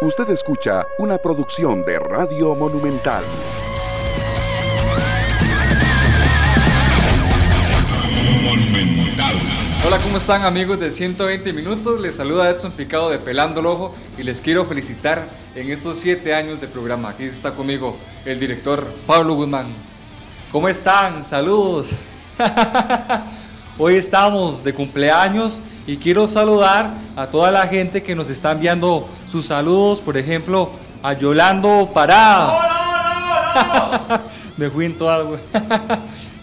Usted escucha una producción de Radio Monumental. Hola, ¿cómo están amigos de 120 Minutos? Les saluda Edson Picado de Pelando el Ojo y les quiero felicitar en estos 7 años de programa. Aquí está conmigo el director Pablo Guzmán. ¿Cómo están? Saludos. Hoy estamos de cumpleaños y quiero saludar a toda la gente que nos está enviando sus saludos. Por ejemplo, a Yolando Pará. ¡Hola! Me fui en todas.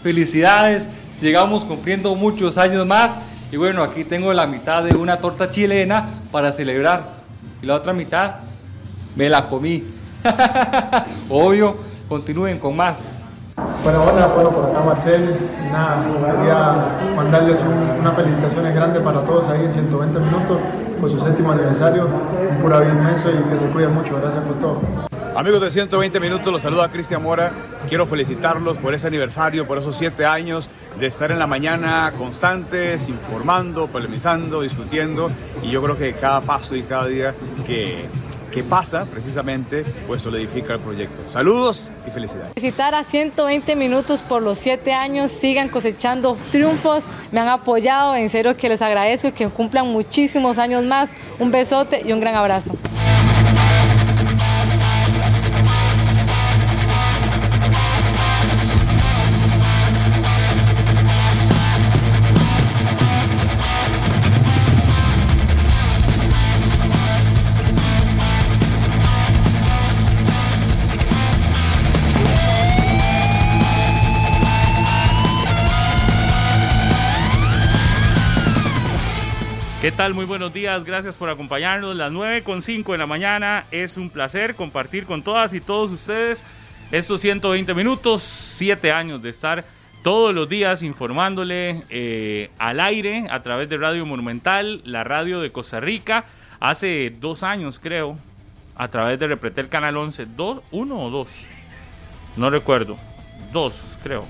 Felicidades. Llegamos cumpliendo muchos años más y bueno, aquí tengo la mitad de una torta chilena para celebrar y la otra mitad me la comí. Obvio, continúen con más. Bueno, hola, por acá Marcel. Nada, quería mandarles unas felicitaciones grandes para todos ahí en 120 minutos por su 7º aniversario. Un pura vida inmenso y que se cuiden mucho. Gracias por todo. Amigos de 120 minutos, los saluda Cristian Mora. Quiero felicitarlos por ese aniversario, por esos 7 años de estar en la mañana constantes, informando, polemizando, discutiendo. Y yo creo que cada paso y cada día que pasa, precisamente, pues solidifica el proyecto. Saludos y felicidades. Felicitar a 120 minutos por los 7 años, sigan cosechando triunfos, me han apoyado, en serio que les agradezco y que cumplan muchísimos años más. Un besote y un gran abrazo. ¿Qué tal? Muy buenos días, gracias por acompañarnos. Las 9:05 de la mañana, es un placer compartir con todas y todos ustedes estos 120 minutos, 7 años de estar todos los días informándole al aire a través de Radio Monumental, la radio de Costa Rica, hace 2 años creo, a través de Repretel Canal 11, ¿1 o 2? No recuerdo, 2 creo,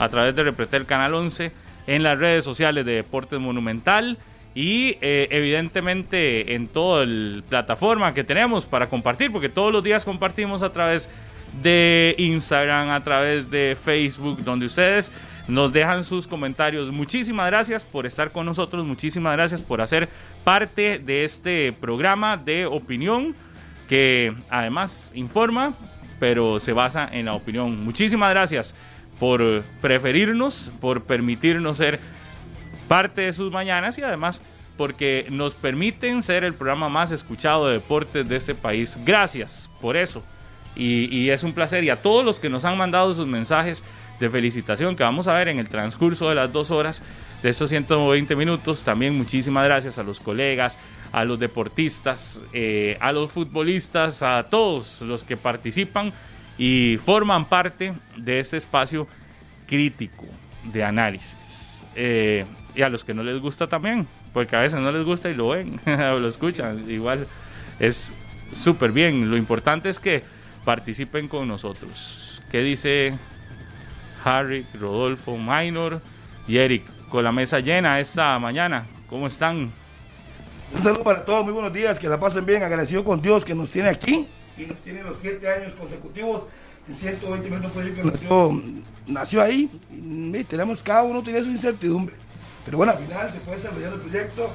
a través de Repretel Canal 11, en las redes sociales de Deportes Monumental, y evidentemente en toda la plataforma que tenemos para compartir, porque todos los días compartimos a través de Instagram, a través de Facebook, donde ustedes nos dejan sus comentarios. Muchísimas gracias por estar con nosotros, muchísimas gracias por hacer parte de este programa de opinión que además informa, pero se basa en la opinión. Muchísimas gracias por preferirnos, por permitirnos ser parte de sus mañanas y además porque nos permiten ser el programa más escuchado de deportes de este país. Gracias por eso y es un placer, y a todos los que nos han mandado sus mensajes de felicitación que vamos a ver en el transcurso de las 2 horas de estos 120 minutos. También muchísimas gracias a los colegas, a los deportistas, a los futbolistas, a todos los que participan y forman parte de este espacio crítico de análisis. Y a los que no les gusta también, porque a veces no les gusta y lo ven, lo escuchan, igual es súper bien. Lo importante es que participen con nosotros. ¿Qué dice Harry, Rodolfo, Maynor y Eric? Con la mesa llena esta mañana, ¿cómo están? Un saludo para todos, muy buenos días, que la pasen bien, agradecido con Dios que nos tiene aquí y nos tiene los 7 años consecutivos en 120 minutos. Nació ahí, y tenemos, cada uno tiene su incertidumbre. Pero bueno, al final se fue desarrollando el proyecto,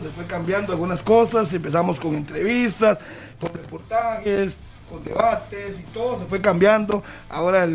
se fue cambiando algunas cosas, empezamos con entrevistas, con reportajes, con debates y todo, se fue cambiando, ahora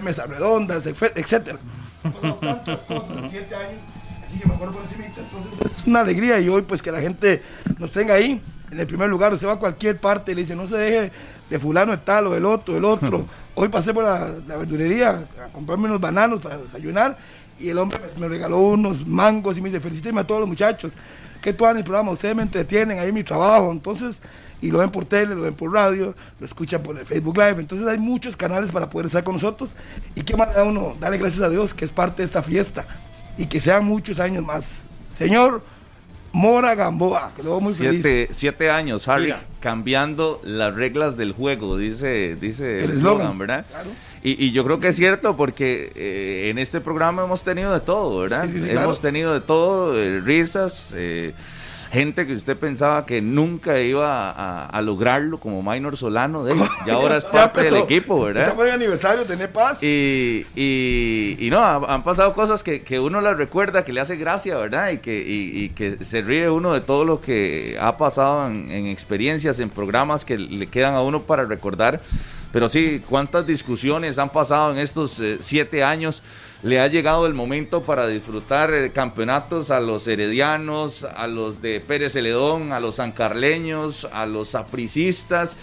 mesas redondas, etcétera. Han pasado tantas cosas en 7 años, así que me acuerdo por encima, entonces es una alegría y hoy pues que la gente nos tenga ahí, en el primer lugar, se va a cualquier parte y le dice no se deje de fulano de tal o del otro. Hoy pasé por la verdulería a comprarme unos bananos para desayunar. Y el hombre me regaló unos mangos y me dice, felicíteme a todos los muchachos, que tú en el programa, ustedes me entretienen, ahí mi trabajo, entonces, y lo ven por tele, lo ven por radio, lo escuchan por el Facebook Live, entonces hay muchos canales para poder estar con nosotros, y qué más da uno, dale gracias a Dios que es parte de esta fiesta, y que sean muchos años más. Señor Mora Gamboa, que lo veo muy feliz. 7 años, Harry, mira, cambiando las reglas del juego, dice el eslogan, ¿verdad? Claro. Y yo creo que es cierto porque en este programa hemos tenido de todo, ¿verdad? Sí, claro. Hemos tenido de todo, risas, gente que usted pensaba que nunca iba a lograrlo, como Maynor Solano, de, ya ahora es parte del equipo, ¿verdad? Estamos de aniversario, tener paz. Y no, han pasado cosas que uno las recuerda, que le hace gracia, ¿verdad? Y que se ríe uno de todo lo que ha pasado en experiencias, en programas que le quedan a uno para recordar. Pero sí, cuántas discusiones han pasado en estos 7 años. Le ha llegado el momento para disfrutar campeonatos a los heredianos, a los de Pérez Celedón, a los sancarleños, a los sapricistas,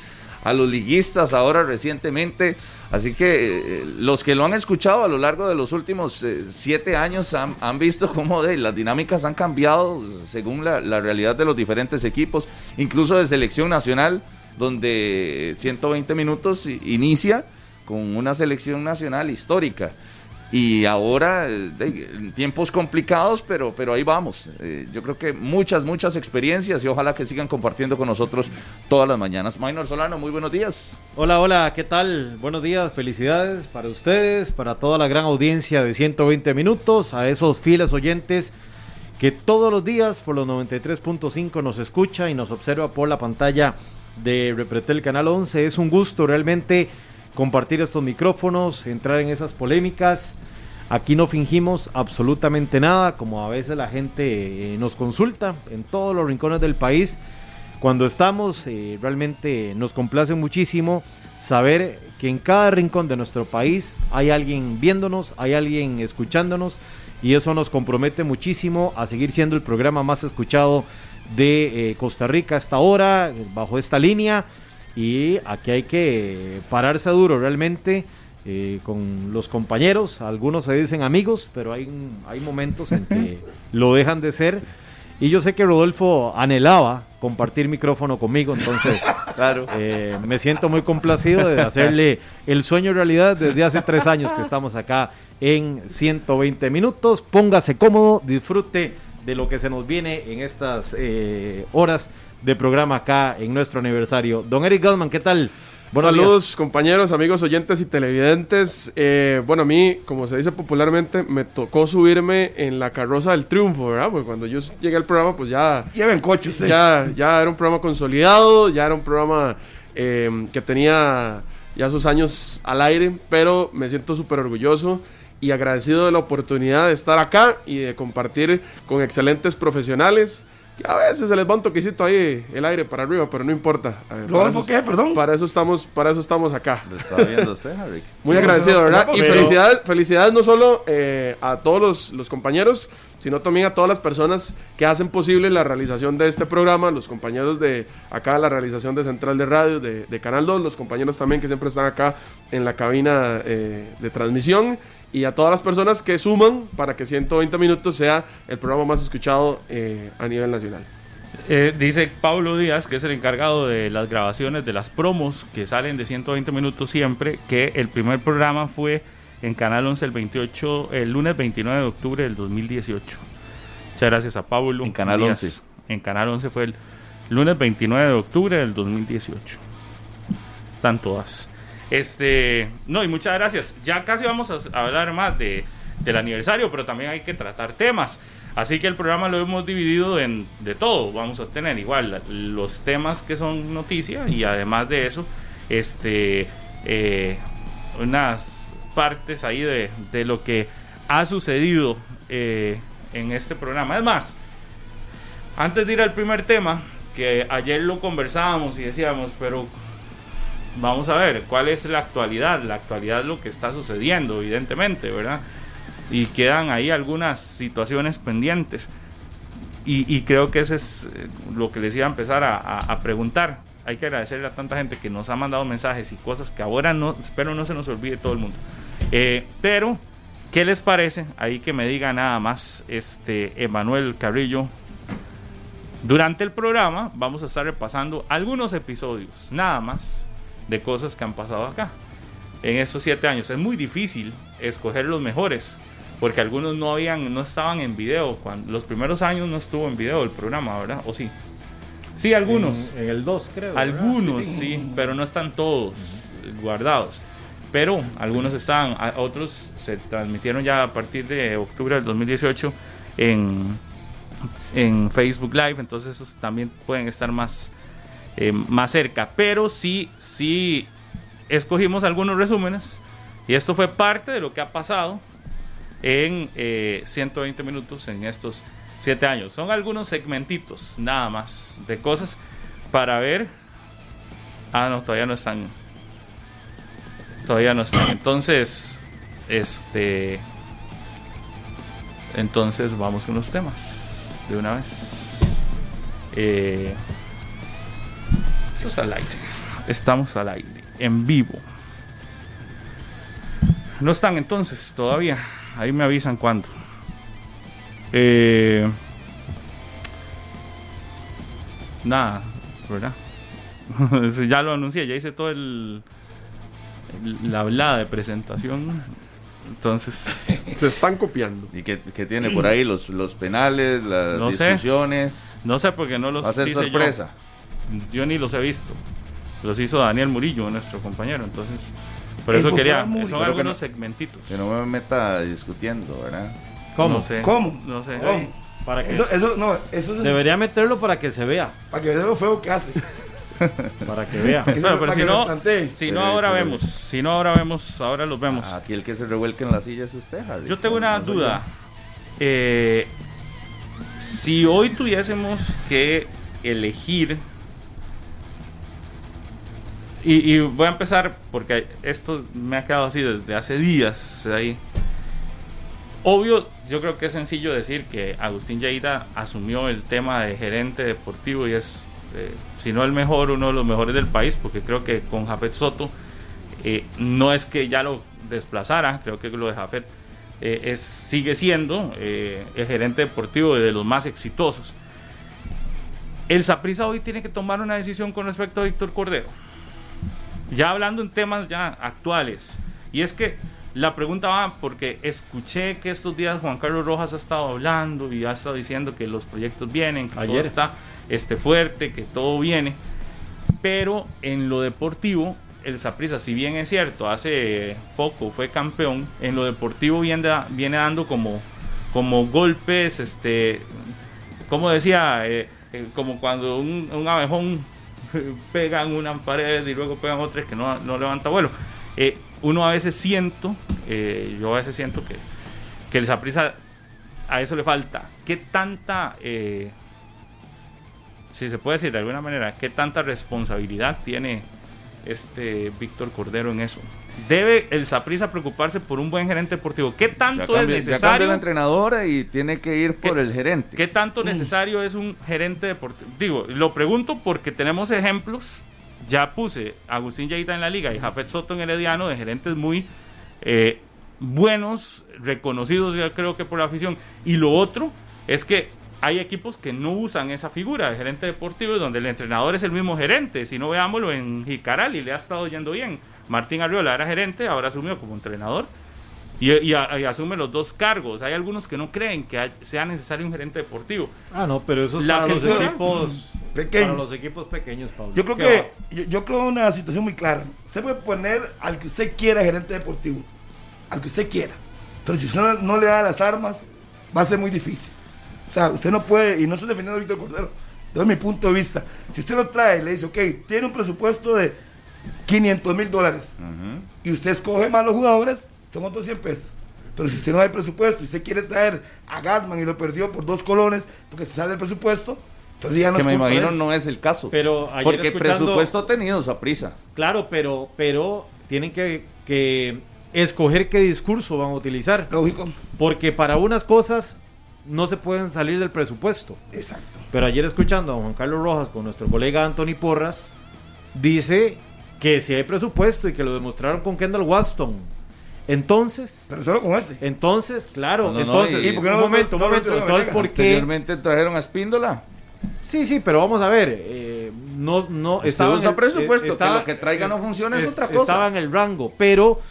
a los liguistas ahora recientemente. Así que los que lo han escuchado a lo largo de los últimos 7 años han visto cómo las dinámicas han cambiado según la realidad de los diferentes equipos, incluso de selección nacional, donde 120 minutos inicia con una selección nacional histórica. Y ahora, tiempos complicados, pero ahí vamos. Yo creo que muchas experiencias, y ojalá que sigan compartiendo con nosotros todas las mañanas. Maynor Solano, muy buenos días. Hola, ¿qué tal? Buenos días, felicidades para ustedes, para toda la gran audiencia de 120 minutos, a esos fieles oyentes que todos los días por los 93.5 nos escucha y nos observa por la pantalla de Repretel Canal 11. Es un gusto realmente compartir estos micrófonos, entrar en esas polémicas. Aquí no fingimos absolutamente nada, como a veces la gente nos consulta en todos los rincones del país. Cuando estamos, realmente nos complace muchísimo saber que en cada rincón de nuestro país hay alguien viéndonos, hay alguien escuchándonos, y eso nos compromete muchísimo a seguir siendo el programa más escuchado de Costa Rica hasta ahora, bajo esta línea. Y aquí hay que pararse duro realmente con los compañeros. Algunos se dicen amigos, pero hay momentos en que lo dejan de ser. Y yo sé que Rodolfo anhelaba compartir micrófono conmigo, entonces claro, me siento muy complacido de hacerle el sueño realidad desde hace 3 años que estamos acá en 120 minutos. Póngase cómodo, disfrute de lo que se nos viene en estas horas de programa acá en nuestro aniversario. Don Eric Goldman, ¿qué tal? Buenos Saludos, días, compañeros, amigos, oyentes y televidentes. Bueno, a mí, como se dice popularmente, me tocó subirme en la carroza del triunfo, ¿verdad? Porque cuando yo llegué al programa, pues ya... Lleven coches, ¿sí? Ya era un programa consolidado, ya era un programa que tenía ya sus años al aire, pero me siento súper orgulloso y agradecido de la oportunidad de estar acá y de compartir con excelentes profesionales. A veces se les va un toquecito ahí el aire para arriba, pero no importa. ¿Rodolfo qué? Perdón. Para eso estamos acá. Lo está viendo usted, Harry. Muy agradecido, ¿verdad? Y felicidades no solo a todos los compañeros, sino también a todas las personas que hacen posible la realización de este programa, los compañeros de acá, la realización de Central de Radio, de Canal 2, los compañeros también que siempre están acá en la cabina de transmisión. Y a todas las personas que suman para que 120 minutos sea el programa más escuchado a nivel nacional. Dice Pablo Díaz, que es el encargado de las grabaciones, de las promos que salen de 120 minutos siempre, que el primer programa fue en Canal 11 el lunes 29 de octubre del 2018. Muchas gracias a Pablo. En Canal Díaz, 11. En Canal 11 fue el lunes 29 de octubre del 2018. Están todas. No, y muchas gracias. Ya casi vamos a hablar más del aniversario, pero también hay que tratar temas. Así que el programa lo hemos dividido en de todo. Vamos a tener igual los temas que son noticia, y además de eso, unas partes ahí de lo que ha sucedido en este programa. Es más, antes de ir al primer tema, que ayer lo conversábamos y decíamos, pero... Vamos a ver cuál es la actualidad. La actualidad es lo que está sucediendo, evidentemente, ¿verdad? Y quedan ahí algunas situaciones pendientes. Y creo que ese es lo que les iba a empezar a preguntar. Hay que agradecerle a tanta gente que nos ha mandado mensajes y cosas que ahora no, espero no se nos olvide todo el mundo. Pero, ¿qué les parece? Ahí que me diga nada más Emanuel Carrillo. Durante el programa vamos a estar repasando algunos episodios, nada más, de cosas que han pasado acá en estos 7 años. Es muy difícil escoger los mejores, porque algunos no estaban en video. Cuando los primeros años no estuvo en video el programa, ¿verdad? ¿O sí? Sí, algunos. En el 2, creo. Algunos, sí, pero no están todos guardados. Pero algunos estaban, otros se transmitieron ya a partir de octubre del 2018 en en Facebook Live, entonces esos también pueden estar más cerca. Pero sí escogimos algunos resúmenes y esto fue parte de lo que ha pasado en 120 minutos en estos 7 años. Son algunos segmentitos nada más de cosas para ver. Ah, no, todavía no están. Entonces vamos con los temas de una vez. Esto es al aire. Estamos al aire, en vivo. No están entonces todavía. Ahí me avisan cuándo. Nada, ¿verdad? Ya lo anuncié, ya hice todo la hablada de presentación. Entonces se están copiando. ¿Y qué tiene por ahí? Los penales, las discusiones. No sé porque no los va a ser sorpresa. Yo ni los he visto. Los hizo Daniel Murillo, nuestro compañero. Entonces, por eso quería. Son algunos segmentitos. Que no me meta discutiendo, ¿verdad? ¿Cómo? No sé. ¿Para qué? Eso debería meterlo para que se vea. Para que vea lo feo que hace. Para que vea. Pero si no ahora vemos, ahora los vemos. Aquí el que se revuelca en la silla es usted, Harry. Yo tengo una duda. Si hoy tuviésemos que elegir, y voy a empezar porque esto me ha quedado así desde hace días ahí. Obvio, yo creo que es sencillo decir que Agustín Lleida asumió el tema de gerente deportivo y es si no el mejor, uno de los mejores del país, porque creo que con Jafet Soto no es que ya lo desplazara, creo que lo de Jafet sigue siendo el gerente deportivo de los más exitosos. El Saprissa hoy tiene que tomar una decisión con respecto a Víctor Cordero, ya hablando en temas ya actuales, y es que la pregunta va porque escuché que estos días Juan Carlos Rojas ha estado hablando y ha estado diciendo que los proyectos vienen, que ayer todo está fuerte, que todo viene, pero en lo deportivo el Saprissa, si bien es cierto hace poco fue campeón, en lo deportivo viene dando como golpes, como decía, como cuando un abejón pega en una pared y luego pegan otras que no levanta vuelo. Uno a veces siento que el Saprissa a eso le falta. ¿Qué tanta, si se puede decir de alguna manera, qué tanta responsabilidad tiene Víctor Cordero en eso? ¿Debe el Saprissa preocuparse por un buen gerente deportivo? ¿Qué tanto es necesario? Ya cambió la entrenadora y tiene que ir por el gerente. ¿Qué tanto necesario es un gerente deportivo? Digo, lo pregunto porque tenemos ejemplos. Ya puse Agustín Lleida en la liga y Jafet Soto en el Herediano, de gerentes muy buenos, reconocidos, yo creo que por la afición. Y lo otro es que hay equipos que no usan esa figura de gerente deportivo, donde el entrenador es el mismo gerente. Si no, veámoslo en Jicarali, le ha estado yendo bien. Martín Arriola era gerente, ahora asumió como entrenador y asume los dos cargos. Hay algunos que no creen que sea necesario un gerente deportivo. Ah, no, pero eso es para los equipos pequeños. Para los equipos pequeños, Pablo. Yo creo que yo creo una situación muy clara. Usted puede poner al que usted quiera gerente deportivo, al que usted quiera, pero si usted no le da las armas, va a ser muy difícil. O sea, usted no puede, y no estoy defendiendo a Víctor Cordero, desde mi punto de vista. Si usted lo trae y le dice, ok, tiene un presupuesto de $500,000, uh-huh, y usted escoge más los jugadores, son otros $100. Pero si usted no hay presupuesto y usted quiere traer a Gassman y lo perdió por $2 porque se sale el presupuesto, entonces ya no es que me imagino no es el caso. Pero ayer, porque presupuesto ha tenido Saprissa. Claro, pero tienen que escoger qué discurso van a utilizar. Lógico. Porque para unas cosas no se pueden salir del presupuesto. Exacto. Pero ayer, escuchando a Juan Carlos Rojas con nuestro colega Anthony Porras, dice que si hay presupuesto y que lo demostraron con Kendall Waston. Entonces, pero solo con ese. Entonces, claro, entonces, un momento, entonces, ¿por qué anteriormente trajeron a Spíndola? Sí, pero vamos a ver, no estaba en el presupuesto, que lo que traiga no funciona es otra cosa. Estaba en el rango, pero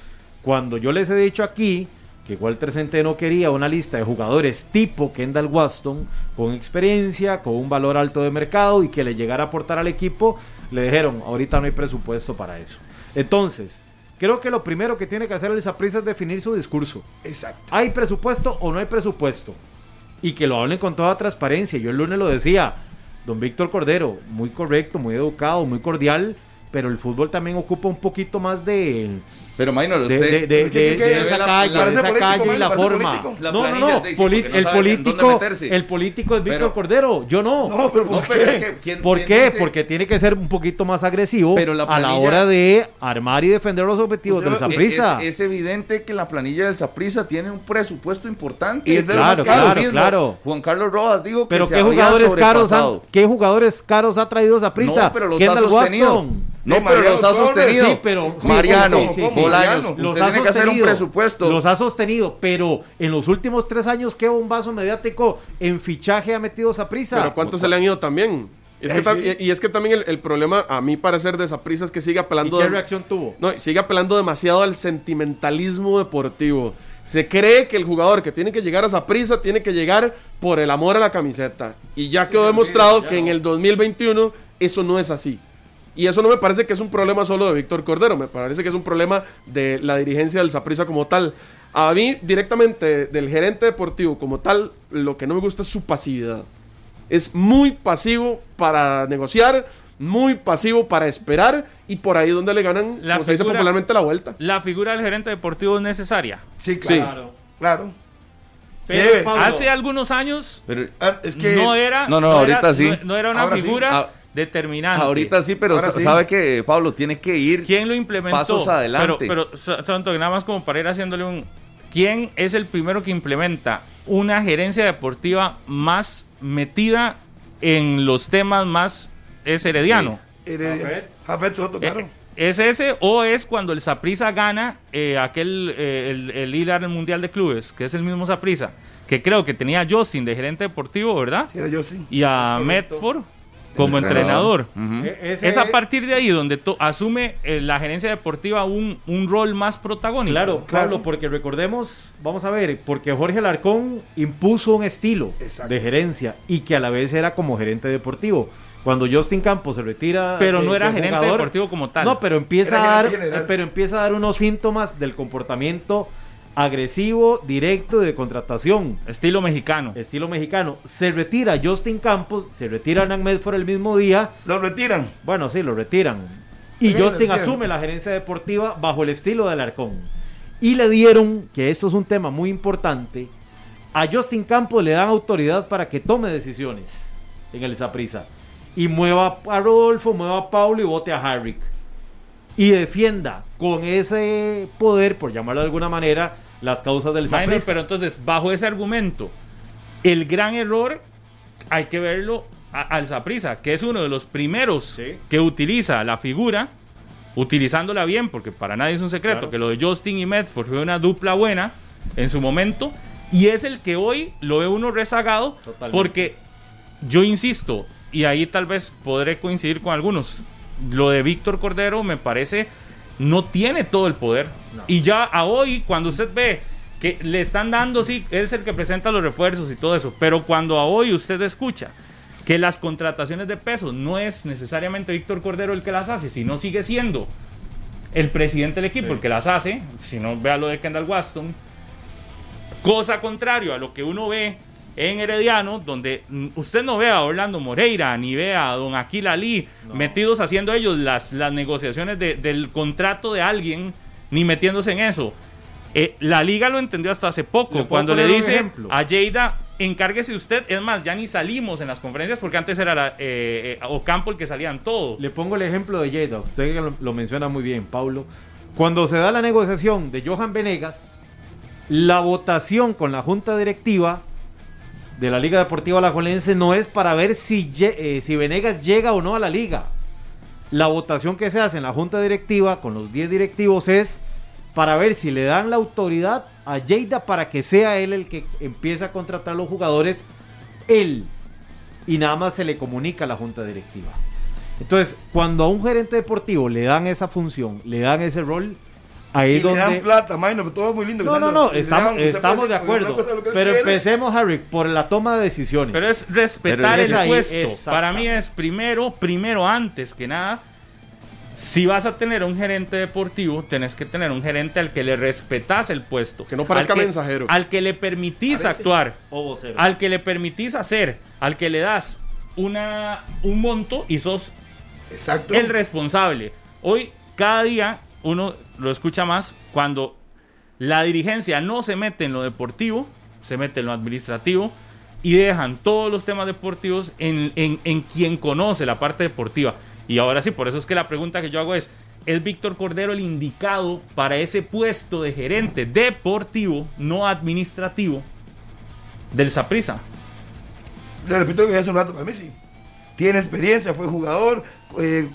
cuando yo les he dicho aquí que Walter Centeno quería una lista de jugadores tipo Kendall Waston, con experiencia, con un valor alto de mercado y que le llegara a aportar al equipo, le dijeron, ahorita no hay presupuesto para eso. Entonces, creo que lo primero que tiene que hacer el Saprissa es definir su discurso. Exacto. ¿Hay presupuesto o no hay presupuesto? y que lo hablen con toda transparencia. Yo el lunes lo decía, don Víctor Cordero, muy correcto, muy educado, muy cordial, pero el fútbol también ocupa un poquito más de... Pero Maynor, usted... De esa calle, de esa calle y la forma. El político es Víctor Cordero, yo no. No, pero ¿por qué? ¿Por qué? Porque tiene que ser un poquito más agresivo a la hora de armar y defender los objetivos del Saprissa. Es evidente que la planilla del Saprissa tiene un presupuesto importante. Y es de los más caros. Claro. Juan Carlos Rojas dijo que pero ¿qué jugadores caros ha traído Saprissa? Kendall Waston. No, pero los ha sostenido. Sí, pero Mariano, Bolaños, usted tiene que hacer un presupuesto. Los ha sostenido, pero en los últimos 3 años, ¿qué bombazo mediático en fichaje ha metido Saprissa? Pero ¿cuántos se le han ido también? Y es que también el problema, a mi parecer, de Saprissa es que sigue apelando... ¿Y qué reacción tuvo? No, sigue apelando demasiado al sentimentalismo deportivo. Se cree que el jugador que tiene que llegar a Saprissa tiene que llegar por el amor a la camiseta. Y ya quedó demostrado que en el 2021 eso no es así. Y eso no me parece que es un problema solo de Víctor Cordero, me parece que es un problema de la dirigencia del Saprissa como tal. A mí, directamente, del gerente deportivo como tal, lo que no me gusta es su pasividad. Es muy pasivo para negociar, muy pasivo para esperar, y por ahí es donde le ganan, como se dice popularmente, la vuelta. La figura del gerente deportivo es necesaria. Sí, claro. Claro. Pero sí, hace algunos años no era una figura... Sí. Determinante. Ahorita sí, pero sabe que Pablo tiene que ir. ¿Quién lo implementó? Pasos adelante. Pero tanto que nada más como para ir haciéndole un... ¿Quién es el primero que implementa una gerencia deportiva más metida en los temas más... ¿Es Herediano? Sí, Jafet Soto, claro. ¿Es ese o es cuando el Saprissa gana el Hilar Mundial de Clubes, que es el mismo Saprissa, que creo que tenía a Justin de gerente deportivo, ¿verdad? Sí, era Justin. Y a Medford como entrenador. Uh-huh. Es a partir de ahí donde asume la gerencia deportiva un rol más protagónico. Claro, Pablo, porque recordemos, vamos a ver, porque Jorge Alarcón impuso un estilo de gerencia y que a la vez era como gerente deportivo. Cuando Justin Campos se retira, pero no era gerente deportivo como tal. No, pero empieza a dar unos síntomas del comportamiento agresivo, directo, de contratación. Estilo mexicano. Se retira Justin Campos, se retira Hernán Medford el mismo día. ¿Lo retiran? Bueno, sí, lo retiran. Y Justin asume la gerencia deportiva bajo el estilo de Alarcón. Y le dieron, que esto es un tema muy importante, a Justin Campos le dan autoridad para que tome decisiones en el Saprissa. Y mueva a Rodolfo, mueva a Pablo y vote a Harry. Y defienda con ese poder, por llamarlo de alguna manera, las causas del Saprissa. Pero entonces, bajo ese argumento, el gran error hay que verlo al Saprissa, que es uno de los primeros que utiliza la figura, utilizándola bien, porque para nadie es un secreto que lo de Justin y Medford fue una dupla buena en su momento, y es el que hoy lo ve uno rezagado. Totalmente. Porque yo insisto, y ahí tal vez podré coincidir con algunos, lo de Víctor Cordero me parece no tiene todo el poder. No. Y ya a hoy, cuando usted ve que le están dando, sí, es el que presenta los refuerzos y todo eso, pero cuando a hoy usted escucha que las contrataciones de peso no es necesariamente Víctor Cordero el que las hace, sino sigue siendo el presidente del equipo el que las hace, si no, vea lo de Kendall Waston, cosa contrario a lo que uno ve en Herediano, donde usted no ve a Orlando Moreira, ni ve a don Aquila Ali metidos haciendo ellos las negociaciones del contrato de alguien, ni metiéndose en eso. La liga lo entendió hasta hace poco, cuando le dice a Lleida, encárguese usted. Es más, ya ni salimos en las conferencias, porque antes era Ocampo el que salían todos. Le pongo el ejemplo de Lleida, usted lo menciona muy bien, Pablo. Cuando se da la negociación de Johan Venegas, la votación con la junta directiva de la Liga Deportiva Alajuelense no es para ver si Venegas llega o no a la liga. La votación que se hace en la junta directiva con los 10 directivos es para ver si le dan la autoridad a Lleida para que sea él el que empiece a contratar los jugadores, él, y nada más se le comunica a la junta directiva. Entonces, cuando a un gerente deportivo le dan esa función, le dan ese rol, ahí y donde... le dan plata, pero todo es muy lindo. Estamos de acuerdo. Pero empecemos, Harry, por la toma de decisiones. Pero es respetar el puesto. Para mí es primero antes que nada, Si vas a tener un gerente deportivo, tenés que tener un gerente al que le respetás el puesto. Que no parezca mensajero. Al que le permitís actuar. O vocero. Al que le permitís hacer. Al que le das un monto y sos exacto. El responsable. Hoy, cada día, uno lo escucha más cuando la dirigencia no se mete en lo deportivo, se mete en lo administrativo y dejan todos los temas deportivos en quien conoce la parte deportiva. Y ahora sí, por eso es que la pregunta que yo hago ¿es Víctor Cordero el indicado para ese puesto de gerente deportivo, no administrativo, del Saprissa? Le repito lo que hace un rato, para mí sí. Tiene experiencia, fue jugador,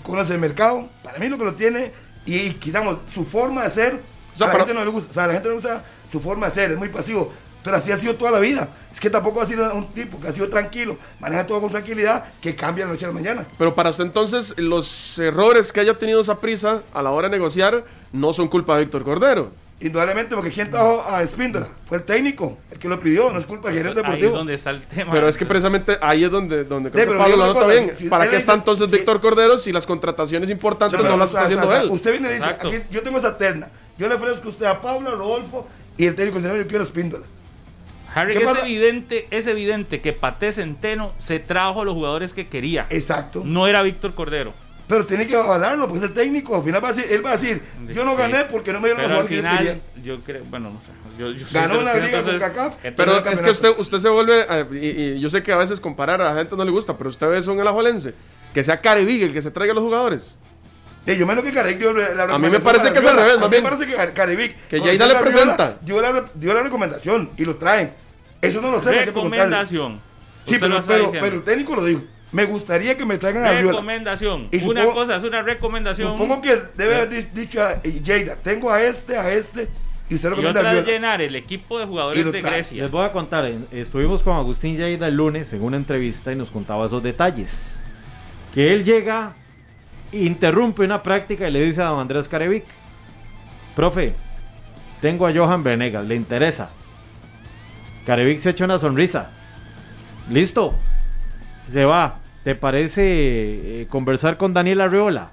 conoce el mercado, para mí lo que lo tiene, y quizás su forma de ser, o sea, la gente no le gusta, o sea, la gente no le gusta su forma de ser, es muy pasivo. Pero así ha sido toda la vida. Es que tampoco ha sido un tipo que ha sido tranquilo, maneja todo con tranquilidad, que cambia de noche a la mañana. Pero para usted entonces, los errores que haya tenido Saprissa a la hora de negociar no son culpa de Víctor Cordero. Indudablemente, porque ¿quién trajo a Spíndola? Fue el técnico, el que lo pidió, no es culpa del gerente deportivo. Ahí es donde está el tema. Pero es que precisamente ahí es donde creo que Pablo lo nota bien. ¿Para qué está entonces Víctor Cordero si las contrataciones importantes no las está haciendo él? Usted viene y dice, aquí, yo tengo esa terna, yo le ofrezco a usted a Pablo, a Rodolfo y el técnico dice, yo quiero Spíndola. Harry, es evidente que Paté Centeno se trajo a los jugadores que quería. Exacto. No era Víctor Cordero. Pero tiene que avalarlo porque es el técnico. Al final él va a decir, yo no gané porque no me dieron los jugadores que yo quería. Yo creo, bueno, no sé. Yo ganó la liga con CACAF. Pero es que usted se vuelve, y yo sé que a veces comparar a la gente no le gusta, pero usted ve eso en el alajuelense. Que sea Caribe el que se traiga a los jugadores. Yo menos que Caribic, a mí me parece que es al revés, más bien. A mí me parece que Caribic, que Lleida le presenta. Dio la recomendación y lo traen. Eso no lo sé. Recomendación. Sí, pero el técnico lo dijo. Me gustaría que me traigan a Viola. Recomendación. Una cosa es una recomendación. Supongo que debe haber dicho a Lleida, tengo a este, y se lo recomienda a Viola. Y otra es llenar el equipo de jugadores de Grecia. Les voy a contar, estuvimos con Agustín Lleida el lunes en una entrevista y nos contaba esos detalles. Que él llega, interrumpe una práctica y le dice a don Andrés Carevic, profe, tengo a Johan Venegas, ¿le interesa? Carevic se echa una sonrisa. Listo. Se va. ¿Te parece conversar con Daniel Arriola?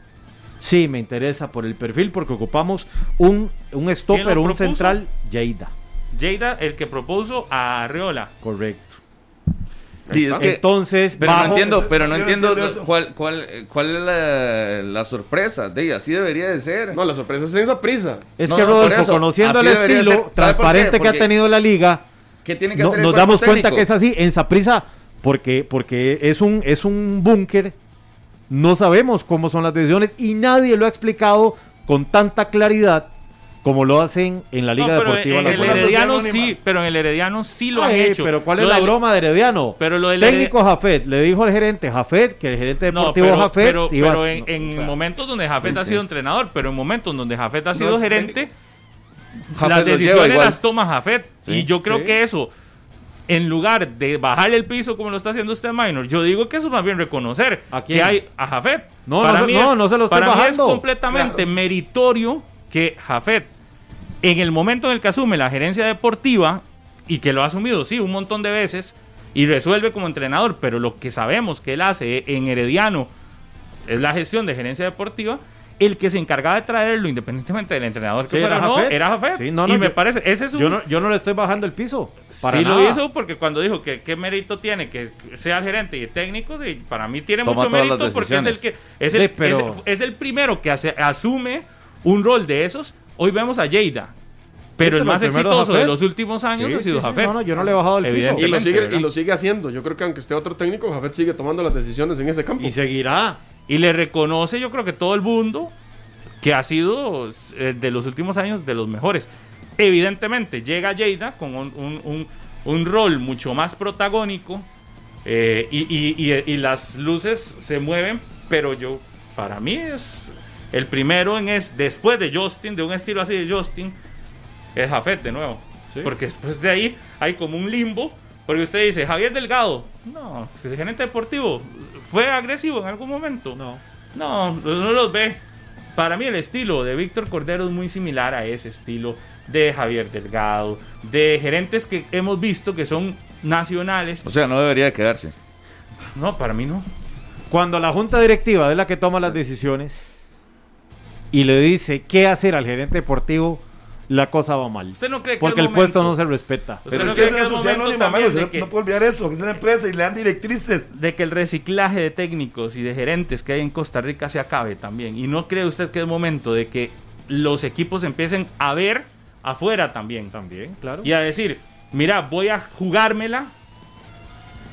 Sí, me interesa por el perfil porque ocupamos un stopper, un central. Lleida, el que propuso a Arriola. Correcto. Sí, es que, entonces, pero no entiendo cuál es la sorpresa. Así debería de ser. No, la sorpresa es esa prisa. Que Rodolfo, conociendo el estilo ser, transparente que ha tenido la liga. ¿Qué tiene que hacer el cuerpo técnico? Nos damos cuenta que es así en Saprissa porque es un búnker. No sabemos cómo son las decisiones y nadie lo ha explicado con tanta claridad como lo hacen en la Liga Deportiva. Pero en el Herediano sí lo han hecho. Pero ¿cuál es la broma de Herediano? Pero lo del técnico Jafet le dijo al gerente Jafet que el gerente deportivo Jafet. Pero en momentos donde Jafet ha sido entrenador, pero en momentos donde Jafet ha sido gerente. Las decisiones las toma Jafet, sí, y yo creo que eso, en lugar de bajarle el piso como lo está haciendo usted, Maynor, yo digo que eso es más bien reconocer que hay a Jafet. No se lo estoy bajando. Es completamente meritorio que Jafet, en el momento en el que asume la gerencia deportiva, y que lo ha asumido, un montón de veces, y resuelve como entrenador, pero lo que sabemos que él hace en Herediano es la gestión de gerencia deportiva. El que se encargaba de traerlo, independientemente del entrenador que fuera, era Jafet. Parece, ese es yo no le estoy bajando el piso. Lo hizo porque cuando dijo que qué mérito tiene que sea el gerente y el técnico, y para mí tiene toma mucho mérito porque es el que es el primero que asume un rol de esos. Hoy vemos a Lleida. Pero el más exitoso de los últimos años ha sido Jafet. Yo no le he bajado el piso. Y lo sigue haciendo. Yo creo que aunque esté otro técnico, Jafet sigue tomando las decisiones en ese campo. Y seguirá. Y le reconoce, yo creo que todo el mundo, que ha sido de los últimos años de los mejores. Evidentemente, llega Lleida con un rol mucho más protagónico y las luces se mueven, pero para mí es el primero después de Justin, de un estilo así de Justin, es Jafet de nuevo. ¿Sí? Porque después de ahí hay como un limbo. Porque usted dice, Javier Delgado, no, el gerente deportivo, ¿fue agresivo en algún momento? No los ve. Para mí el estilo de Víctor Cordero es muy similar a ese estilo de Javier Delgado, de gerentes que hemos visto que son nacionales. O sea, no debería de quedarse. No, para mí no. Cuando la junta directiva es la que toma las decisiones, y le dice qué hacer al gerente deportivo, la cosa va mal. ¿Usted no cree que porque el puesto no se respeta? Pero no es que es una sociedad anónima, no puedo olvidar eso, que es una empresa y le dan directrices. De que el reciclaje de técnicos y de gerentes que hay en Costa Rica se acabe también. ¿Y no cree usted que es momento de que los equipos empiecen a ver afuera también? También, claro. Y a decir, mira, voy a jugármela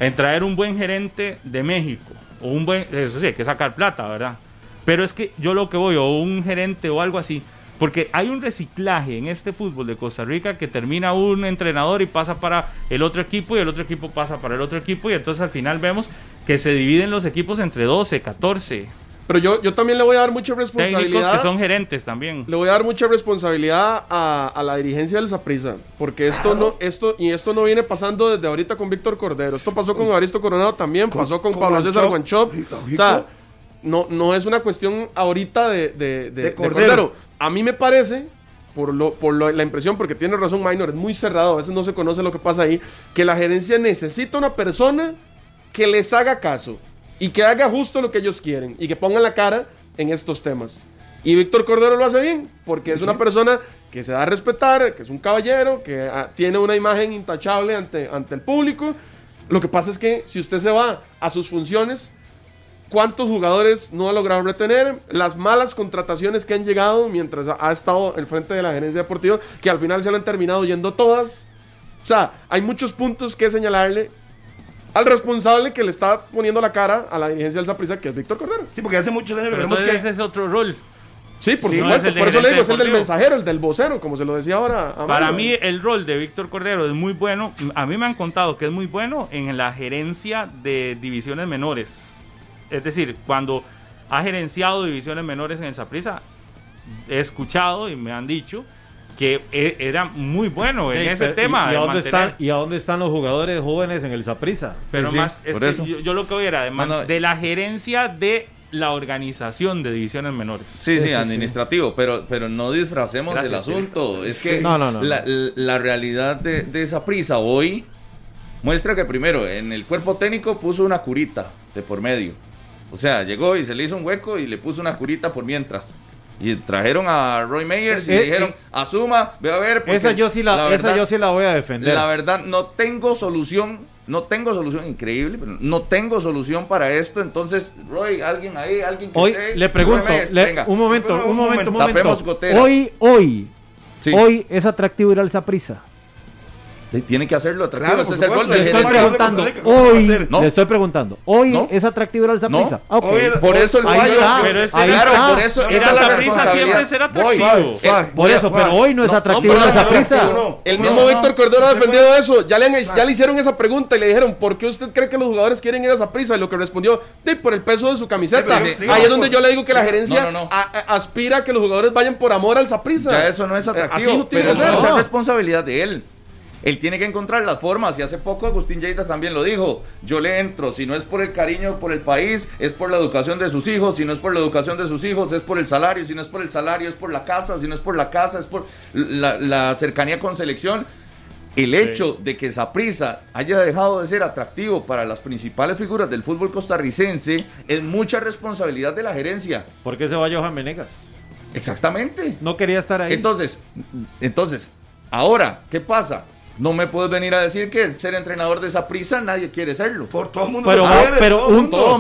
en traer un buen gerente de México. O un buen, eso sí, hay que sacar plata, ¿verdad? Pero es que yo lo que voy, o un gerente o algo así. Porque hay un reciclaje en este fútbol de Costa Rica que termina un entrenador y pasa para el otro equipo y el otro equipo pasa para el otro equipo y entonces al final vemos que se dividen los equipos entre 12, 14. Pero yo también le voy a dar mucha responsabilidad. Técnicos que son gerentes también. Le voy a dar mucha responsabilidad a la dirigencia del Saprissa, porque esto no viene pasando desde ahorita con Víctor Cordero. Esto pasó con Evaristo Coronado también, pasó con Pablo César Guanchop. O sea, no es una cuestión ahorita de Cordero. A mí me parece, por la impresión, porque tiene razón Maynor, es muy cerrado, a veces no se conoce lo que pasa ahí, que la gerencia necesita una persona que les haga caso y que haga justo lo que ellos quieren y que pongan la cara en estos temas. Y Víctor Cordero lo hace bien, porque es una persona que se da a respetar, que es un caballero, que tiene una imagen intachable ante el público. Lo que pasa es que si usted se va a sus funciones, ¿cuántos jugadores no ha logrado retener? Las malas contrataciones que han llegado mientras ha estado al frente de la gerencia deportiva, que al final se le han terminado yendo todas. O sea, hay muchos puntos que señalarle al responsable que le está poniendo la cara a la dirigencia del Saprissa, que es Víctor Cordero. Sí, porque hace muchos años vemos que ese es otro rol. Sí, por supuesto, por eso le digo, es el del mensajero, el del vocero, como se lo decía ahora. Para mí el rol de Víctor Cordero es muy bueno. A mí me han contado que es muy bueno en la gerencia de divisiones menores. Es decir, cuando ha gerenciado divisiones menores en el Saprissa, he escuchado y me han dicho que era muy bueno en ese tema. ¿Y a dónde están los jugadores jóvenes en el Saprissa? Pero sí, más, es que yo lo que voy era de la gerencia de la organización de divisiones menores. Sí, administrativo, sí. Pero no disfracemos el asunto. Es que la realidad de Saprissa hoy muestra que primero, en el cuerpo técnico puso una curita de por medio. O sea, llegó y se le hizo un hueco y le puso una curita por mientras. Y trajeron a Roy Meyers y le dijeron, asuma, ve a ver. Esa yo sí la voy a defender. La verdad, no tengo solución, increíble, pero no tengo solución para esto. Entonces, Roy, alguien ahí, alguien que hoy esté. Le pregunto, Meyers, venga. Un momento. Gotera. Hoy es atractivo ir al Saprissa. Tiene que hacerlo atractivo. Claro, ese supuesto, es el gol le estoy preguntando. Hoy es atractivo ir al Saprissa. No. Okay. Por eso el fallo. Claro, por eso el Saprissa siempre será atractivo. Por eso, pero hoy no es atractivo ir al Saprissa. El mismo Víctor Cordero ha defendido eso. Ya le hicieron esa pregunta y le dijeron, ¿por qué usted cree que los jugadores quieren ir a Saprissa? Y lo que respondió, por el peso de su camiseta. Ahí es donde yo le digo que la gerencia aspira a que los jugadores vayan por amor al Saprissa. Ya eso no es atractivo, pero es mucha responsabilidad de él. Él tiene que encontrar las formas, y hace poco Agustín Lleida también lo dijo. Yo le entro, si no es por el cariño por el país, es por la educación de sus hijos. Si no es por la educación de sus hijos, es por el salario. Si no es por el salario, es por la casa. Si no es por la casa, es por la cercanía con selección. El hecho de que Saprissa haya dejado de ser atractivo para las principales figuras del fútbol costarricense es mucha responsabilidad de la gerencia. ¿Por qué se va Johan Venegas? Exactamente. No quería estar ahí. Entonces ahora, ¿qué pasa? No me puedes venir a decir que ser entrenador de Saprissa nadie quiere serlo. Por todo el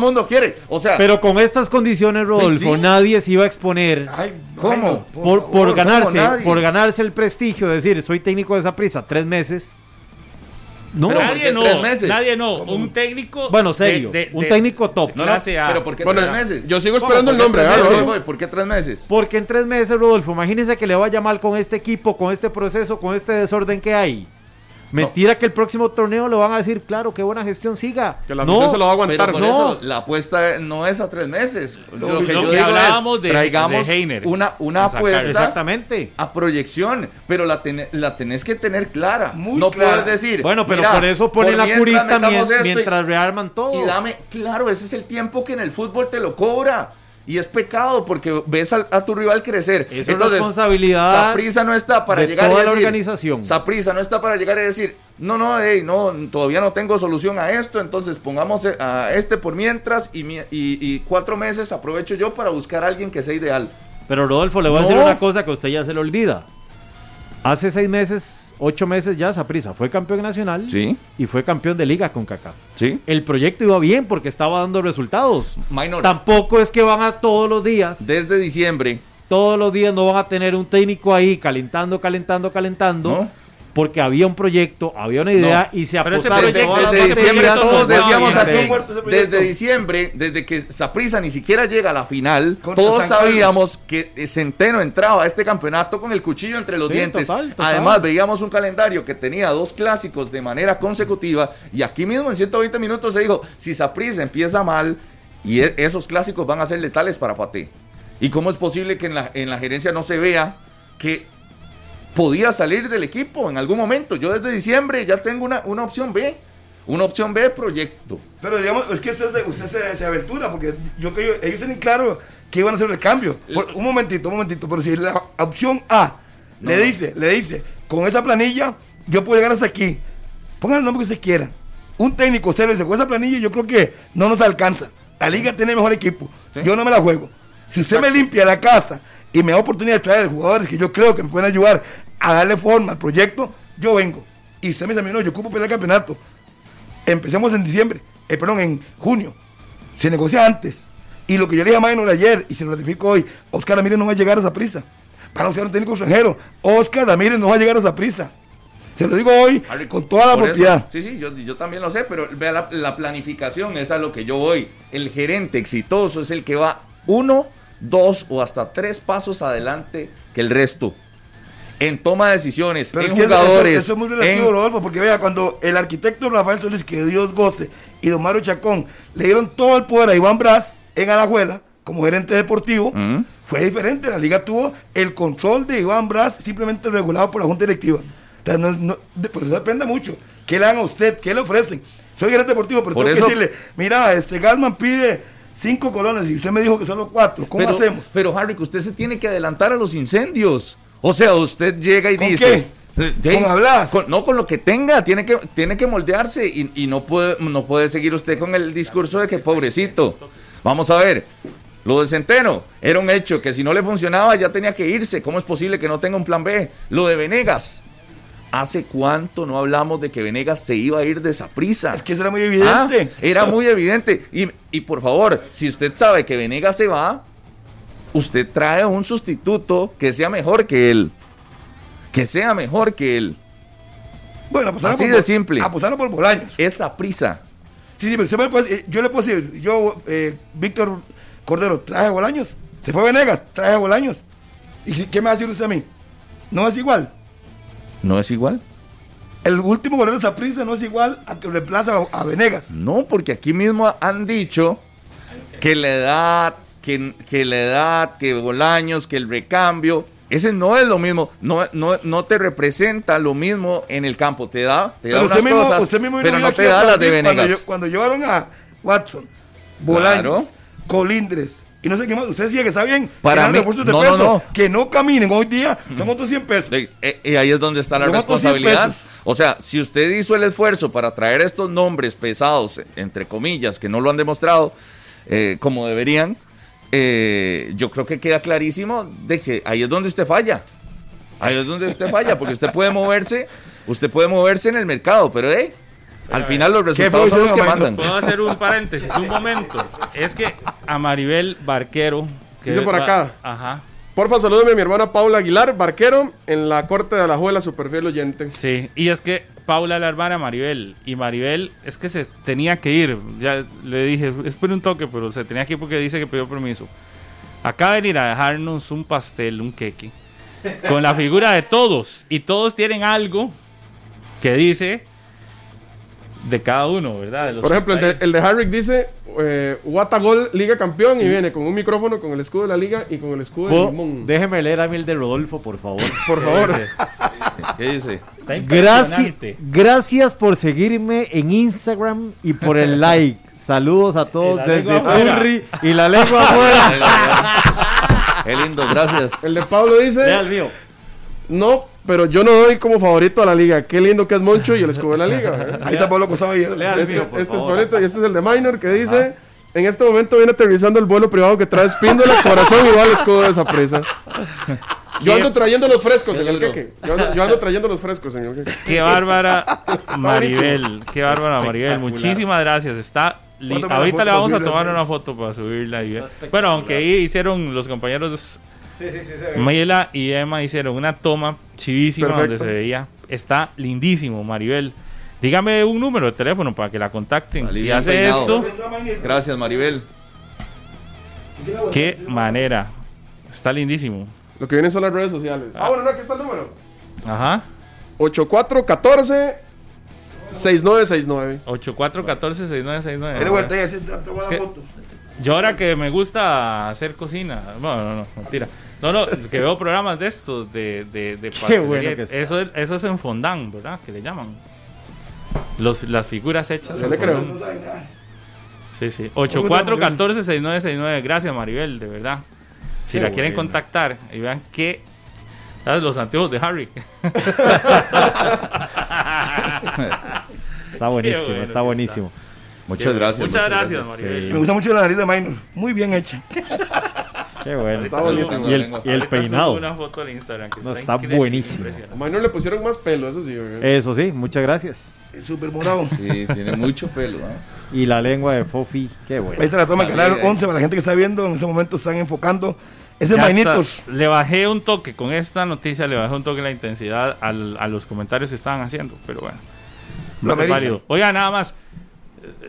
mundo quiere. O sea, pero con estas condiciones, Rodolfo, nadie se iba a exponer. ¿Cómo? Por ganarse el prestigio de decir, soy técnico de Saprissa 3 meses. Nadie. Un técnico. Bueno, serio. Un técnico top. Pero ¿por qué 3 meses? Yo sigo esperando el nombre. ¿Por qué 3 meses? Porque en 3 meses, Rodolfo, imagínese que le vaya mal con este equipo, con este proceso, con este desorden que hay. Mentira que el próximo torneo lo van a decir, claro, qué buena gestión, siga. Que la misión se lo va a aguantar. Pero eso, la apuesta no es a 3 meses. Lo que hablábamos de traigamos de una apuesta exactamente a proyección, pero la tenés que tener clara. Muy clara. Puedes decir, bueno, pero mira, por eso ponen la curita mientras rearman todo. Y dame, claro, ese es el tiempo que en el fútbol te lo cobra. Y es pecado porque ves a tu rival crecer. Eso es responsabilidad. Saprissa no está para llegar a decir. Toda la organización. Saprissa no está para llegar a decir, no, todavía no tengo solución a esto, entonces pongamos a este por mientras y 4 meses aprovecho yo para buscar a alguien que sea ideal. Pero Rodolfo, le voy a decir una cosa que a usted ya se le olvida. Hace 6 meses, 8 meses ya, Saprissa fue campeón nacional, sí, y fue campeón de liga con CONCACAF. Sí. El proyecto iba bien porque estaba dando resultados. Maynor. Tampoco es que van a todos los días. Desde diciembre. Todos los días no van a tener un técnico ahí calentando. ¿No? Porque había un proyecto, había una idea, no, y se apostaron. Desde diciembre todos decíamos así. Desde diciembre, desde que Saprissa ni siquiera llega a la final, todos sabíamos que Centeno entraba a este campeonato con el cuchillo entre los dientes. Total. Además, veíamos un calendario que tenía 2 clásicos de manera consecutiva, y aquí mismo en 120 minutos se dijo, si Saprissa empieza mal, y esos clásicos van a ser letales para Paté. ¿Y cómo es posible que en la gerencia no se vea que podía salir del equipo en algún momento? Yo desde diciembre ya tengo una opción B. Una opción B, proyecto. Pero digamos, es que usted se aventura, porque yo creo que ellos tienen claro que iban a hacer el cambio. Un momentito, pero si la opción A le dice, con esa planilla yo puedo llegar hasta aquí. Pongan el nombre que se quiera. Un técnico serio dice, con esa planilla yo creo que no nos alcanza. La liga tiene el mejor equipo. ¿Sí? Yo no me la juego. Si usted me limpia la casa y me da oportunidad de traer jugadores que yo creo que me pueden ayudar a darle forma al proyecto, yo vengo. Y usted me dice, no, yo ocupo pelear el campeonato. Empecemos en junio. Se negocia antes. Y lo que yo le dije a Maynor ayer, y se lo ratifico hoy, Oscar Ramírez no va a llegar a Saprissa. Van a buscar un técnico extranjero. Oscar Ramírez no va a llegar a Saprissa. Se lo digo hoy, Harry, con toda la propiedad. Eso, sí, yo también lo sé, pero vea la planificación, esa es a lo que yo voy. El gerente exitoso es el que va 1, 2 o hasta 3 pasos adelante que el resto en toma de decisiones, pero en jugadores. Eso es muy relativo, Rodolfo, porque vea, cuando el arquitecto Rafael Solís, que Dios goce, y don Mario Chacón le dieron todo el poder a Iván Brás en Alajuela como gerente deportivo, fue diferente. La liga tuvo el control de Iván Brás simplemente regulado por la junta directiva. Entonces, por eso depende mucho qué le dan a usted, qué le ofrecen. Soy gerente deportivo, pero tengo que decirle, mira, Galman pide 5 colones y usted me dijo que solo 4. ¿Cómo hacemos? Pero, Harry, que usted se tiene que adelantar a los incendios. O sea, usted llega y ¿con dice... ¿qué? ¿Con hablas? Con lo que tenga. Tiene que moldearse y no puede seguir usted con el discurso de que pobrecito. Vamos a ver. Lo de Centeno era un hecho que si no le funcionaba ya tenía que irse. ¿Cómo es posible que no tenga un plan B? Lo de Venegas. ¿Hace cuánto no hablamos de que Venegas se iba a ir de Saprissa? Es que eso era muy evidente. Era muy evidente. Y por favor, si usted sabe que Venegas se va, usted trae un sustituto que sea mejor que él. Bueno, así de simple. Apostaron por Bolaños. Es Saprissa. Sí, pero usted yo le puedo decir, Víctor Cordero, traje a Bolaños. Se fue Venegas, traje a Bolaños. ¿Y qué me va a decir usted a mí? ¿No es igual? ¿No es igual? El último goleador de Saprissa no es igual a que reemplaza a Venegas. No, porque aquí mismo han dicho que la edad, que Bolaños, que el recambio, ese no es lo mismo, no te representa lo mismo en el campo, te da unas cosas, pero no te da las de Venegas. Cuando llevaron a Watson, Bolaños, claro. Colindres, y no sé qué más, usted decía que está bien, para mí, no. Que no caminen hoy día, son otros 100 pesos. Y ahí es donde está la responsabilidad. O sea, si usted hizo el esfuerzo para traer estos nombres pesados, entre comillas, que no lo han demostrado como deberían, yo creo que queda clarísimo de que ahí es donde usted falla. Porque usted puede moverse en el mercado, pero al final los resultados son los que mandan. Puedo hacer un paréntesis, un momento. Es que a Maribel Barquero... que dice por acá. Ajá. Porfa, salúdeme a mi hermana Paula Aguilar Barquero en la corte de Alajuela, super fiel oyente. Sí, y es que Paula es la hermana Maribel. Y Maribel es que se tenía que ir. Ya le dije, espere un toque, pero se tenía que ir porque dice que pidió permiso. Acaba de venir a dejarnos un pastel, un queque, con la figura de todos. Y todos tienen algo que dice... de cada uno, ¿verdad? Por ejemplo, el de Harry dice What a Goal, Liga Campeón, y viene con un micrófono, con el escudo de la liga y con el escudo del limón. Déjeme leer a mí el de Rodolfo, por favor. Por favor. ¿Qué dice? Está impresionante. Gracias por seguirme en Instagram y por el like. Saludos a todos desde Turri y la lengua afuera. Qué lindo, gracias. El de Pablo dice... Lea el mío. No, pero yo no doy como favorito a la liga. Qué lindo que es Moncho y el escudo de la liga. Ahí está Pablo Cosado y este es Pablito, y este es el de Maynor que dice... En este momento viene aterrizando el vuelo privado que trae Spíndola, corazón igual escudo de esa presa. Yo ando trayendo los frescos en el queque. Yo ando trayendo los frescos en el queque. Qué bárbara Maribel. Qué bárbara Maribel. Muchísimas gracias. Está ahorita le vamos a tomar una foto para subirla. Bueno, aunque ahí hicieron los compañeros Mayela y Emma hicieron una toma chivísima donde se veía. Está lindísimo, Maribel. Dígame un número de teléfono para que la contacten. Salí si hace peinado. Esto. Gracias, Maribel. Qué manera. Está lindísimo. Lo que vienen son las redes sociales. Ah, bueno, no, aquí está el número. Ajá. 8414-6969. 8414-6969. Tiene vuelta y así te voy a dar fotos. Yo ahora que me gusta hacer cocina. Bueno, no, mentira. No, que veo programas de estos, de pastelería. Qué bueno que está. Eso es en fondant, ¿verdad? Que le llaman. Las figuras hechas. Se le creo. No sabe nada. Sí. 8414-6969. Gracias, Maribel, de verdad. Si qué la quieren contactar y vean que. ¿Sabes? Los antiguos de Harry. Está buenísimo. Muchas gracias, Maribel. Sí. Me gusta mucho la nariz de Maynor. Muy bien hecha. Qué bueno. Está buenísimo. Y el peinado. Una foto en Instagram que está buenísimo. A Maynor le pusieron más pelo, eso sí. Eso sí, muchas gracias. El super morado. Sí, tiene mucho pelo. Y la lengua de Fofi, qué bueno. Esta la toma en Canal 11 para la gente que está viendo. En ese momento están enfocando. Ese Mainitos. Le bajé un toque con esta noticia, le bajé un toque la intensidad a los comentarios que estaban haciendo. Pero bueno, es válido. Oiga, nada más.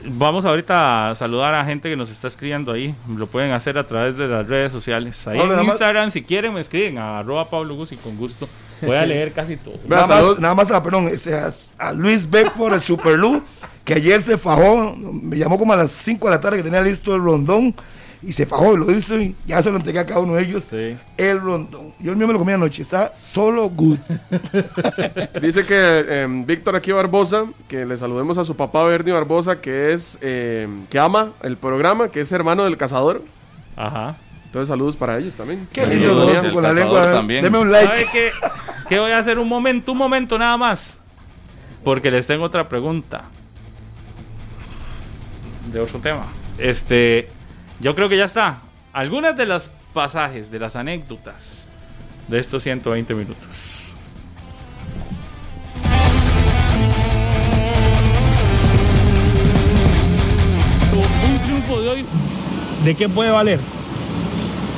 Vamos ahorita a saludar a gente que nos está escribiendo ahí. Lo pueden hacer a través de las redes sociales. Ahí en Instagram, si quieren, me escriben a @PabloGuz y con gusto voy a leer casi todo. Nada más, a Luis Beckford, el Superlú, que ayer se fajó. Me llamó como a las 5 de la tarde que tenía listo el rondón. Y se fajó, lo hizo y ya se lo entregué a cada uno de ellos. Sí. El rondón. Yo el mío me lo comí anoche, está solo good. Dice que Víctor aquí Barbosa, que le saludemos a su papá Bernie Barbosa, que es que ama el programa, que es hermano del cazador. Ajá. Entonces saludos para ellos también. Qué lindo lo con la lengua también. Deme un like. ¿Sabe qué voy a hacer? Un momento nada más. Porque les tengo otra pregunta. De otro tema. Yo creo que ya está. Algunas de las pasajes, de las anécdotas de estos 120 minutos. Un triunfo de hoy, ¿de qué puede valer?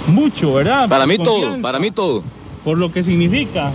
Mucho, ¿verdad? Para mí todo, Por lo que significa.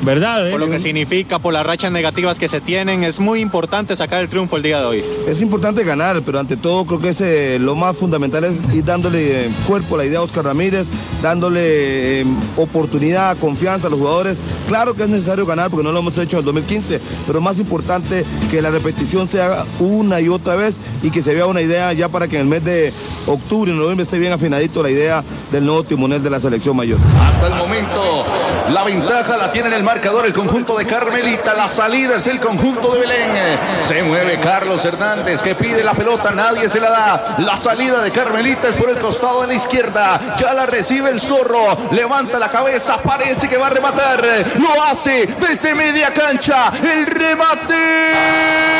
¿Verdad? Por lo que significa, por las rachas negativas que se tienen, es muy importante sacar el triunfo el día de hoy. Es importante ganar, pero ante todo creo que lo más fundamental es ir dándole cuerpo a la idea a Oscar Ramírez, dándole oportunidad, confianza a los jugadores. Claro que es necesario ganar porque no lo hemos hecho en el 2015, pero más importante que la repetición se haga una y otra vez y que se vea una idea ya para que en el mes de octubre, noviembre esté bien afinadito la idea del nuevo timonel de la selección mayor. Hasta el momento, la ventaja la tiene el marcador, el conjunto de Carmelita, las salidas del conjunto de Belén. Se mueve Carlos Hernández, que pide la pelota, nadie se la da. La salida de Carmelita es por el costado de la izquierda, ya la recibe el Zorro, levanta la cabeza, parece que va a rematar, lo hace desde media cancha, el remate.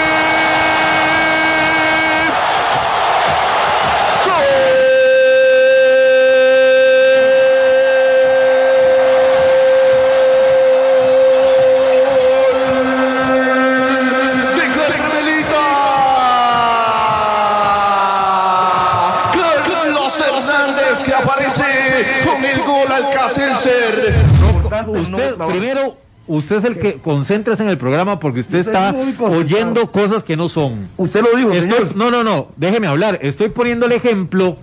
Usted es el que concéntrese en el programa porque usted está oyendo cosas que no son. Usted lo dijo, señor. No, déjeme hablar. Estoy poniendo el ejemplo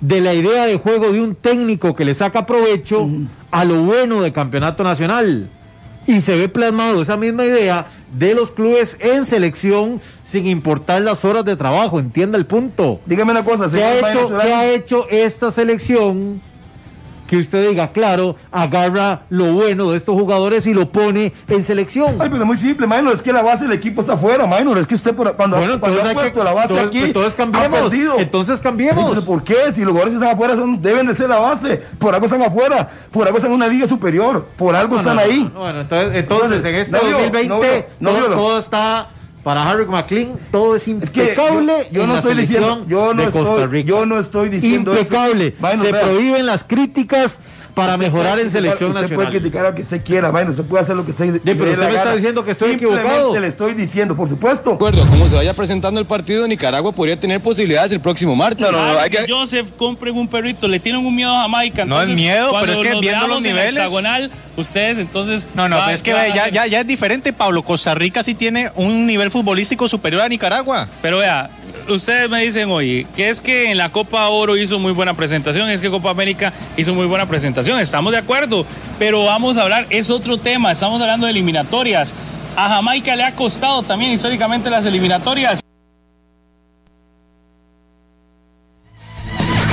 de la idea de juego de un técnico que le saca provecho a lo bueno del campeonato nacional. Y se ve plasmado esa misma idea de los clubes en selección sin importar las horas de trabajo. Entienda el punto. Dígame una cosa. ¿Qué ha hecho esta selección? Que usted diga, claro, agarra lo bueno de estos jugadores y lo pone en selección. Ay, pero es muy simple, Maynor, es que la base del equipo está afuera, Maynor, es que usted cuando ha puesto la base aquí, entonces cambiemos. Ay, pero ¿por qué? Si los jugadores que están afuera deben de ser la base, por algo están afuera, por algo están en una liga superior, por algo están ahí. Bueno, entonces en este 2020 todo está... Para Harry McLean todo es impecable. Es que yo no estoy diciendo, yo no estoy diciendo impecable. Bueno, se prohíben las críticas para mejorar en selección nacional. Se puede criticar a que usted quiera, bueno, se puede hacer lo que se dé. Pero usted me está diciendo que estoy equivocado. Le estoy diciendo, por supuesto. De acuerdo, como se vaya presentando el partido, Nicaragua podría tener posibilidades el próximo martes. No, no, hay que... Joseph, compren un perrito, le tienen un miedo a Jamaica. Entonces, no es miedo, pero es que viendo los niveles. Hexagonal, ustedes, entonces. No, no, es que ya es diferente, Pablo. Costa Rica sí tiene un nivel futbolístico superior a Nicaragua. Pero vea, ustedes me dicen, oye, que es que en la Copa Oro hizo muy buena presentación, es que Copa América hizo muy buena presentación, estamos de acuerdo, pero vamos a hablar, es otro tema, estamos hablando de eliminatorias. A Jamaica le ha costado también históricamente las eliminatorias.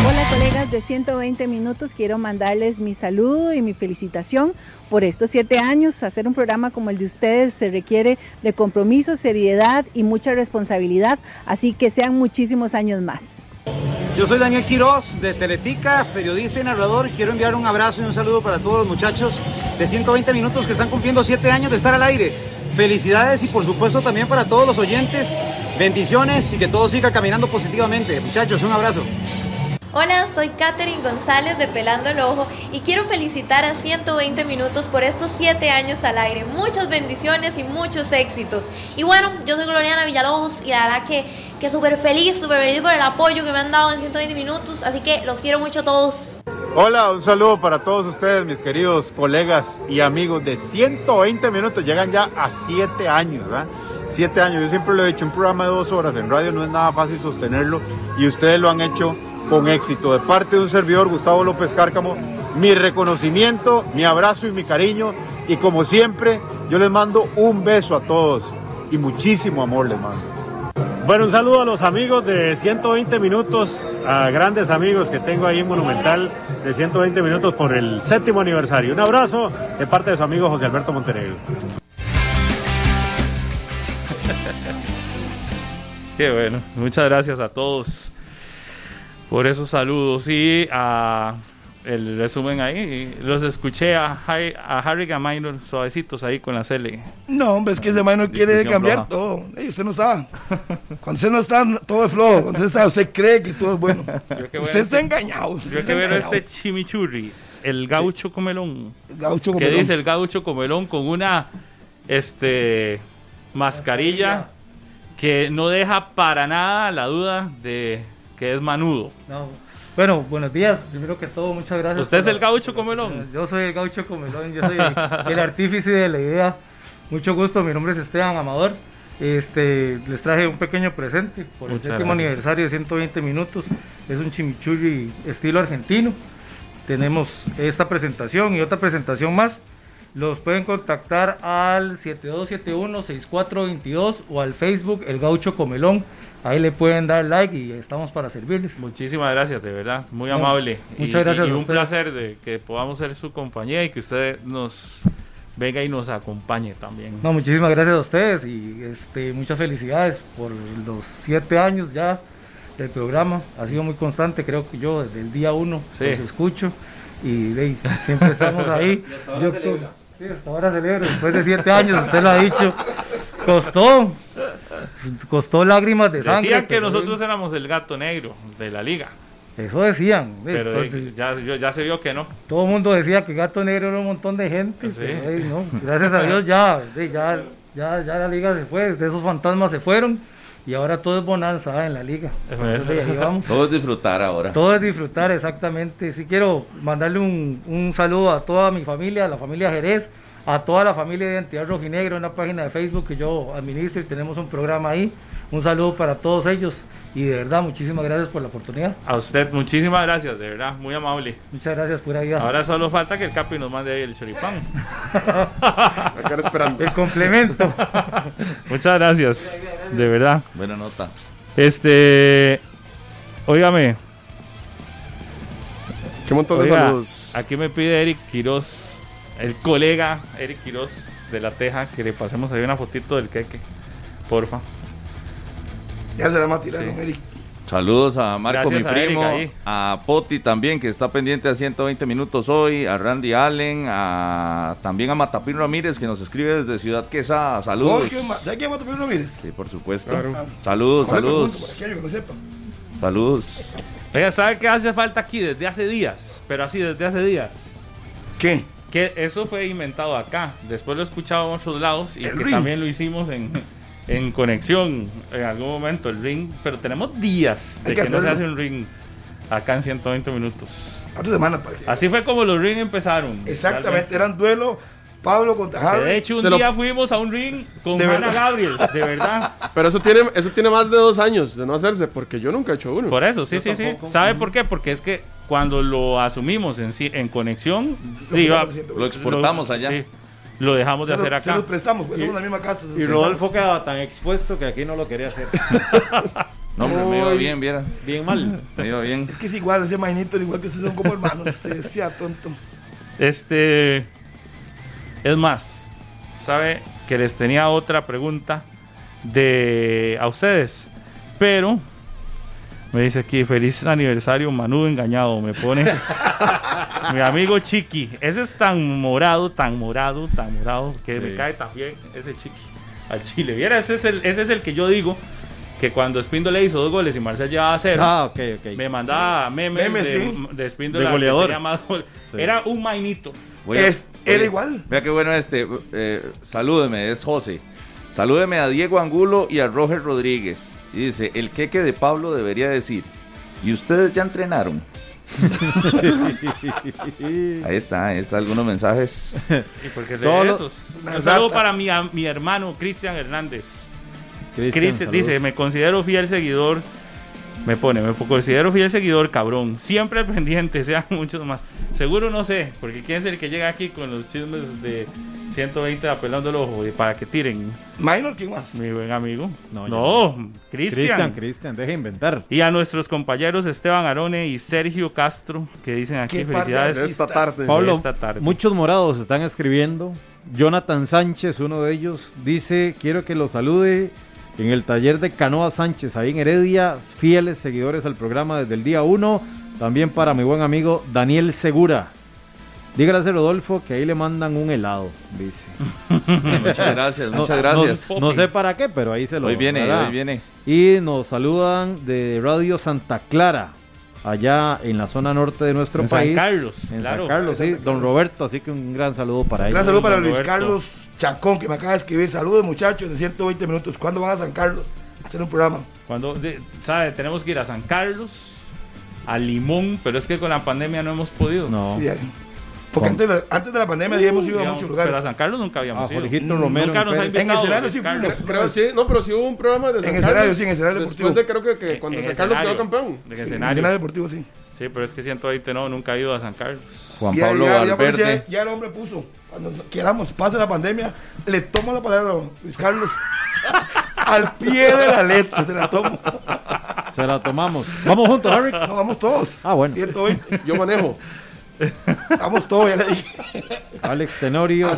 Hola colegas de 120 minutos, quiero mandarles mi saludo y mi felicitación por estos 7 años. Hacer un programa como el de ustedes se requiere de compromiso, seriedad y mucha responsabilidad, así que sean muchísimos años más. Yo soy Daniel Quiroz de Teletica, periodista y narrador. Quiero enviar un abrazo y un saludo para todos los muchachos de 120 minutos que están cumpliendo 7 años de estar al aire. Felicidades y por supuesto también para todos los oyentes, bendiciones y que todo siga caminando positivamente. Muchachos, un abrazo. Hola, soy Katherine González de Pelando el Ojo y quiero felicitar a 120 Minutos por estos 7 años al aire. Muchas bendiciones y muchos éxitos. Y bueno, yo soy Gloriana Villalobos y la verdad que súper feliz por el apoyo que me han dado en 120 Minutos. Así que los quiero mucho a todos. Hola, un saludo para todos ustedes, mis queridos colegas y amigos de 120 Minutos. Llegan ya a 7 años, ¿verdad? 7 años. Yo siempre lo he dicho, un programa de 2 horas en radio no es nada fácil sostenerlo y ustedes lo han hecho con éxito. De parte de un servidor, Gustavo López Cárcamo, mi reconocimiento, mi abrazo y mi cariño, y como siempre, yo les mando un beso a todos, y muchísimo amor les mando. Bueno, un saludo a los amigos de 120 Minutos, a grandes amigos que tengo ahí en Monumental, de 120 Minutos por el 7º aniversario. Un abrazo de parte de su amigo José Alberto Montenegro. Qué bueno, muchas gracias a todos por esos saludos y el resumen ahí. Los escuché a Harry y a Maynor suavecitos ahí con la Cele. No, hombre, es que ese Maynor quiere cambiar todo. Usted no sabe. Cuando usted no está, todo es flojo. Cuando usted está, usted cree que todo es bueno. Usted está engañado. Yo que veo este chimichurri, el gaucho comelón. El gaucho comelón. ¿Qué dice el gaucho comelón con una mascarilla que no deja para nada la duda de que es manudo. No. Bueno, buenos días, primero que todo, muchas gracias. ¿Usted es el gaucho comelón? Yo soy el gaucho comelón, yo soy el artífice de la idea. Mucho gusto, mi nombre es Esteban Amador. Les traje un pequeño presente por el 7º aniversario de 120 minutos. Es un chimichurri estilo argentino. Tenemos esta presentación y otra presentación más. Los pueden contactar al 7271-6422 o al Facebook El Gaucho Comelón. Ahí le pueden dar like y estamos para servirles. Muchísimas gracias, de verdad, muy amable. Muchas gracias. Y un placer de que podamos ser su compañía y que usted nos venga y nos acompañe también. No, muchísimas gracias a ustedes y muchas felicidades por los 7 años ya del programa. Ha sido muy constante, creo que yo desde el día 1 los escucho y siempre estamos ahí. Y hasta ahora celebra. Sí, hasta ahora celebro, después de 7 años, usted lo ha dicho. Costó lágrimas de sangre. Decían que nosotros éramos el gato negro de la liga. Eso decían. Pero entonces, ya se vio que no. Todo el mundo decía que gato negro era un montón de gente. Sí. Pero, no, gracias a Dios ya la liga se fue, esos fantasmas se fueron y ahora todo es bonanza en la liga. Entonces, ahí vamos. Todo es disfrutar ahora. Todo es disfrutar, exactamente. Sí, quiero mandarle un saludo a toda mi familia, a la familia Jerez, a toda la familia de Identidad Rojinegra, una página de Facebook que yo administro y tenemos un programa ahí. Un saludo para todos ellos y de verdad muchísimas gracias por la oportunidad. A usted muchísimas gracias, de verdad, muy amable. Muchas gracias, pura vida. Ahora solo falta que el Capi nos mande ahí el choripán. Acá esperando. El complemento. Muchas gracias, de verdad. Buena nota. Óigame. Qué montón de saludos. Aquí me pide Eric Quiroz, el colega Eric Quiroz de La Teja, que le pasemos ahí una fotito del queque, porfa. Ya se la matiraron, sí. Eric. Saludos a Marco, gracias, mi primo, a Poti también, que está pendiente a 120 minutos hoy, a Randy Allen, también a Matapín Ramírez, que nos escribe desde Ciudad Quesada. Saludos. ¿Sabes quién es Matapín Ramírez? Sí, por supuesto. Claro. Saludos, saludos. Pregunto, que no sepa. Saludos. Oiga, ¿sabe qué hace falta aquí desde hace días? Pero así, desde hace días. ¿Qué? Que eso fue inventado acá. Después lo he escuchado en otros lados y que también lo hicimos en conexión en algún momento, el ring. Pero tenemos días de que no se hace un ring acá en 120 minutos. Así fue como los ring empezaron. Exactamente, eran duelos. Pablo contra Harry. De hecho, un día fuimos a un ring con Ana Gabriels, de verdad. Pero eso tiene más de 2 años de no hacerse, porque yo nunca he hecho uno. Por eso, sí. ¿Sabe por qué? Porque es que cuando lo asumimos en conexión, lo exportamos allá. Sí, lo dejamos de hacer acá. Se los prestamos, pues, somos la misma casa. Y Rodolfo quedaba tan expuesto que aquí no lo quería hacer. No, pero me iba bien, viera. Bien mal. Me iba bien. Es que es igual, ese Maynito, igual que ustedes son como hermanos. Ustedes sea tonto. Es más, sabe que les tenía otra pregunta a ustedes, pero me dice aquí, feliz aniversario, Manu engañado, me pone mi amigo Chiqui. Ese es tan morado, que sí. Me cae también ese Chiqui al chile. Viera, ese es el que yo digo, que cuando Spíndola hizo 2 goles y Marcel llevaba 0, okay. Me mandaba memes de Spíndola, de goleador. Sí. Era un Mainito. Era igual. Vea qué bueno salúdeme, es José. Salúdeme a Diego Angulo y a Roger Rodríguez. Y dice, el queque de Pablo debería decir, ¿y ustedes ya entrenaron? Ahí está, algunos mensajes. ¿Y porque de esos? Un saludo para mi hermano Cristian Hernández. Cristian dice, me considero fiel seguidor. Me considero fiel seguidor, cabrón. Siempre pendiente, sean muchos más. Seguro no sé, porque quién es el que llega aquí con los chismes de 120 apelando el ojo para que tiren. Maynor, ¿quién más? Mi buen amigo. No, Cristian, deja inventar. Y a nuestros compañeros Esteban Arone y Sergio Castro, que dicen aquí felicidades esta tarde. Muchos morados están escribiendo. Jonathan Sánchez, uno de ellos, dice, quiero que lo salude en el taller de Canoa Sánchez, ahí en Heredia, fieles seguidores al programa desde el día 1, también para mi buen amigo Daniel Segura. Dígale a Rodolfo que ahí le mandan un helado, dice. Muchas gracias. No sé para qué, pero ahí se lo... Hoy viene. Y nos saludan de Radio Santa Clara, allá en la zona norte de nuestro país. En San Carlos, sí. Don Roberto, así que un gran saludo para ellos. Un gran saludo para Luis Carlos Chacón, que me acaba de escribir. Saludos, muchachos, de 120 minutos. ¿Cuándo van a San Carlos a hacer un programa? Tenemos que ir a San Carlos, a Limón, pero es que con la pandemia no hemos podido. No. Sí, porque antes de la pandemia ya hemos ido a muchos lugares. Pero a San Carlos nunca habíamos ido. Jorgito Romero. Nunca nos ha invitado. En escenario sí fuimos. No, pero sí hubo un programa de San Carlos. En escenario sí, en escenario deportivo. Después creo que cuando San Carlos quedó campeón. En escenario deportivo sí. Sí, pero es que 120 nunca ha ido a San Carlos. Juan Pablo Valverde. Ya el hombre puso, cuando queramos, pase la pandemia, le tomo la palabra a Luis Carlos al pie de la letra, se la tomo. Se la tomamos. ¿Vamos juntos, Harry? No, vamos todos. Ah, bueno. 120. Yo manejo. Vamos todos, ya le dije. Alex Tenorio.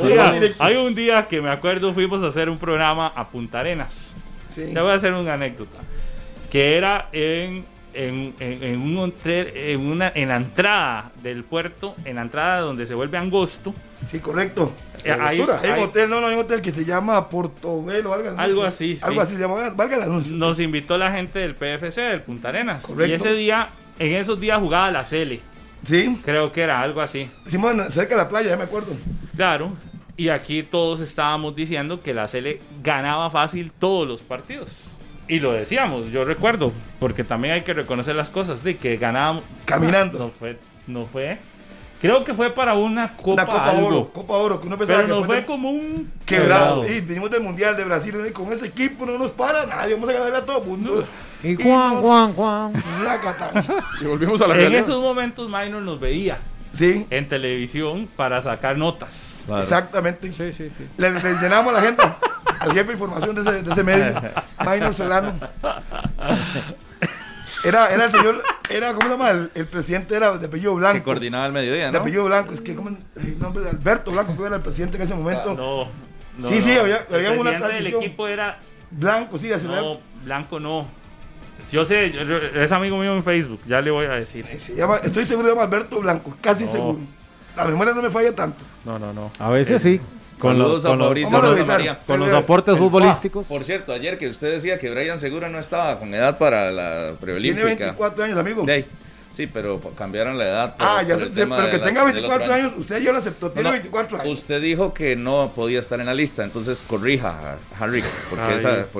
Hay un día que me acuerdo, fuimos a hacer un programa a Punta Arenas. Sí. Te voy a hacer una anécdota. Que era en la entrada del puerto, en la entrada donde se vuelve angosto. Sí, correcto. Hay un hotel que se llama Portobelo, algo así se llama, valga el anuncio. Nos invitó la gente del PFC, del Punta Arenas. Correcto. Y ese día, en esos días jugaba la Cele. Sí. Creo que era algo así. Sí, bueno, cerca de la playa, ya me acuerdo. Claro, y aquí todos estábamos diciendo que la Cele ganaba fácil todos los partidos. Y lo decíamos, yo recuerdo, porque también hay que reconocer las cosas, de que ganábamos. Caminando. No fue. Creo que fue para una Copa Oro, que uno pensaba pero que no fue como un quebrado. Y vinimos del Mundial de Brasil, y con ese equipo no nos para nadie, vamos a ganarle a todo el mundo. Y Juan. Y volvimos a la realidad. En esos momentos Maynor nos veía. Sí. En televisión para sacar notas. Claro. Exactamente. Sí. Le llenamos a la gente, al jefe de información de ese medio, Maynor Solano. Era el señor, ¿cómo se llama? El presidente era de apellido Blanco. Que coordinaba el mediodía, ¿no? De apellido Blanco, es que el nombre de Alberto Blanco, que era el presidente en ese momento. No, había una transición. El presidente del equipo era Blanco, sí. No, Blanco no. Yo sé, es amigo mío en Facebook, ya le voy a decir. Se llama, estoy seguro, se llama Alberto Blanco, casi seguro. La memoria no me falla tanto. No. A veces sí. Con los aportes futbolísticos. Por cierto, ayer que usted decía que Brian Segura no estaba con edad para la preolímpica. Tiene 24 años, amigo. Sí, pero cambiaron la edad. Pero que tenga 24 años, usted ya lo aceptó, tiene 24 años. Usted dijo que no podía estar en la lista, entonces corrija, Harry,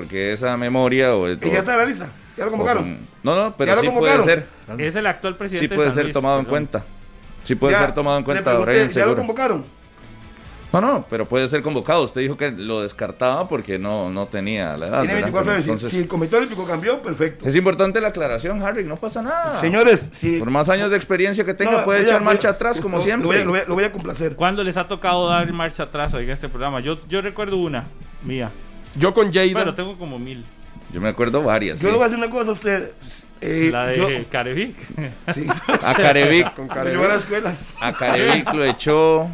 porque esa memoria... ¿Ella está en la lista? ¿Ya lo convocaron? No, pero sí puede ser. Es el actual presidente. Sí puede ser tomado en cuenta. Sí puede ser tomado en cuenta, Brian Segura. ¿Ya lo convocaron? No, pero puede ser convocado. Usted dijo que lo descartaba porque no tenía la edad. Tiene 24 años. Entonces, si el Comité Olímpico cambió, perfecto. Es importante la aclaración, Harry, no pasa nada. Señores, si... por más años de experiencia que tenga, puede echar marcha atrás, como siempre. Lo voy a complacer. ¿Cuándo les ha tocado dar marcha atrás en este programa? Yo recuerdo una mía. Yo con Lleida. Pero tengo como 1000. Yo me acuerdo varias. Yo le voy a decir una cosa a usted. La de Carevic. Sí. A Carevic. Con Carevic. Yo a la escuela. A Carevic lo echó...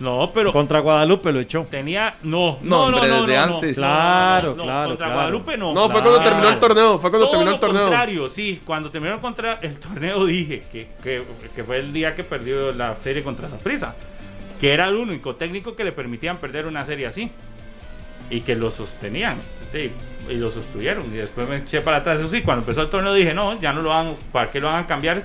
No, pero... Contra Guadalupe lo echó. Tenía... No, antes. Claro. Contra Guadalupe no. No, fue cuando terminó el torneo. Todo lo contrario, sí. Cuando terminó contra el torneo dije que fue el día que perdió la serie contra Saprissa, que era el único técnico que le permitían perder una serie así. Y que lo sostenían. Sí, y lo sostuvieron. Y después me eché para atrás. Eso sí, cuando empezó el torneo dije, no, ya no lo van... ¿Para qué lo van a cambiar?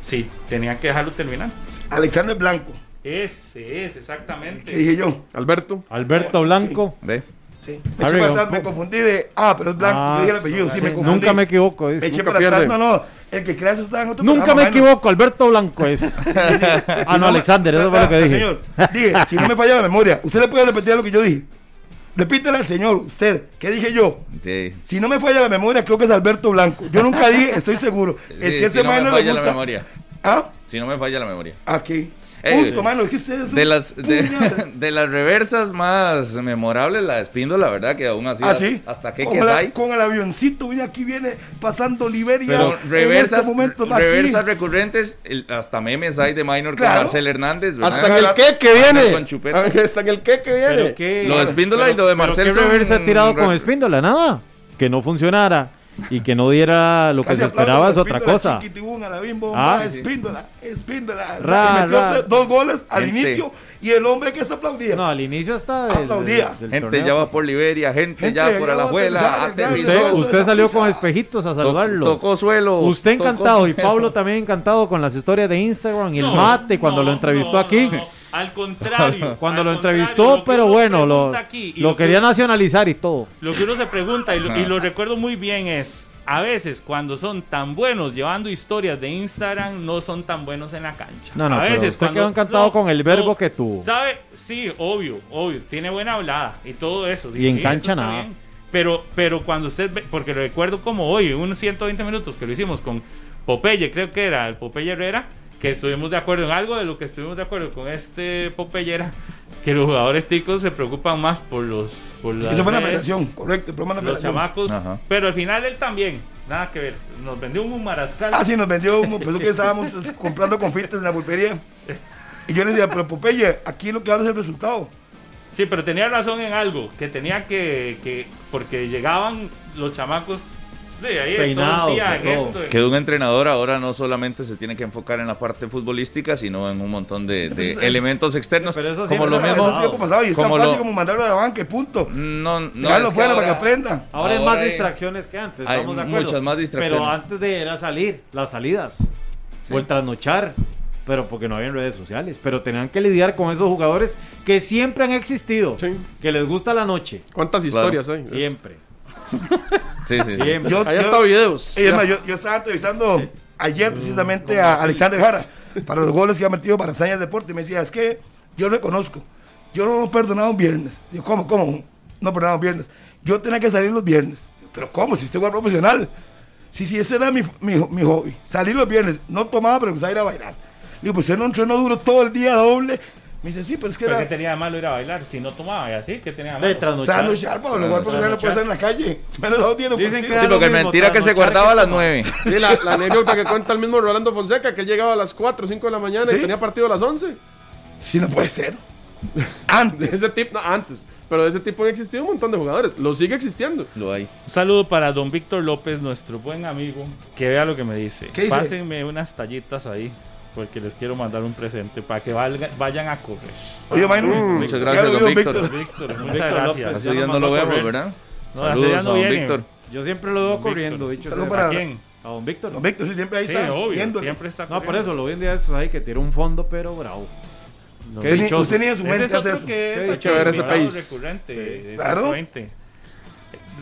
Sí, tenían que dejarlo terminar. Alexander Blanco. Ese es, exactamente. ¿Qué dije yo? Alberto Blanco. Ve. Sí. Me eché para atrás, me confundí de. Pero es Blanco. Yo dije el apellido, sí, me confundí. Nunca me equivoco. Me eché para atrás, no. El que creas estaba en otro programa. Nunca me equivoco, Alberto Blanco es. Alexander, eso fue lo que dije. Señor, dije, si no me falla la memoria, ¿usted le puede repetir lo que yo dije? Repítela al señor, usted, ¿qué dije yo? Sí. Si no me falla la memoria, creo que es Alberto Blanco. Yo nunca dije, estoy seguro. Es que ese man no le gusta. Si no me falla la memoria. Aquí. Mano, de las reversas más memorables, la de Spíndola, la verdad que aún así hasta que hay con el avioncito, mira, aquí viene pasando Liberia. Pero reversas, reversas recurrentes, hasta memes hay de Maynor con Marcel Hernández, ¿verdad? Hasta en el que viene con chupeta. Hasta en el que viene lo de Spíndola y lo de Marcel. ¿Qué reversa tirado con Spíndola? Nada que no funcionara y que no diera lo que se esperaba es otra cosa. Spíndola. Metió 2 goles al inicio y el hombre que se aplaudía. No, al inicio está aplaudía. Gente ya va por Liberia, gente ya por Alajuela. Usted salió con espejitos a saludarlo. Tocó suelo. Usted encantado y Pablo también encantado con las historias de Instagram y el mate cuando lo entrevistó aquí. Al contrario. Cuando lo entrevistó, lo pero bueno, lo quería nacionalizar y todo. Lo que uno se pregunta, y lo recuerdo muy bien, es, a veces cuando son tan buenos llevando historias de Instagram, no son tan buenos en la cancha. No, a veces usted quedó encantado con el verbo que tuvo. ¿Sabe? Sí, obvio. Tiene buena hablada y todo eso. Y en cancha nada. Pero cuando usted ve, porque lo recuerdo como hoy, unos 120 minutos que lo hicimos con Popeye, creo que era el Popeye Herrera, que estuvimos de acuerdo en algo de lo que estuvimos de acuerdo con este Popeyera, que los jugadores ticos se preocupan más por las eso fue una apelación, correcto, pero los chamacos. Ajá. Pero al final él también, nada que ver, nos vendió un marascal. Sí, nos vendió humo, pensó que estábamos comprando confites en la pulpería. Y yo le decía, pero Popeye, aquí lo que vale es el resultado. Sí, pero tenía razón en algo, que tenía que porque llegaban los chamacos peinados, que un entrenador ahora no solamente se tiene que enfocar en la parte futbolística, sino en un montón de elementos externos, pero como lo mismo pasado, y como fácil como mandarlo a la banca, punto. No ya lo fuera para que aprenda. Ahora es más distracciones que antes, estamos de acuerdo. Muchas más distracciones. Pero antes era salir, las salidas, o el trasnochar, pero porque no había redes sociales, pero tenían que lidiar con esos jugadores que siempre han existido, que les gusta la noche. ¿Cuántas historias hay? Siempre. Sí. Ahí está videos. Yo estaba entrevistando ayer precisamente a Alexander Jara para los goles que ha metido para Saña del Deporte. Y me decía, es que yo reconozco, yo no perdonaba un viernes. Yo, ¿cómo? No perdonaba un viernes. Yo tenía que salir los viernes. Pero ¿cómo? Si usted era profesional. Sí, ese era mi hobby. Salir los viernes. No tomaba, pero usaba ir a bailar. Le digo, pues usted no entrenó duro todo el día doble. Me dice, sí, pero es que ¿Pero era... ¿Qué tenía de malo ir a bailar? Si no tomaba, y así, ¿qué tenía de malo? Trasnochar, Pablo, igual porque no puede estar en la calle. Menos dos días no puede estar. Sí, porque mentira que se guardaba a las 9. Sí, la anécdota que cuenta el mismo Rolando Fonseca, que él llegaba a las 4, 5 de la mañana y tenía partido a las 11. Sí, no puede ser. Antes. Ese tip, no, antes. Pero de ese tipo han existido un montón de jugadores. Lo sigue existiendo. Lo hay. Un saludo para don Víctor López, nuestro buen amigo. Que vea lo que me dice. ¿Qué dice? Pásenme unas tallitas ahí, porque les quiero mandar un presente para que vayan a correr. Oye, muchas gracias, don Víctor. Muchas gracias. Hace días no lo vemos, ¿verdad? No, hace días no viene. Yo siempre lo veo corriendo. ¿A quién? A don Víctor. Don Víctor siempre ahí está. Sí, obvio, siempre está corriendo. No, por eso, lo vi en día de esos ahí que tiró un fondo, pero bravo. No, ¿qué dichoso? Usted tenía su mente es eso. Qué chévere ver ese país. Recurrente, sí, claro.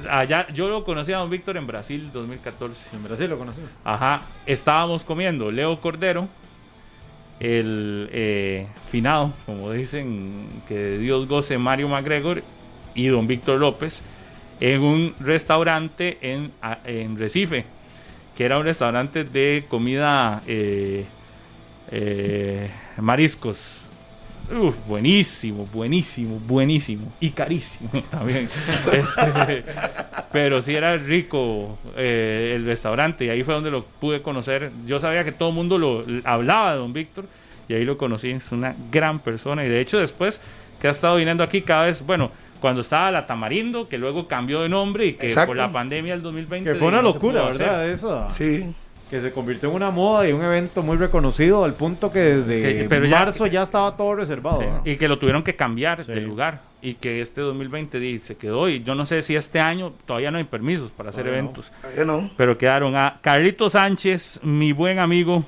Allá, yo lo conocí a don Víctor en Brasil 2014. En Brasil lo conocí. Ajá. Estábamos comiendo Leo Cordero, el finado, como dicen, que Dios goce, Mario McGregor y don Víctor López, en un restaurante en Recife, que era un restaurante de comida mariscos. Uf, buenísimo y carísimo también. Pero sí era rico el restaurante, y ahí fue donde lo pude conocer. Yo sabía que todo el mundo lo hablaba de don Víctor, y ahí lo conocí. Es una gran persona, y de hecho después que ha estado viniendo aquí cada vez, bueno, cuando estaba la Tamarindo, que luego cambió de nombre, y que exacto, por la pandemia del 2020, que fue una locura, ¿verdad? Eso sí, que se convirtió en una moda y un evento muy reconocido, al punto que desde marzo ya estaba todo reservado, sí, ¿no? Y que lo tuvieron que cambiar, sí, de lugar, y que este 2020 se quedó, y yo no sé si este año todavía no hay permisos para hacer eventos, no. Pero quedaron a Carlito Sánchez, mi buen amigo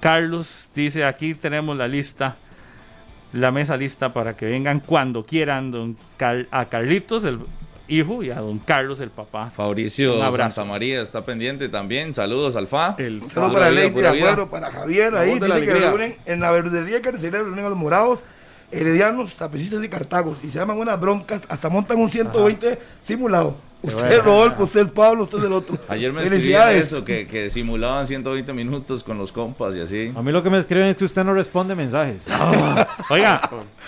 Carlos, dice, aquí tenemos la lista, la mesa lista para que vengan cuando quieran, a Carlitos, el hijo, y a don Carlos, el papá. Fabricio Santa María está pendiente también. Saludos, Alfa. Saludos para Lady Agüero, para Javier. Ahí dice que reúnen en la verdulería carcelera, reúnen a los morados, heredianos, zapecistas y cartagos, y se llaman unas broncas, hasta montan un 120 simulado. Usted es Rodolfo, usted es Pablo, usted es el otro. Ayer me escribían eso, que simulaban 120 minutos con los compas y así. A mí lo que me escriben es que usted no responde mensajes. Oiga,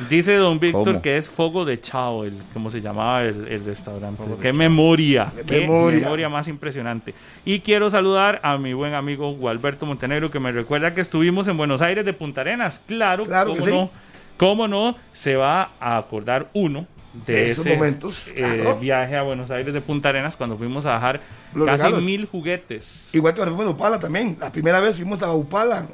dice don Víctor, ¿cómo? Que es Fogo de Chao, como se llamaba el restaurante. ¡Qué memoria! ¡Qué memoria más impresionante! Y quiero saludar a mi buen amigo Gualberto Montenegro, que me recuerda que estuvimos en Buenos Aires de Punta Arenas. Claro que sí. ¿Cómo no se va a acordar uno de esos momentos, viaje a Buenos Aires de Punta Arenas, cuando fuimos a bajar casi regalos, 1,000 juguetes, igual que fuimos a Upala también, la primera vez fuimos a Upala,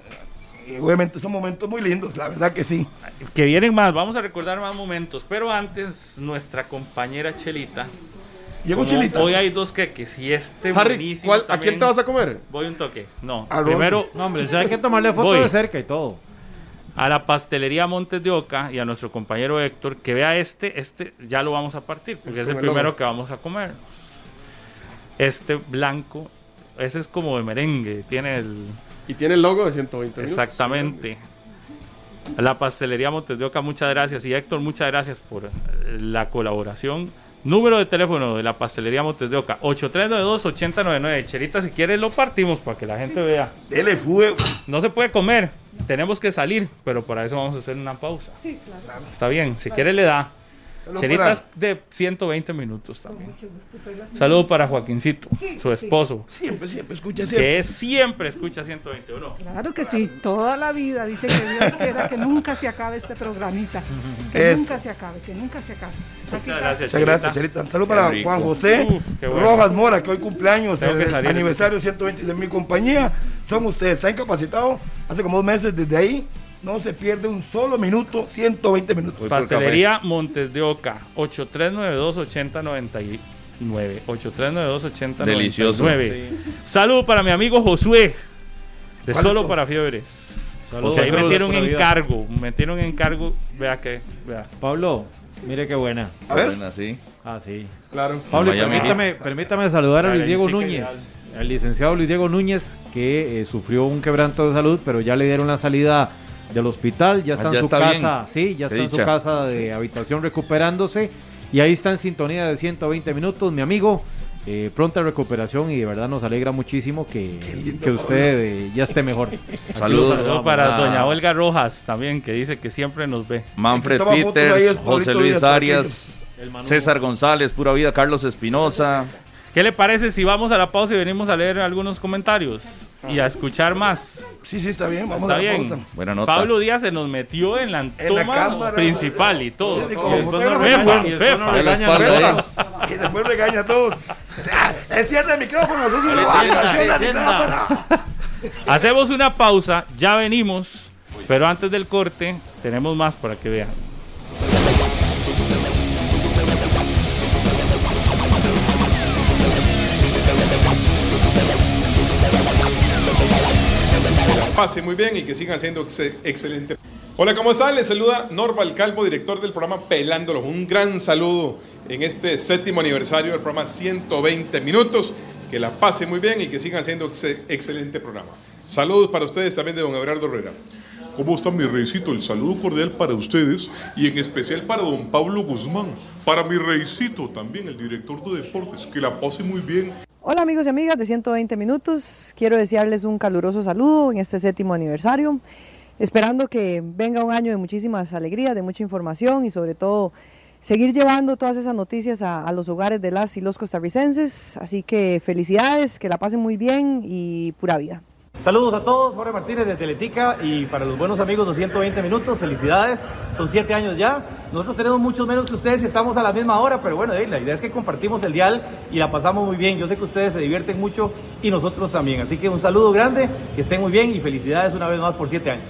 y obviamente son momentos muy lindos, la verdad que sí, que vienen más, vamos a recordar más momentos, pero antes nuestra compañera Chelita llegó. Chelita, hoy hay dos queques, y este Harry, buenísimo. ¿A quién te vas a comer? Voy un toque, no, a primero no, hombre, hay que tomarle fotos de cerca y todo. A la pastelería Montes de Oca y a nuestro compañero Héctor, que vea este ya lo vamos a partir, porque es el primero que vamos a comernos. Este blanco, ese es como de merengue, tiene y tiene el logo de 120 minutos. Exactamente. La pastelería Montes de Oca, muchas gracias. Y Héctor, muchas gracias por la colaboración. Número de teléfono de la pastelería Montes de Oca, 8392-8099. Cherita, si quieres lo partimos para que la gente vea. Dele fuego. No se puede comer, no, tenemos que salir, pero para eso vamos a hacer una pausa. Sí, claro. Está bien, si quiere le da. Cheritas de 120 minutos también. Con mucho gusto, soy la señora. Saludo para Joaquincito, sí, su esposo. Sí. Siempre escucha, siempre. Que siempre escucha 121. Claro que sí, toda la vida. Dice que Dios quiera que nunca se acabe este programita. Que eso, nunca se acabe, que nunca se acabe. Muchas gracias, Chelita. Saludo para Juan José Rojas Mora, que hoy cumpleaños, el aniversario 120 de mi compañía. Son ustedes, está incapacitado hace como 2 meses, desde ahí no se pierde un solo minuto, 120 minutos. Pastelería Montes de Oca, 8392-8099. 8392-8099. Delicioso. Sí. Saludo para mi amigo Josué, de Solo dos? Para Fiebres. Saludos. Ahí metieron encargo. Vea. Pablo, mire qué buena. A ver. Buena, sí. Ah, sí. Claro. Pablo, permítame saludar a Luis Diego Núñez. Al licenciado Luis Diego Núñez, que sufrió un quebranto de salud, pero ya le dieron la salida del hospital, ya está en su casa, sí, ya está en su casa de habitación recuperándose, y ahí está en sintonía de 120 minutos, mi amigo. Pronta recuperación, y de verdad nos alegra muchísimo que usted ya esté mejor. Saludos para doña Olga Rojas también, que dice que siempre nos ve. Manfred Peters, José Luis Arias, César González, Pura Vida, Carlos Espinosa, ¿Qué le parece si vamos a la pausa y venimos a leer algunos comentarios y a escuchar más? Sí, sí, está bien, vamos a la pausa. Buena nota. Pablo Díaz se nos metió en la toma principal y todo. Y después regaña a todos. Enciende el micrófono, eso sí lo hago. Hacemos una pausa, ya venimos, pero antes del corte tenemos más para que vean. Pasen muy bien y que sigan siendo excelentes. Hola, ¿cómo están? Les saluda Norval Calvo, director del programa Pelando el Ojo. Un gran saludo en este 7º aniversario del programa 120 Minutos. Que la pasen muy bien y que sigan siendo excelente programa. Saludos para ustedes también de don Everardo Herrera. ¿Cómo están, mi reycito? El saludo cordial para ustedes y en especial para don Pablo Guzmán. Para mi reycito también, el director de deportes. Que la pasen muy bien. Hola amigos y amigas de 120 Minutos, quiero desearles un caluroso saludo en este 7º aniversario, esperando que venga un año de muchísimas alegrías, de mucha información y sobre todo seguir llevando todas esas noticias a los hogares de las y los costarricenses, así que felicidades, que la pasen muy bien y pura vida. Saludos a todos, Jorge Martínez de Teletica y para los buenos amigos de 120 Minutos, felicidades, son 7 años ya, nosotros tenemos muchos menos que ustedes y estamos a la misma hora, pero bueno, la idea es que compartimos el dial y la pasamos muy bien, yo sé que ustedes se divierten mucho y nosotros también, así que un saludo grande, que estén muy bien y felicidades una vez más por 7 años.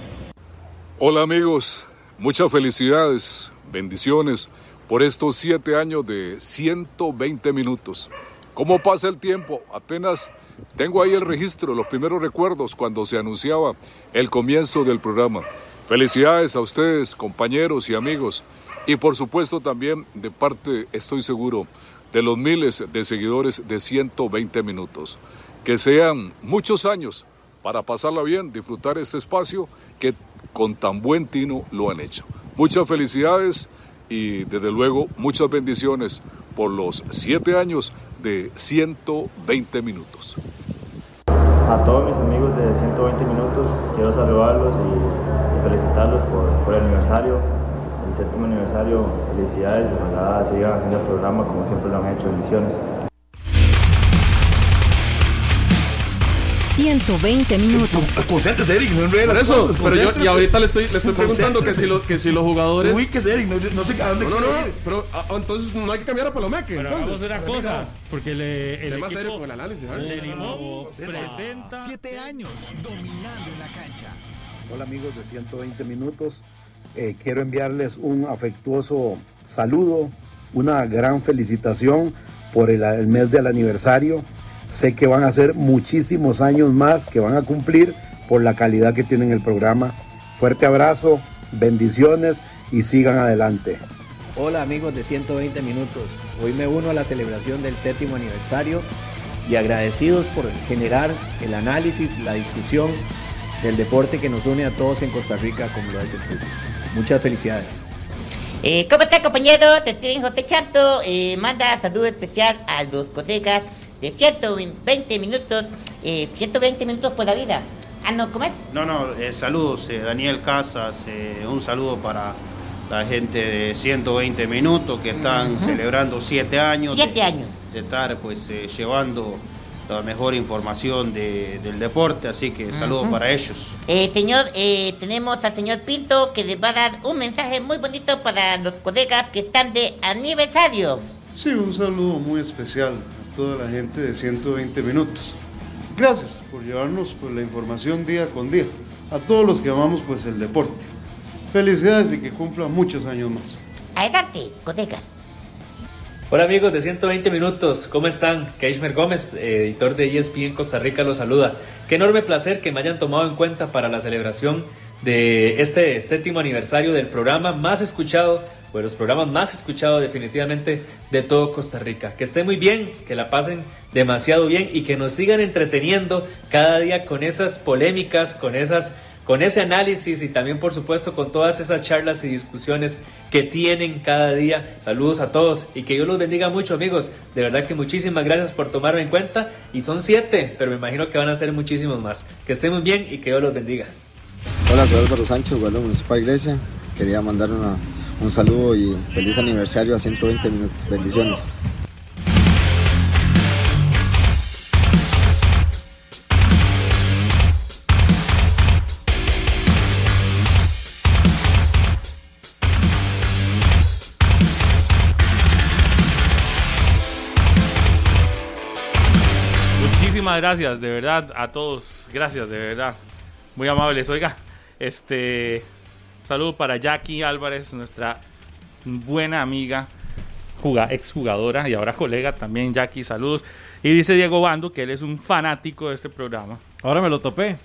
Hola amigos, muchas felicidades, bendiciones por estos 7 años de 120 Minutos. ¿Cómo pasa el tiempo? Apenas tengo ahí el registro, los primeros recuerdos cuando se anunciaba el comienzo del programa. Felicidades a ustedes, compañeros y amigos. Y por supuesto también de parte, estoy seguro, de los miles de seguidores de 120 Minutos. Que sean muchos años para pasarla bien, disfrutar este espacio que con tan buen tino lo han hecho. Muchas felicidades y desde luego muchas bendiciones por los 7 años de 120 Minutos. A todos mis amigos de 120 Minutos, quiero saludarlos y felicitarlos por el aniversario, el 7º aniversario. Felicidades, ojalá sigan haciendo el programa como siempre lo han hecho. Bendiciones. 120 Minutos. Concéntrese, Eric, no enredes eso. Pero yo y ahorita le estoy preguntando que si los jugadores. Uy, que es Eric, no sé a dónde. No. Pero entonces no hay que cambiar a Palomeque. Pero vamos a hacer una cosa, porque el equipo más serio con el análisis. Le Limón presenta 7 años dominando en la cancha. Hola amigos de 120 Minutos, quiero enviarles un afectuoso saludo, una gran felicitación por el mes del aniversario. Sé que van a ser muchísimos años más que van a cumplir por la calidad que tienen el programa. Fuerte abrazo, bendiciones y sigan adelante. Hola amigos de 120 Minutos. Hoy me uno a la celebración del 7º aniversario y agradecidos por generar el análisis, la discusión del deporte que nos une a todos en Costa Rica como lo es el fútbol. Muchas felicidades. ¿Cómo está, compañero? Te estoy en José Chato. Manda saludo especial a los colegas de 120 Minutos, 120 Minutos por la vida. ¿Ah, no comer? No, saludos, Daniel Casas, un saludo para la gente de 120 Minutos que están celebrando 7 años. 7 años. De estar pues llevando la mejor información del deporte, así que saludos para ellos. Señor, tenemos al señor Pinto que les va a dar un mensaje muy bonito para los colegas que están de aniversario. Sí, un saludo muy especial toda la gente de 120 Minutos. Gracias por llevarnos pues, la información día con día. A todos los que amamos pues, el deporte. Felicidades y que cumpla muchos años más. Adelante, colegas. Hola amigos de 120 Minutos, ¿cómo están? Keishmer Gómez, editor de ESPN Costa Rica, los saluda. Qué enorme placer que me hayan tomado en cuenta para la celebración de este 7º aniversario del programa más escuchado, de los programas más escuchados definitivamente de todo Costa Rica. Que estén muy bien, que la pasen demasiado bien y que nos sigan entreteniendo cada día con esas polémicas, con ese análisis y también por supuesto con todas esas charlas y discusiones que tienen cada día. Saludos a todos y que Dios los bendiga mucho, amigos. De verdad que muchísimas gracias por tomarme en cuenta y son 7, pero me imagino que van a ser muchísimos más. Que estén muy bien y que Dios los bendiga. Hola, soy Álvaro Sánchez, Guadalupe Municipal Iglesia. Quería mandar un saludo y feliz aniversario a 120 Minutos. Bendiciones. muchísimas gracias, de verdad, a todos. Gracias, de verdad. Muy amables. Oiga, saludo para Jackie Álvarez, nuestra buena amiga, exjugadora y ahora colega también. Jackie, saludos. Y dice Diego Bando que él es un fanático de este programa. Ahora me lo topé.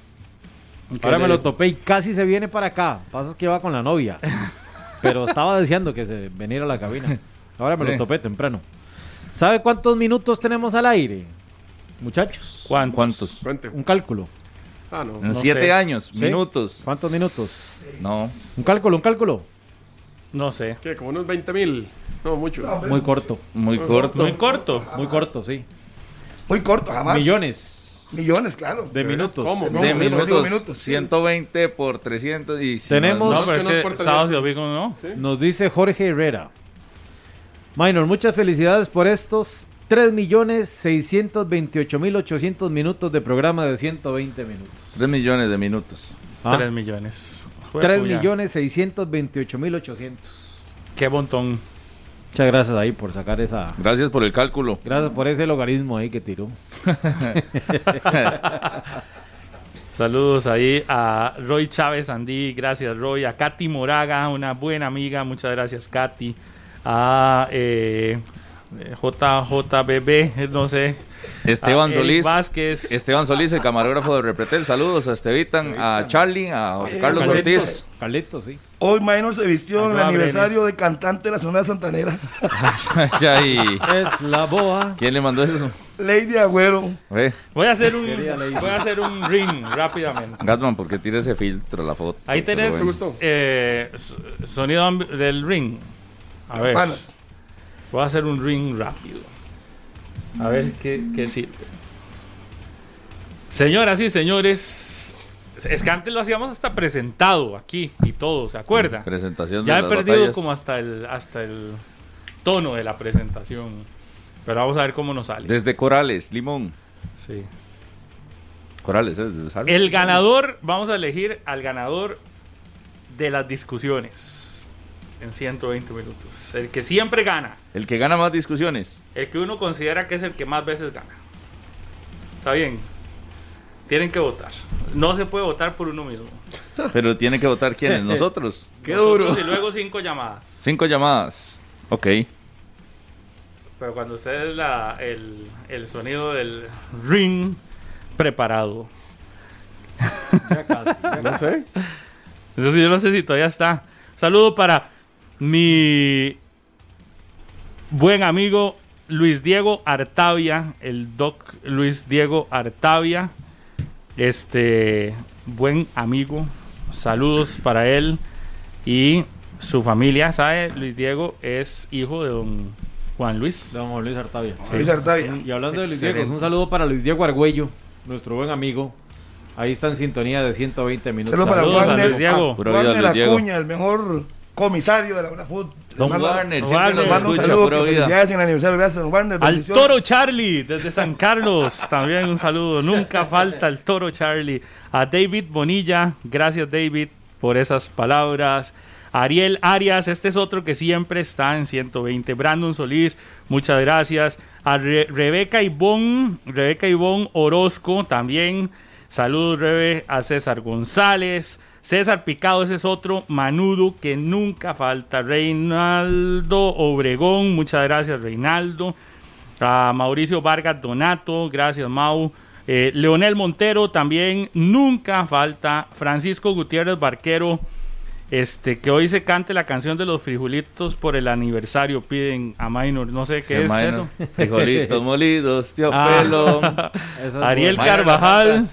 Ahora me lo topé y casi se viene para acá. Pasa que va con la novia. Pero estaba deseando que se veniera a la cabina. Ahora me lo topé temprano. ¿Sabe cuántos minutos tenemos al aire, muchachos? Juan, ¿cuántos? Un cálculo. Ah, no. En 7 años, minutos. ¿Cuántos minutos? No. Un cálculo. No sé. ¿Qué? ¿Como unos 20,000? No, mucho. No, muy corto. Muy corto, sí. Muy corto, jamás. Millones, claro. De minutos. ¿Cómo? De minutos. 120 por 300 y... Tenemos... No, pero es que sábados y domingos no. ¿Sí? Nos dice Jorge Herrera. Maynor, muchas felicidades por estos 3.628.800 minutos de programa de 120 minutos. 3 millones de minutos. ¿Ah? 3 millones. 3.628.800. Qué montón. Muchas gracias ahí por sacar esa... Gracias por el cálculo. Gracias por ese logaritmo ahí que tiró. Saludos ahí a Roy Chávez Andí, gracias Roy. A Katy Moraga, una buena amiga, muchas gracias Katy. A JJBB, no sé. Esteban Solís. Vázquez. Esteban Solís, el camarógrafo de Repretel. Saludos a Estevitan, a Charlie, a José Carlos Ortiz. Carlitos, sí. Hoy Maynor se vistió en el aniversario de cantante nacional santanera. Es la boa. ¿Quién le mandó eso? Lady Agüero. Voy a hacer un ring rápidamente. Gatman, ¿por qué tira ese filtro la foto? Ahí tenés sonido del ring. A ver. Campanas. Voy a hacer un ring rápido. A ver qué sirve. Señoras y señores, es que antes lo hacíamos hasta presentado aquí y todo, ¿se acuerda? Presentación ya de he perdido batallas. Como hasta el tono de la presentación. Pero vamos a ver cómo nos sale. Desde Corales, Limón. Sí. Corales, ¿sale? El ganador, vamos a elegir al ganador de las discusiones. En 120 minutos. El que siempre gana. El que gana más discusiones. El que uno considera que es el que más veces gana. Está bien. Tienen que votar. No se puede votar por uno mismo. Pero tienen que votar ¿quiénes? Nosotros. Qué nosotros duro. Y luego 5 llamadas. 5 llamadas. Ok. Pero cuando ustedes el sonido del ring preparado. Ya casi. No sé. Eso sí, yo no sé si todavía está. Saludo para mi buen amigo Luis Diego Artavia, el doc Luis Diego Artavia, buen amigo, saludos para él y su familia, ¿sabe? Luis Diego es hijo de don Juan Luis. Don Luis Artavia. Sí. Luis Artavia. Y hablando de Luis Diego, un saludo para Luis Diego Argüello, nuestro buen amigo. Ahí está en sintonía de 120 minutos. Saludos para Warner Acuña, el mejor comisario de la UNAFUT. Don Warner, siempre nos manda un saludo. Felicidades en el aniversario. Gracias, don Warner. Al Toro Charlie, desde San Carlos, también un saludo. Nunca falta el Toro Charlie. A David Bonilla, gracias David por esas palabras. Ariel Arias, este es otro que siempre está en 120. Brandon Solís, muchas gracias. A Rebeca Ivón Orozco, también. Saludos, Rebe, a César González. César Picado, ese es otro manudo que nunca falta. Reinaldo Obregón, muchas gracias, Reinaldo. A Mauricio Vargas Donato, gracias, Mau. Leonel Montero, también nunca falta. Francisco Gutiérrez Barquero, que hoy se cante la canción de los frijolitos por el aniversario, piden a Maynor, no sé qué es Maynor. Eso frijolitos molidos, tío Pelo. Ariel Carvajal,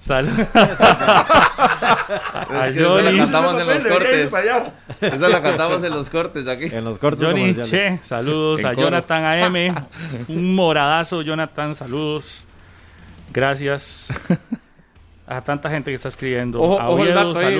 saludos. Esa la cantamos en los cortes aquí. En los cortes Johnny Che, saludos. En a coro. Jonathan A.M. un moradazo, Jonathan, saludos, gracias. A tanta gente que está escribiendo. Ojo el dato ahí.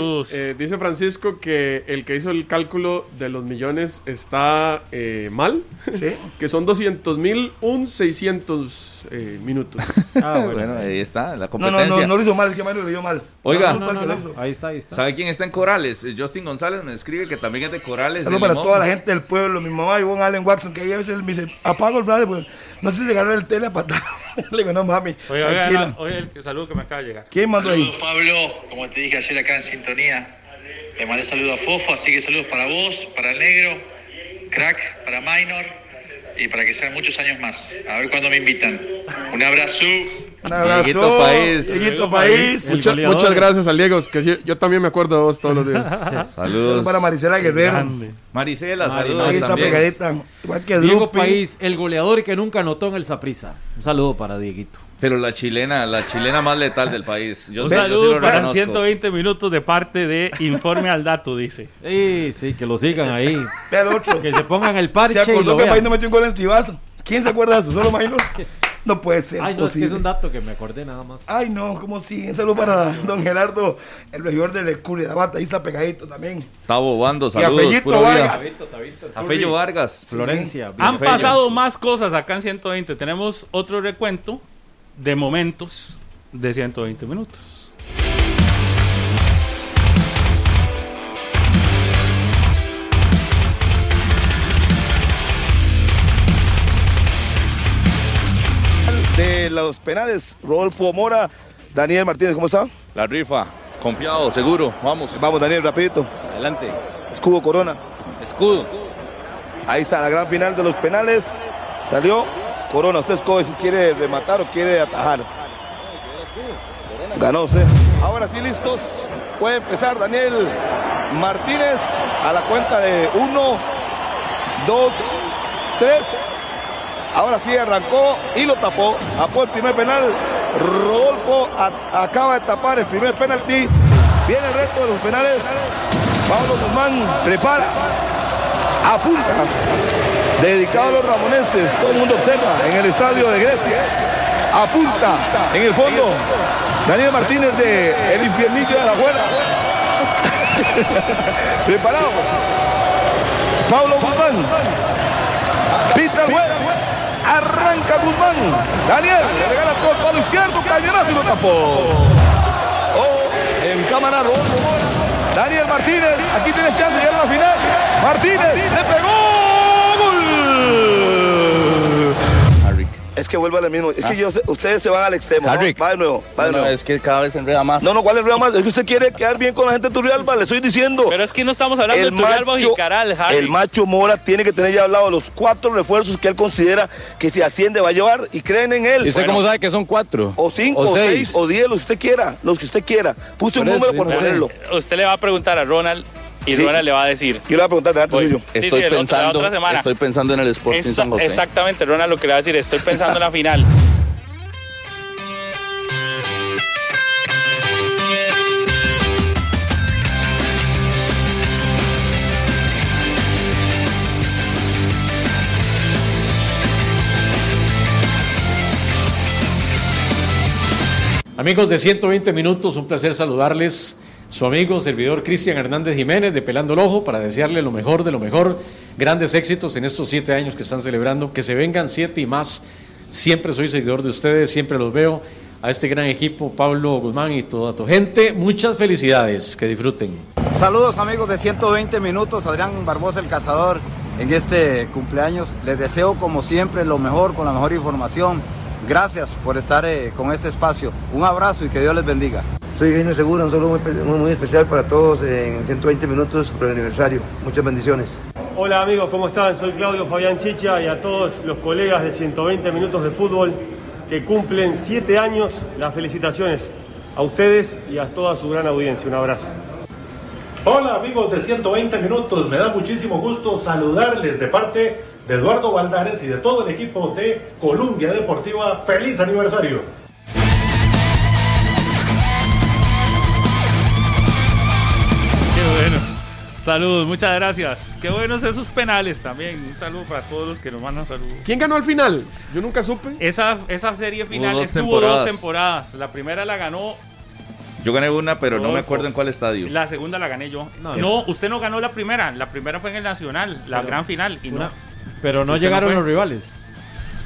Dice Francisco que el que hizo el cálculo de los millones está mal. Sí. Que son 200.600 minutos. Bueno, ahí está la competencia. No lo hizo mal, es que Mario lo dio mal. Oiga, no. Ahí está. ¿Sabe quién está en Corales? Justin González me escribe que también es de Corales. Saludos para toda la gente del pueblo. Mi mamá Ivonne Allen Watson, que ella a veces me dice, apago el radio, pues no sé si agarrar el tele a patada. Le digo, no mami. Oye, el saludo que me acaba de llegar. ¿Quién mandó ahí? Saludos, Pablo. Como te dije ayer acá en sintonía, le mandé saludos a Fofo, así que saludos para vos, para el negro, crack, para Maynor y para que sean muchos años más. A ver cuándo me invitan. Un abrazo. Un abrazo. Dieguito País. Dieguito País. Muchas gracias a Diego, que yo también me acuerdo de vos todos los días. Saludos para Maricela Guerrero. Grande. Maricela, saludos. Ahí está pegadita. Igual que Diego Drupi. País, el goleador que nunca anotó en el Saprissa. Un saludo para Dieguito. Pero la chilena más letal del país. Yo un saludo para 120 minutos de parte de Informe al Dato, dice. Sí, que lo sigan ahí. Pero otro. Que se pongan el parche. Se acordó y lo que el país no metió un gol en Tibazo. ¿Quién se acuerda de eso? Solo Maynor. No puede ser. Ay, no, posible. Es que es un dato que me acordé nada más. Ay, no, ¿cómo sí? Un saludo para don Gerardo, el regidor de Escurri, la bata, ahí está pegadito también. Está bobando, saludos. Y a Fellito Vargas. A Fello Vargas, Florencia. Sí. Han pasado más cosas acá en 120. Tenemos otro recuento de momentos de 120 minutos. De los penales, Rodolfo Mora, Daniel Martínez, ¿cómo está? La rifa, confiado, seguro, vamos. Vamos, Daniel, rapidito. Adelante. Escudo Corona. Escudo. Ahí está la gran final de los penales. Salió Corona, usted escoge si quiere rematar o quiere atajar. Ganó usted. Ahora sí, listos. Puede empezar Daniel Martínez a la cuenta de 1, 2, 3. Ahora sí arrancó y lo tapó. Tapó el primer penal. Rodolfo acaba de tapar el primer penalti. Viene el resto de los penales. Pablo Guzmán prepara. Apunta. Dedicado a los ramonenses. Todo el mundo observa en el estadio de Grecia. Apunta. En el fondo. Daniel Martínez de El Infiernillo de la Buena. Preparado. Pablo Guzmán. Pita el juez. Arranca Guzmán, Daniel, le regala todo el palo izquierdo, cañonazo y lo tapó. Oh, en cámara rojo, Daniel Martínez, aquí tiene chance de llegar a la final. Martínez, le pegó, gol. Es que vuelve al mismo, es que ustedes se van al extremo, ¿no? Va de nuevo, va de nuevo. No, es que cada vez enreda más. No, ¿cuál enreda más? Es que usted quiere quedar bien con la gente de Turrialba, le estoy diciendo. Pero es que no estamos hablando de Turrialba o Jicaral, Harry. El macho Mora tiene que tener ya hablado los 4 refuerzos que él considera que si asciende va a llevar y creen en él. ¿Y usted cómo sabe que son 4? O 5, o 6, o 10, lo que usted quiera, los que usted quiera. Puse un número por ponerlo. Usted le va a preguntar a Ronald. Y sí. Ronald le va a decir. Yo le voy a preguntar delante suyo. Estoy pensando en el Sporting San José. Exactamente, Ronald lo que le va a decir, estoy pensando en la final. Amigos de 120 minutos, un placer saludarles. Su amigo, servidor Cristian Hernández Jiménez de Pelando el Ojo, para desearle lo mejor de lo mejor, grandes éxitos en estos 7 años que están celebrando, que se vengan 7 y más. Siempre soy seguidor de ustedes, siempre los veo, a este gran equipo, Pablo Guzmán y toda tu gente. Muchas felicidades, que disfruten. Saludos amigos de 120 minutos, Adrián Barbosa el Cazador, en este cumpleaños. Les deseo como siempre lo mejor, con la mejor información. Gracias por estar con este espacio. Un abrazo y que Dios les bendiga. Soy Eugenio Segura, un saludo muy, muy especial para todos en 120 minutos por el aniversario. Muchas bendiciones. Hola amigos, ¿cómo están? Soy Claudio Fabián Chicha y a todos los colegas de 120 minutos de fútbol que cumplen 7 años, las felicitaciones a ustedes y a toda su gran audiencia. Un abrazo. Hola amigos de 120 minutos, me da muchísimo gusto saludarles de parte de Eduardo Valdares y de todo el equipo de Columbia Deportiva. ¡Feliz aniversario! ¡Qué bueno! Saludos, muchas gracias. ¡Qué buenos esos penales también! Un saludo para todos los que nos mandan saludos. ¿Quién ganó al final? Yo nunca supe. Esa serie final estuvo 2 temporadas. La primera la ganó... Yo gané una, pero Rodolfo. No me acuerdo en cuál estadio. La segunda la gané yo. No, usted no ganó la primera. La primera fue en el Nacional, la gran final. Y una, no. Pero no llegaron los rivales.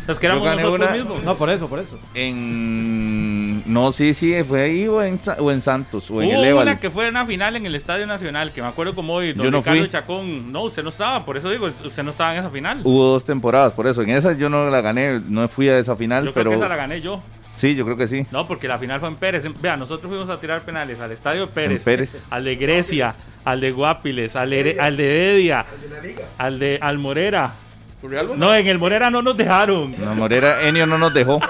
Los que éramos nosotros mismos. No, por eso. En No, sí, sí, fue ahí o en Santos o en el Éval. Una que fue una final en el Estadio Nacional, que me acuerdo como hoy, don Ricardo Chacón. No, usted no estaba, por eso digo, usted no estaba en esa final. Hubo dos temporadas, por eso, en esa yo no la gané, no fui a esa final, pero... Yo creo que esa la gané yo. Sí, yo creo que sí. No, porque la final fue en Pérez. Vea, nosotros fuimos a tirar penales al Estadio Pérez, al de Grecia, al de Guápiles, al de Heredia, al Morera. No, en el Morera no nos dejaron. En el Morera Enio no nos dejó.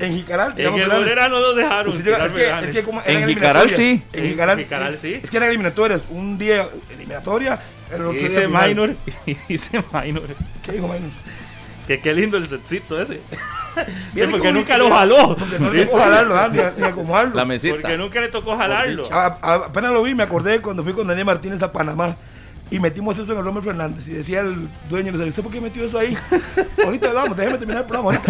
En Jicaral. En el Morera no nos dejaron. En Jicaral sí. En Jicaral sí. Es que eran eliminatorias. Un día eliminatoria. Dice Maynor. ¿Qué dijo Maynor? Que qué lindo el setcito ese. Bien, porque nunca lo jaló. Porque no le tocó jalarlo, ni acomodarlo. La mesita. Porque nunca le tocó jalarlo. Apenas lo vi, me acordé cuando fui con Daniel Martínez a Panamá. Y metimos eso en el Romero Fernández. Y decía el dueño, le decía, ¿usted por qué metió eso ahí? Ahorita hablamos, déjeme terminar el programa.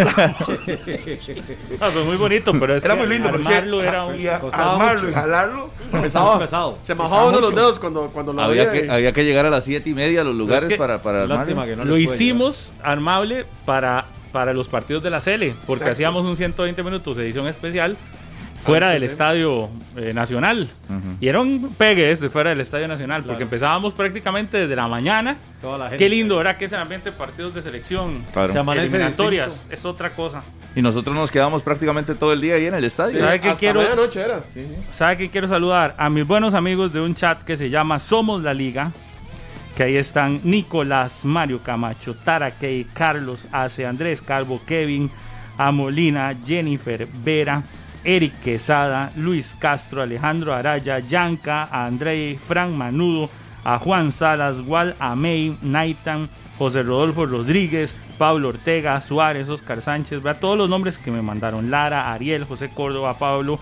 Fue muy bonito, pero es era que muy lindo. Armarlo era un... Armarlo mucho. Y jalarlo. Pesado. Se majaba uno los dedos cuando lo había. Había que llegar a las 7:30 a los lugares es que, para armarlo. Que no lo hicimos llegar. Armable para los partidos de la Sele, porque exacto. Hacíamos un 120 minutos edición especial. Fuera del Estadio Nacional. Uh-huh. Y era un pegue ese fuera del Estadio Nacional, claro. Porque empezábamos prácticamente desde la mañana. Toda la gente. Qué lindo, ¿verdad? Que es el ambiente de partidos de selección, claro. Se eliminatorias, distinto. Es otra cosa. Y nosotros nos quedamos prácticamente todo el día ahí en el estadio. Sí, ¿sabe qué quiero saludar? A mis buenos amigos de un chat que se llama Somos la Liga, que ahí están Nicolás, Mario Camacho, Tarakey, Carlos Ace, Andrés Calvo, Kevin, Amolina, Jennifer, Vera, Eric Quesada, Luis Castro, Alejandro Araya, Yanka, a Andrei, Fran Manudo, a Juan Salas, Wal Amey, Naitan, José Rodolfo Rodríguez, Pablo Ortega, Suárez, Oscar Sánchez, ¿verdad? Todos los nombres que me mandaron, Lara, Ariel, José Córdoba, Pablo,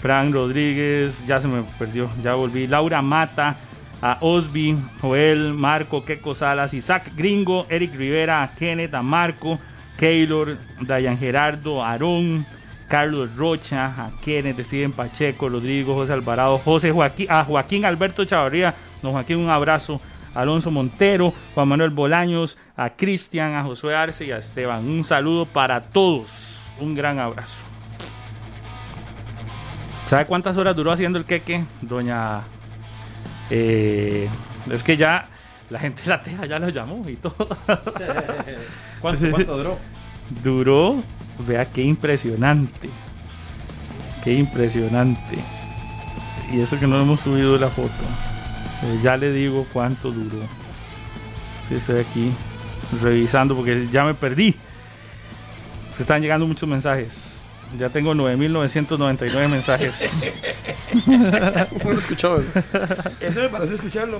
Fran Rodríguez, ya se me perdió, ya volví, Laura Mata, a Osby, Joel, Marco, Keco Salas, Isaac Gringo, Eric Rivera, a Kenneth, a Marco, Keylor, Dayan Gerardo, Aarón, Carlos Rocha, a Kenneth, Steven Pacheco, Rodrigo, José Alvarado, José Joaquín, a Joaquín Alberto Chavarría, don Joaquín, un abrazo, Alonso Montero, Juan Manuel Bolaños, a Cristian, a Josué Arce y a Esteban. Un saludo para todos, un gran abrazo. ¿Sabe cuántas horas duró haciendo el queque? Doña... es que ya la gente de La Teja ya lo llamó y todo. ¿Cuánto duró? Duró... Vea qué impresionante. Qué impresionante. Y eso que no hemos subido la foto. Pues ya le digo cuánto duró. Sí, estoy aquí revisando porque ya me perdí. Se están llegando muchos mensajes. Ya tengo 9.999 mensajes. No lo escuchaba. Eso me pareció escucharlo.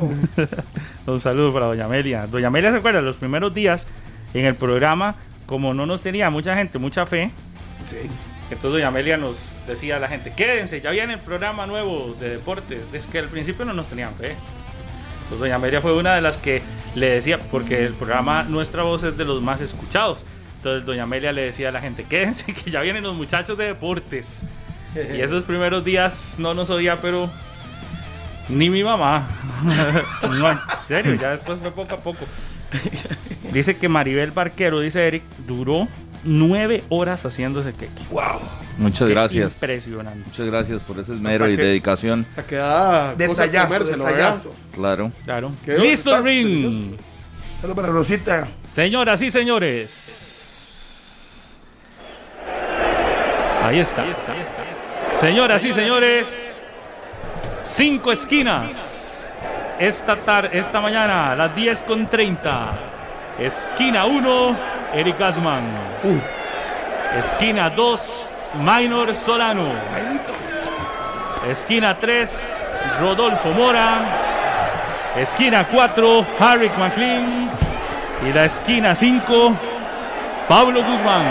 Un saludo para Doña Amelia. Doña Amelia se acuerda, los primeros días en el programa... Como no nos tenía mucha gente, mucha fe, sí. Entonces doña Amelia nos decía a la gente, quédense, ya viene el programa nuevo de deportes. Es que al principio no nos tenían fe. Entonces doña Amelia fue una de las que le decía, porque el programa Nuestra Voz es de los más escuchados. Entonces doña Amelia le decía a la gente, quédense que ya vienen los muchachos de deportes. Y esos primeros días no nos oía, pero ni mi mamá. No, en serio, ya después fue poco a poco. Dice que Maribel Barquero, dice Eric, duró 9 horas haciendo ese queque. ¡Wow! Muchas gracias. Impresionante. Muchas gracias por ese esmero y dedicación. Hasta que da detallazo. Claro. ¡Listo el ring! Saludos para Rosita. Señoras y señores. Ahí está. Señoras y señores. 5 esquinas. Esta mañana a las 10:30, esquina 1, Eric Gasman. Esquina 2, Maynor Solano. Esquina 3, Rodolfo Mora. Esquina 4, Harry McLean. Y la esquina 5, Pablo Guzmán.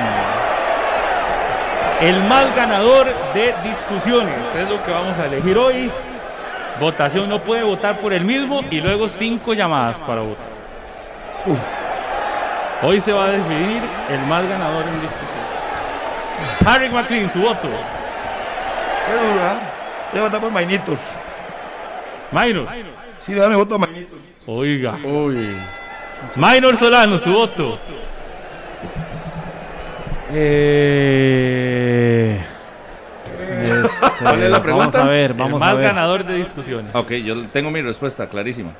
El mal ganador de discusiones es lo que vamos a elegir hoy. Votación no puede votar por el mismo y luego 5 llamadas para votar. Hoy se va a decidir el más ganador en discusiones. Harry McLean, su voto. Qué duda. Voy a votar por Mainitos. Maynor. Sí, dame voto a Mainitos. Oiga. Maynor Solano, su voto. ¿Cuál es la pregunta? Vamos a ver, vamos a ver. Más ganador de discusiones. Ok, yo tengo mi respuesta clarísima.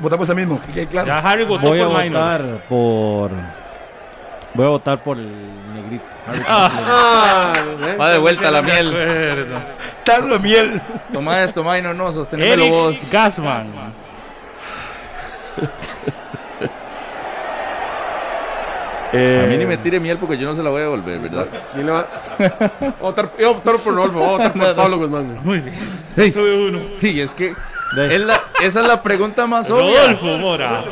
Votamos el mismo. Claro. Ya Harry votó por Maynor. Voy a votar por el negrito. Va de vuelta la miel. Tarlo miel. Toma esto, Maynor, no, sostenémelo vos. Eric Gasman. A mí ni me tire miel porque yo no se la voy a devolver, ¿verdad? ¿Quién le va a votar? Yo voy a votar por Rodolfo, voy a votar por Pablo Guzmán. Muy bien. Sí, soy uno. Sí, es que esa es la pregunta más obvia. Rodolfo Mora.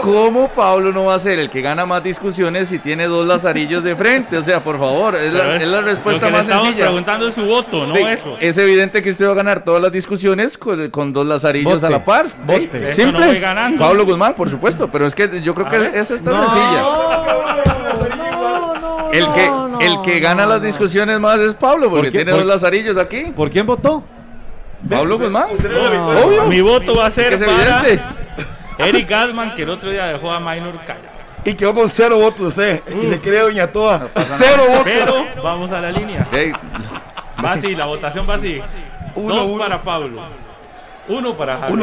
¿Cómo Pablo no va a ser el que gana más discusiones si tiene dos lazarillos de frente? O sea, por favor, es la respuesta más sencilla. Lo que le estamos preguntando es su voto, no eso. Es evidente que usted va a ganar todas las discusiones con dos lazarillos a la par. Vote. Simple. No Pablo Guzmán, por supuesto, pero es que yo creo que esa está sencilla. El que gana las discusiones más es Pablo, porque tiene dos lazarillos aquí. ¿Por quién votó? Pablo Guzmán. Obvio. Mi voto va a ser Eric Gasman, que el otro día dejó a Maynor callado. Y quedó con 0 votos, y se cree doña toda. No 0 votos. Pero vamos a la línea. Va así, la votación va así. 2 para Pablo. 1 para Javier. 1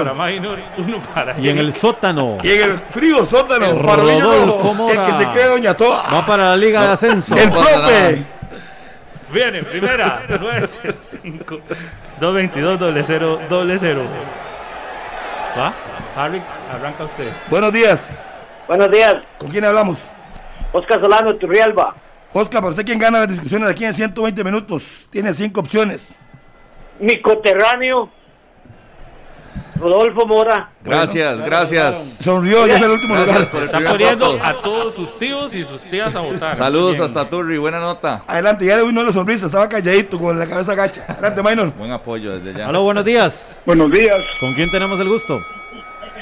para Maynor. 1 para Eric. Y en el sótano. Y en el frío sótano. El Rodolfo Mora. El que se cree doña toda. Va para la Liga de Ascenso. El profe. Viene, primera. 965 222 00 00. ¿Va? Harry, arranca usted. Buenos días. Buenos días. ¿Con quién hablamos? Oscar Solano, Turrialba. Oscar, ¿para usted quién gana las discusiones aquí en 120 minutos? Tiene 5 opciones. Mi coterráneo, Rodolfo Mora. Gracias, bueno, gracias. Sonrió, ya es el último lugar. Está poniendo a todos sus tíos y sus tías a votar. Saludos bien. Hasta Turri, buena nota. Adelante, ya le vino la sonrisa, estaba calladito con la cabeza gacha. Adelante, Maynor. Buen apoyo desde allá. Hola, buenos días. Buenos días. ¿Con quién tenemos el gusto?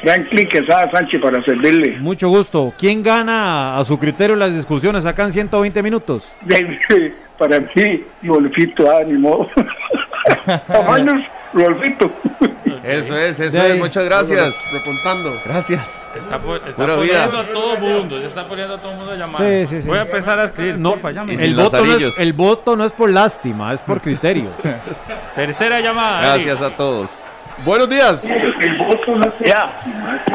Franklin Quesada Sánchez, para servirle. Mucho gusto. ¿Quién gana a su criterio las discusiones acá en 120 minutos? Para mí, Golfito, ni modo. Maynor, Golfito. Eso es, muchas gracias. Repuntando. Gracias. Se está poniendo a todo mundo a llamar. Sí. Voy a empezar a escribir. No, porfa, llámeme. El voto no es por lástima, es por criterio. Tercera llamada. Gracias a todos. Buenos días. El voto no es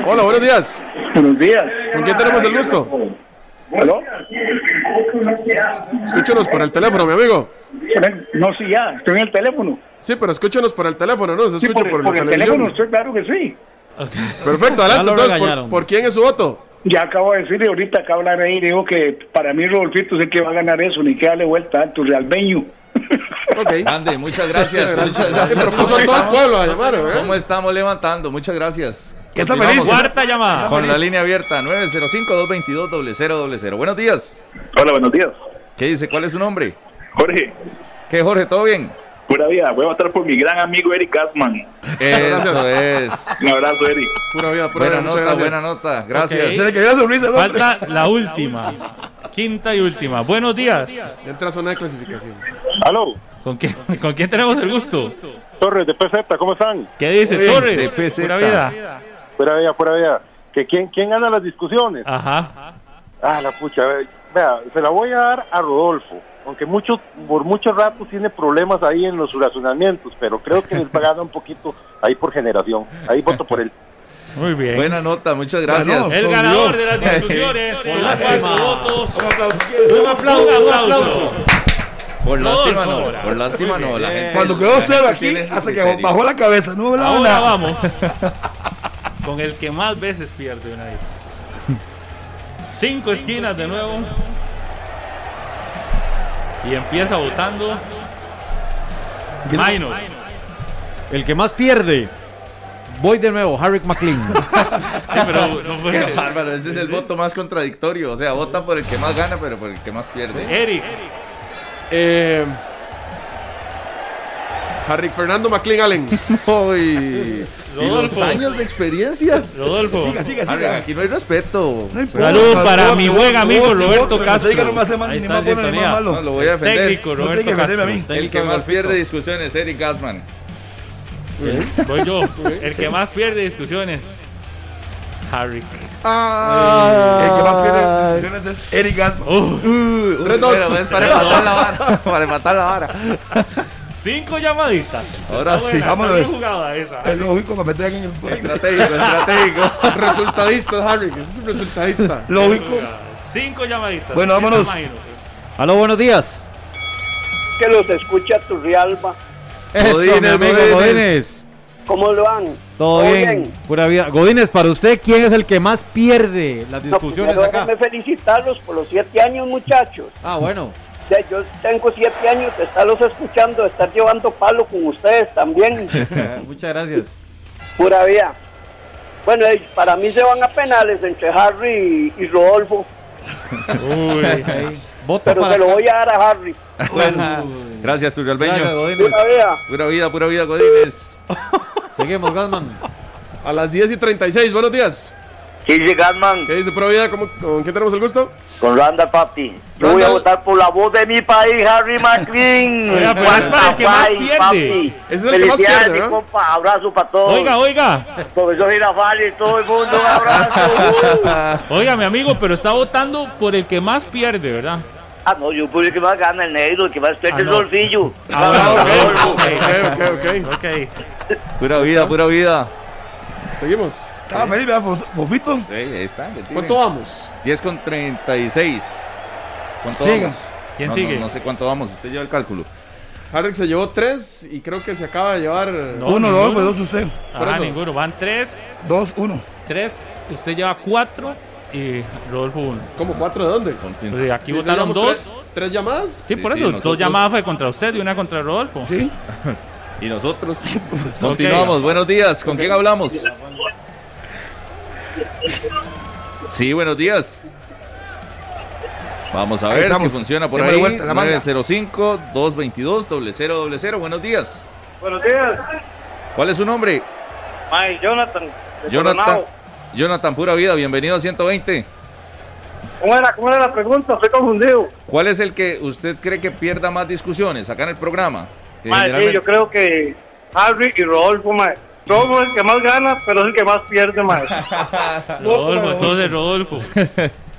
Hola, buenos días. Buenos días. ¿Con quién tenemos el gusto? ¿Aló? Escúchenos por el teléfono, mi amigo. No, sí, ya, estoy en el teléfono. Sí, pero escúchenos por el teléfono, ¿no? Se escucha por el teléfono, estoy claro que sí. Okay. Perfecto, adelante. Entonces, ¿por quién es su voto? Ya acabo de decirle ahorita, acabo de hablar ahí, digo que para mí Rodolfito sé que va a ganar eso, ni que darle vuelta a tu realbeño. Okay. Grande, muchas gracias. Muchas gracias. Propuso todo el pueblo a llamar, ¿eh? ¿Cómo estamos levantando? Muchas gracias. Está feliz. Cuarta llamada. Con la línea abierta, 905-222-0000. Buenos días. Hola, buenos días. ¿Qué dice? ¿Cuál es su nombre? Jorge. ¿Qué, Jorge? ¿Todo bien? Pura vida. Voy a votar por mi gran amigo Eric Gasman. Eso es. Un abrazo, Eric. Pura vida, buena nota. Gracias. Okay. Se le cayó la sonrisa. Falta la última. Quinta y última. Buenos días. Entra a zona de clasificación. Aló. ¿Con quién tenemos el gusto? Torres, de PZ. ¿Cómo están? ¿Qué dice Torres? De PZ. Pura vida. ¿Quién gana las discusiones? Ajá. Ah, la pucha. Vea, se la voy a dar a Rodolfo, aunque por mucho rato tiene problemas ahí en los razonamientos, pero creo que les va a ganar un poquito ahí por generación. Ahí voto por él. Muy bien. Buena nota, muchas gracias. Bueno, el ganador de las discusiones con las 4 votos. Un aplauso. Por lástima no. La gente cuando quedó 0 aquí, hasta que bajó la cabeza. Ahora vamos con el que más veces pierde una discusión. 5 esquinas de nuevo. Y empieza votando Maynor. El que más pierde. Voy de nuevo, Harry McLean. Sí, pero no fue. Qué bárbaro, ese es el voto más contradictorio. O sea, vota por el que más gana, pero por el que más pierde. Eric. Harry Fernando McLean Allen. ¿Y los años de experiencia? Rodolfo. Siga. Aquí no hay respeto. No hay Salud para mi buen amigo Roberto Castro. No, lo voy a defender. Técnico Roberto Castro. El que más pierde discusiones, Eric Gasman. Voy yo. El que más pierde discusiones, Harry. El que más tiene es Eric Gasman. Para matar la vara. 5 llamaditas. Ahora sí, vámonos. Bien jugada esa. Es lógico que me tengan en el juego. Estratégico. Resultadista, Harry. Es un resultadista. Lógico. 5 llamaditas. Bueno, vámonos. Aló, buenos días. Que los escucha tu Realba. Eso, Godínez, mi amigo Godínez. ¿Cómo lo van? Todo bien, pura vida. Godínez, para usted, ¿quién es el que más pierde las discusiones acá? Déjame felicitarlos por los 7 años, muchachos. Ah, bueno. Yo tengo 7 años de estarlos escuchando, de estar llevando palo con ustedes también. Muchas gracias. Pura vida. Bueno, para mí se van a penales entre Harry y Rodolfo. Uy, ahí. Pero se lo voy a dar a Harry. Bueno, gracias, Turrialbeño. Pura vida. Pura vida, pura vida, Godínez. Seguimos, Gasman. A las 10:36, buenos días. Sí, Gasman. ¿Qué dice, pura vida? ¿Con quién tenemos el gusto? Con Randa, papi. Yo voy a votar por la voz de mi país, Harry McLean. Oiga, pues es para el que más pierde. Ese es el que más pierde, ¿no? Compa, abrazo para todos. Oiga. Profesor Girafales, todo el mundo, un abrazo. Oiga, mi amigo, pero está votando por el que más pierde, ¿verdad? Ah, no, yo por el que más gana, el negro, el que más pierde, el Dolfillo. Ok. Pura vida. Seguimos. Estaba feliz, ¿verdad, Fofito? Sí, ahí está. ¿Cuánto vamos? 10:36. ¿Cuánto vamos? ¿Quién sigue? No sé cuánto vamos, usted lleva el cálculo. Alex se llevó 3 y creo que se acaba de llevar... uno, Rodolfo, 2 usted. Ah, ninguno, van 3. 2-1. 3, usted lleva 4 y Rodolfo 1. ¿Cómo 4 de dónde? Pues aquí votaron 2. ¿3 llamadas? Sí, por eso, 2 llamadas fue contra usted y una contra Rodolfo. Sí. Y nosotros continuamos. Okay. Buenos días. ¿Con quién hablamos? Sí, buenos días. Vamos a ver si funciona por ahí. 905-222-0000. Buenos días. Buenos días. ¿Cuál es su nombre? May Jonathan, pura vida. Bienvenido a 120. ¿Cómo era la pregunta? Estoy confundido. ¿Cuál es el que usted cree que pierda más discusiones acá en el programa? Sí, yo creo que Harry y Rodolfo, mae. Rodolfo es el que más gana, pero es el que más pierde, mae. Rodolfo, entonces Rodolfo.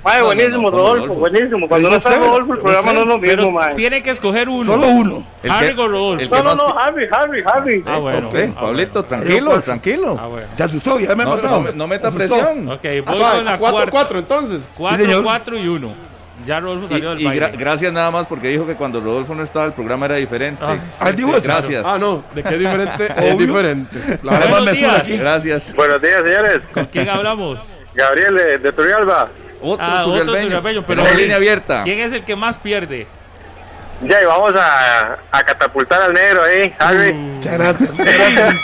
Mae, buenísimo, Rodolfo, buenísimo. Cuando no está Rodolfo, el programa no es lo mismo, mae. Tiene que escoger uno. Solo uno. Harry o Rodolfo. No, Harry. Ah, bueno. Okay. Pablito, tranquilo. Ah, bueno. Se asustó, ya me ha matado. No meta presión. Ok, voy con la 4-4, entonces. 4-4 y 1. Ya Rodolfo salió del baile. Gracias nada más porque dijo que cuando Rodolfo no estaba el programa era diferente. Gracias. Ah, no, ¿de qué diferente? Es diferente. Buenos días. Gracias. Buenos días, señores. ¿Con quién hablamos? Gabriel de Turrialba. Otro turrialbeño, pero en línea abierta. ¿Quién es el que más pierde? Ya, y vamos a catapultar al negro ahí, Harry. Muchas gracias.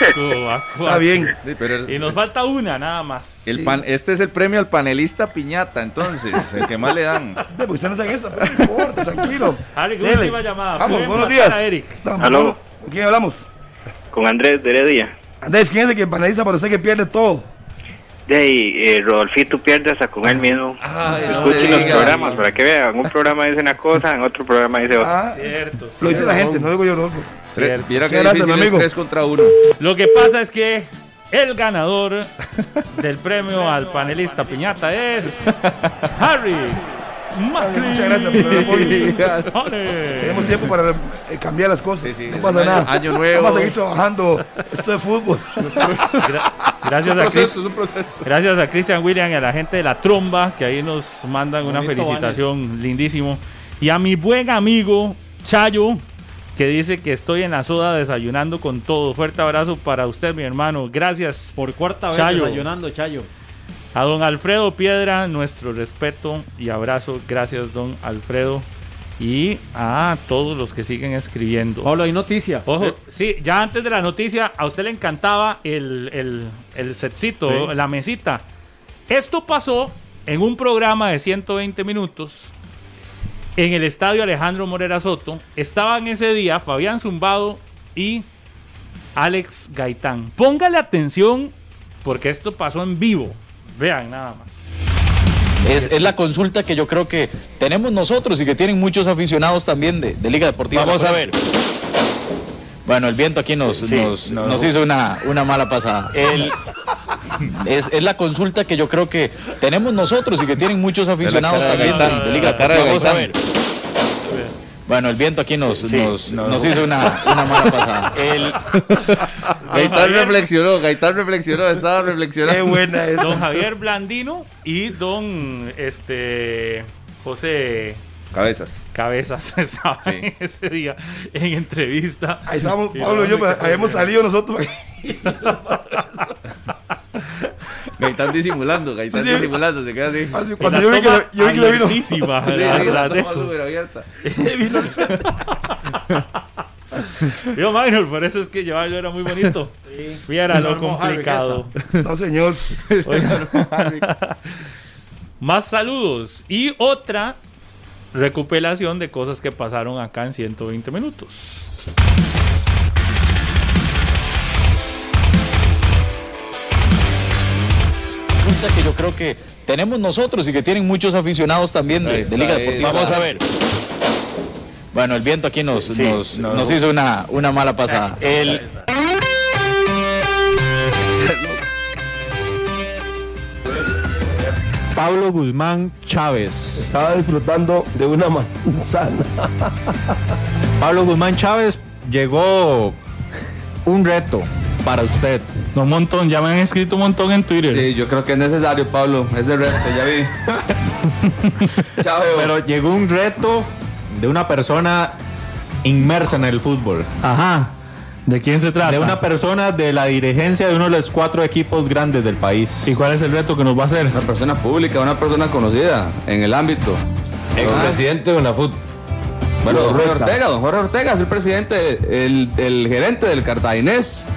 Está bien. Sí, y nos falta una, nada más. Este es el premio al panelista piñata, entonces, el que más le dan. Pues no sean esa, por favor, tranquilo. Harry, última llamada. Vamos, buenos días. Aló. ¿Con quién hablamos? Con Andrés de Heredia. Andrés, ¿quién es el que paneliza para usted que pierde todo? De ahí, Rodolfito pierde hasta con él mismo. Escuchen los programas para que vean. En un programa dice una cosa, en otro programa dice otra. Cierto. Lo dice la gente, no digo yo, Rodolfo. Mira que gracias, amigo. 3-1. Lo que pasa es que el ganador del premio al panelista piñata es Harry McLean. Muchas gracias por el apoyo. Tenemos tiempo para cambiar las cosas. Sí, no pasa nada. Año nuevo. Vamos a seguir trabajando. Esto es fútbol. Gracias a Christian William y a la gente de La Tromba, que ahí nos mandan una felicitación, lindísimo. Y a mi buen amigo Chayo, que dice que estoy en la soda desayunando con todo. Fuerte abrazo para usted, mi hermano. Gracias. Por cuarta vez desayunando, Chayo. A don Alfredo Piedra, nuestro respeto y abrazo. Gracias, don Alfredo. Y a todos los que siguen escribiendo. Pablo, hay noticia. Ojo, sí, ya antes de la noticia, a usted le encantaba el setcito, sí, la mesita. Esto pasó en un programa de 120 minutos en el estadio Alejandro Morera Soto. Estaban ese día Fabián Zumbado y Alex Gaitán. Póngale atención porque esto pasó en vivo. Vean nada más. Es la consulta que yo creo que tenemos nosotros y que tienen muchos aficionados también de Liga Deportiva. Vamos a ver. Bueno, el viento aquí nos hizo una mala pasada. Es la consulta que yo creo que tenemos nosotros y que tienen muchos aficionados también. Bueno, el viento aquí nos hizo una mala pasada. Gaitán reflexionó. Qué buena esa. Don Javier Blandino y don José Cabezas estaba ese día en entrevista. Ahí estábamos, Pablo y yo, habíamos salido nosotros. Gaitán disimulando, se queda así. Cuando yo vi que lo vino. Yo, Maynor, por eso es que llevarlo era muy bonito. Sí. Viera lo complicado. No, señor. Oigan, más saludos y otra recopilación de cosas que pasaron acá en 120 minutos. Que yo creo que tenemos nosotros y que tienen muchos aficionados también de Liga Deportiva. Vamos a ver. Bueno, el viento aquí nos hizo una mala pasada. Pablo Guzmán Chávez estaba disfrutando de una manzana. Pablo Guzmán Chávez, llegó un reto para usted. No, un montón, ya me han escrito un montón en Twitter. Sí, yo creo que es necesario, Pablo, ese reto, ya vi. Pero llegó un reto de una persona inmersa en el fútbol. Ajá. ¿De quién se trata? De una persona de la dirigencia de uno de los 4 equipos grandes del país. ¿Y cuál es el reto que nos va a hacer? Una persona pública, una persona conocida en el ámbito. Expresidente de una fútbol. Bueno, don Jorge Ortega es el presidente, el gerente del Cartaginés.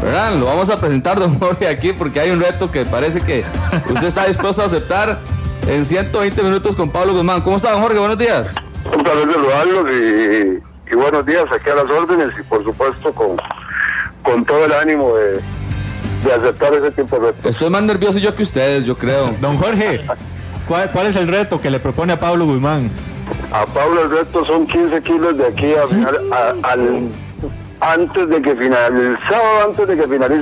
¿Verdad? Lo vamos a presentar, don Jorge, aquí porque hay un reto que parece que usted está dispuesto a aceptar en 120 minutos con Pablo Guzmán. ¿Cómo está, don Jorge? Buenos días. Un placer saludarlos y buenos días, aquí a las órdenes y por supuesto con todo el ánimo de aceptar ese tipo de retos. Estoy más nervioso yo que ustedes, yo creo. Don Jorge, ¿cuál es el reto que le propone a Pablo Guzmán? A Pablo el reto son 15 kilos de aquí al antes de que finalice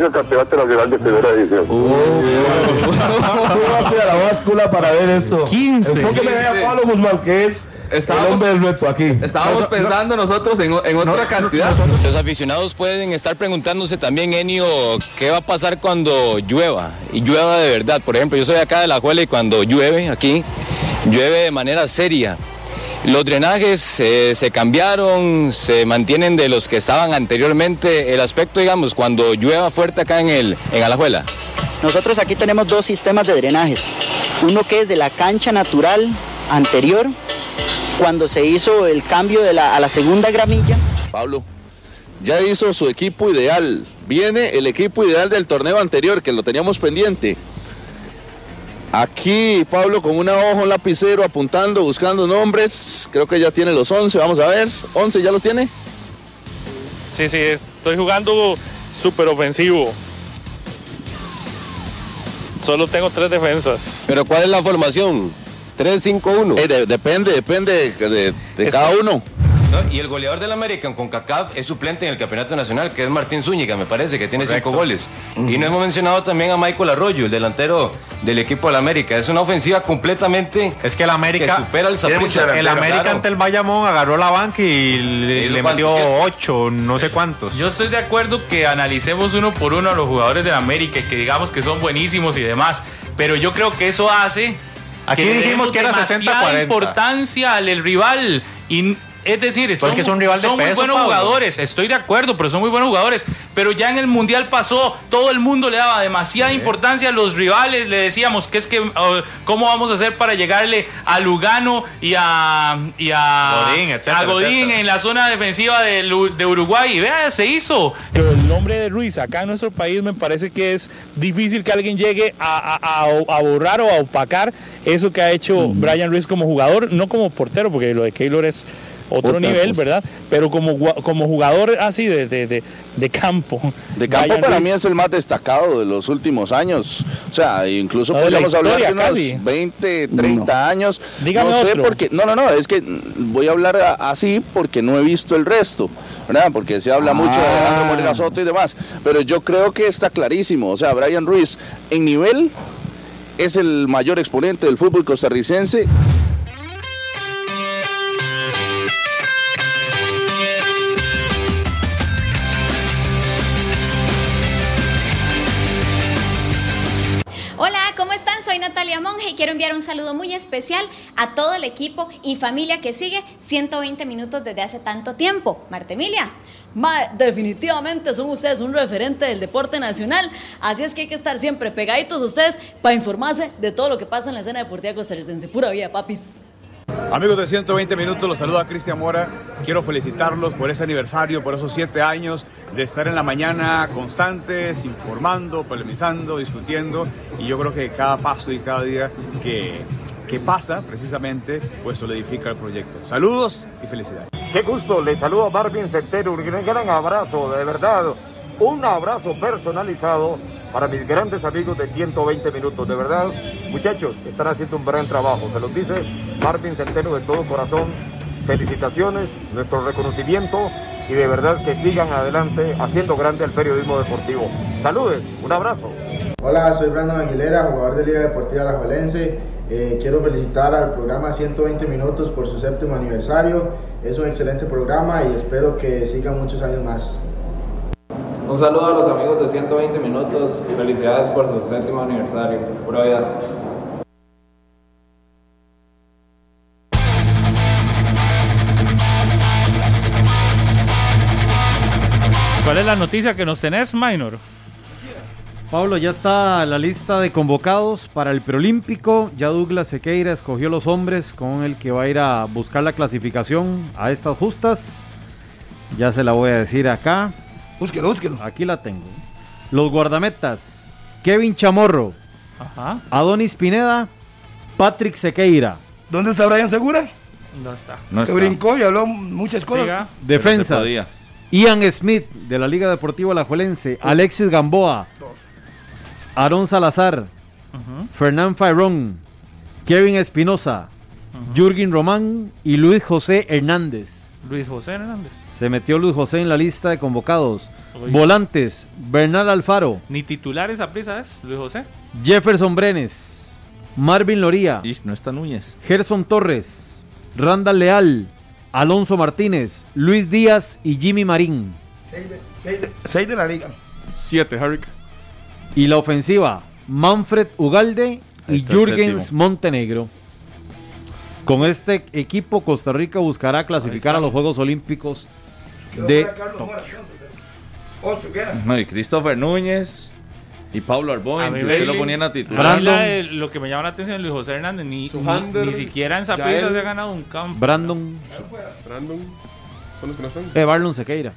el campeonato nacional de primera división. Súbase a la báscula para ver eso. 15. Enfóqueme a Pablo Guzmán, que es el hombre del reto aquí. Estábamos pensando nosotros en otra cantidad. Los aficionados pueden estar preguntándose también, Enio, qué va a pasar cuando llueva. Y llueva de verdad. Por ejemplo, yo soy acá de La Juela y cuando llueve aquí, llueve de manera seria. Los drenajes se cambiaron, se mantienen de los que estaban anteriormente. El aspecto, digamos, cuando llueva fuerte acá en Alajuela. Nosotros aquí tenemos 2 sistemas de drenajes. Uno que es de la cancha natural anterior, cuando se hizo el cambio a la segunda gramilla. Pablo ya hizo su equipo ideal. Viene el equipo ideal del torneo anterior, que lo teníamos pendiente. Aquí Pablo con una hoja, un lapicero, apuntando, buscando nombres. Creo que ya tiene los 11, vamos a ver. ¿11 ya los tiene? Sí, estoy jugando súper ofensivo. Solo tengo 3 defensas. ¿Pero cuál es la formación? 3-5-1. Depende de cada uno. ¿No? Y el goleador del América con CONCACAF es suplente en el campeonato nacional, que es Martín Zúñiga, me parece, que tiene 5 goles. Y no hemos mencionado también a Michael Arroyo, el delantero del equipo del América. Es una ofensiva completamente. Es que el América que supera al Saprissa. El América ante el Bayamón agarró la banca y le metió 8, no sé cuántos. Yo estoy de acuerdo que analicemos uno por uno a los jugadores del América y que digamos que son buenísimos y demás. Pero yo creo que eso hace. Aquí que dijimos que era 60-40. Importancia al rival. Y es decir, pues son, que son, rival de son peso, muy buenos, Pablo. Jugadores, estoy de acuerdo, pero son muy buenos jugadores. Pero ya en el Mundial pasó, todo el mundo le daba demasiada importancia a los rivales, le decíamos que es que cómo vamos a hacer para llegarle a Lugano y a Godín, etcétera, a Godín, etcétera, en la zona defensiva de Uruguay. Y vea, se hizo. El nombre de Ruiz acá en nuestro país me parece que es difícil que alguien llegue a borrar o a opacar eso que ha hecho Brian Ruiz como jugador, no como portero, porque lo de Keylor es otro nivel, cosa, ¿verdad? Pero como jugador así de campo. De campo Brian para Ruiz. Mí es el más destacado de los últimos años. O sea, incluso podríamos hablar de unos casi 20, 30 años. Dígame no sé por qué. No, es que voy a hablar así porque no he visto el resto, ¿verdad? Porque se habla mucho de Alejandro Morera Soto y demás. Pero yo creo que está clarísimo. O sea, Brian Ruiz en nivel es el mayor exponente del fútbol costarricense. Y quiero enviar un saludo muy especial a todo el equipo y familia que sigue 120 minutos desde hace tanto tiempo. Marta Emilia. Definitivamente son ustedes un referente del deporte nacional, así es que hay que estar siempre pegaditos a ustedes para informarse de todo lo que pasa en la escena deportiva costarricense. Pura vida, papis. Amigos de 120 minutos, los saluda Cristian Mora. Quiero felicitarlos por ese aniversario, por esos 7 años de estar en la mañana constantes, informando, polemizando, discutiendo. Y yo creo que cada paso y cada día que pasa, precisamente, pues solidifica el proyecto. Saludos y felicidades. Qué gusto, les saludo a Marvin Centeno. Un gran abrazo, de verdad. Un abrazo personalizado para mis grandes amigos de 120 minutos. De verdad, muchachos, están haciendo un gran trabajo. Se los dice Martín Centeno de todo corazón. Felicitaciones, nuestro reconocimiento y de verdad que sigan adelante haciendo grande el periodismo deportivo. Saludes, un abrazo. Hola, soy Brandon Aguilera, jugador de Liga Deportiva Alajuelense. Quiero felicitar al programa 120 Minutos por su 7º aniversario. Es un excelente programa y espero que sigan muchos años más. Un saludo a los amigos de 120 minutos y felicidades por su 7º aniversario. Pura vida. ¿Cuál es la noticia que nos tenés, Maynor? Pablo, ya está la lista de convocados para el preolímpico. Ya Douglas Sequeira escogió los hombres con el que va a ir a buscar la clasificación a estas justas. Ya se la voy a decir acá. Búsquelo. Aquí la tengo. Los guardametas: Kevin Chamorro, Adonis Pineda, Patrick Sequeira. ¿Dónde está Brian Segura? No está. Brincó y habló muchas cosas. Siga. Defensas: Ian Smith, de la Liga Deportiva Alajuelense, Alexis Gamboa, Aarón Salazar, Fernán Fairón, Kevin Espinosa, Jürgen Román y Luis José Hernández. Se metió Luis José en la lista de convocados. Oye. Volantes: Bernal Alfaro. Ni titulares a prisa es Luis José. Jefferson Brenes, Marvin Loría. No está Núñez. Gerson Torres, Randall Leal, Alonso Martínez, Luis Díaz y Jimmy Marín. 6 de la liga. 7, Harry. Y la ofensiva: Manfred Ugalde y Jürgens Montenegro. Con este equipo, Costa Rica buscará clasificar a los Juegos Olímpicos de Tokio. No, y Christopher Núñez y Pablo Arboin, que usted lo ponían a titular. Lo que me llama la atención es Luis José Hernández. Ni siquiera en Saprissa se ha ganado un campo. Brandon. ¿Son los que no están? Barlon Sequeira.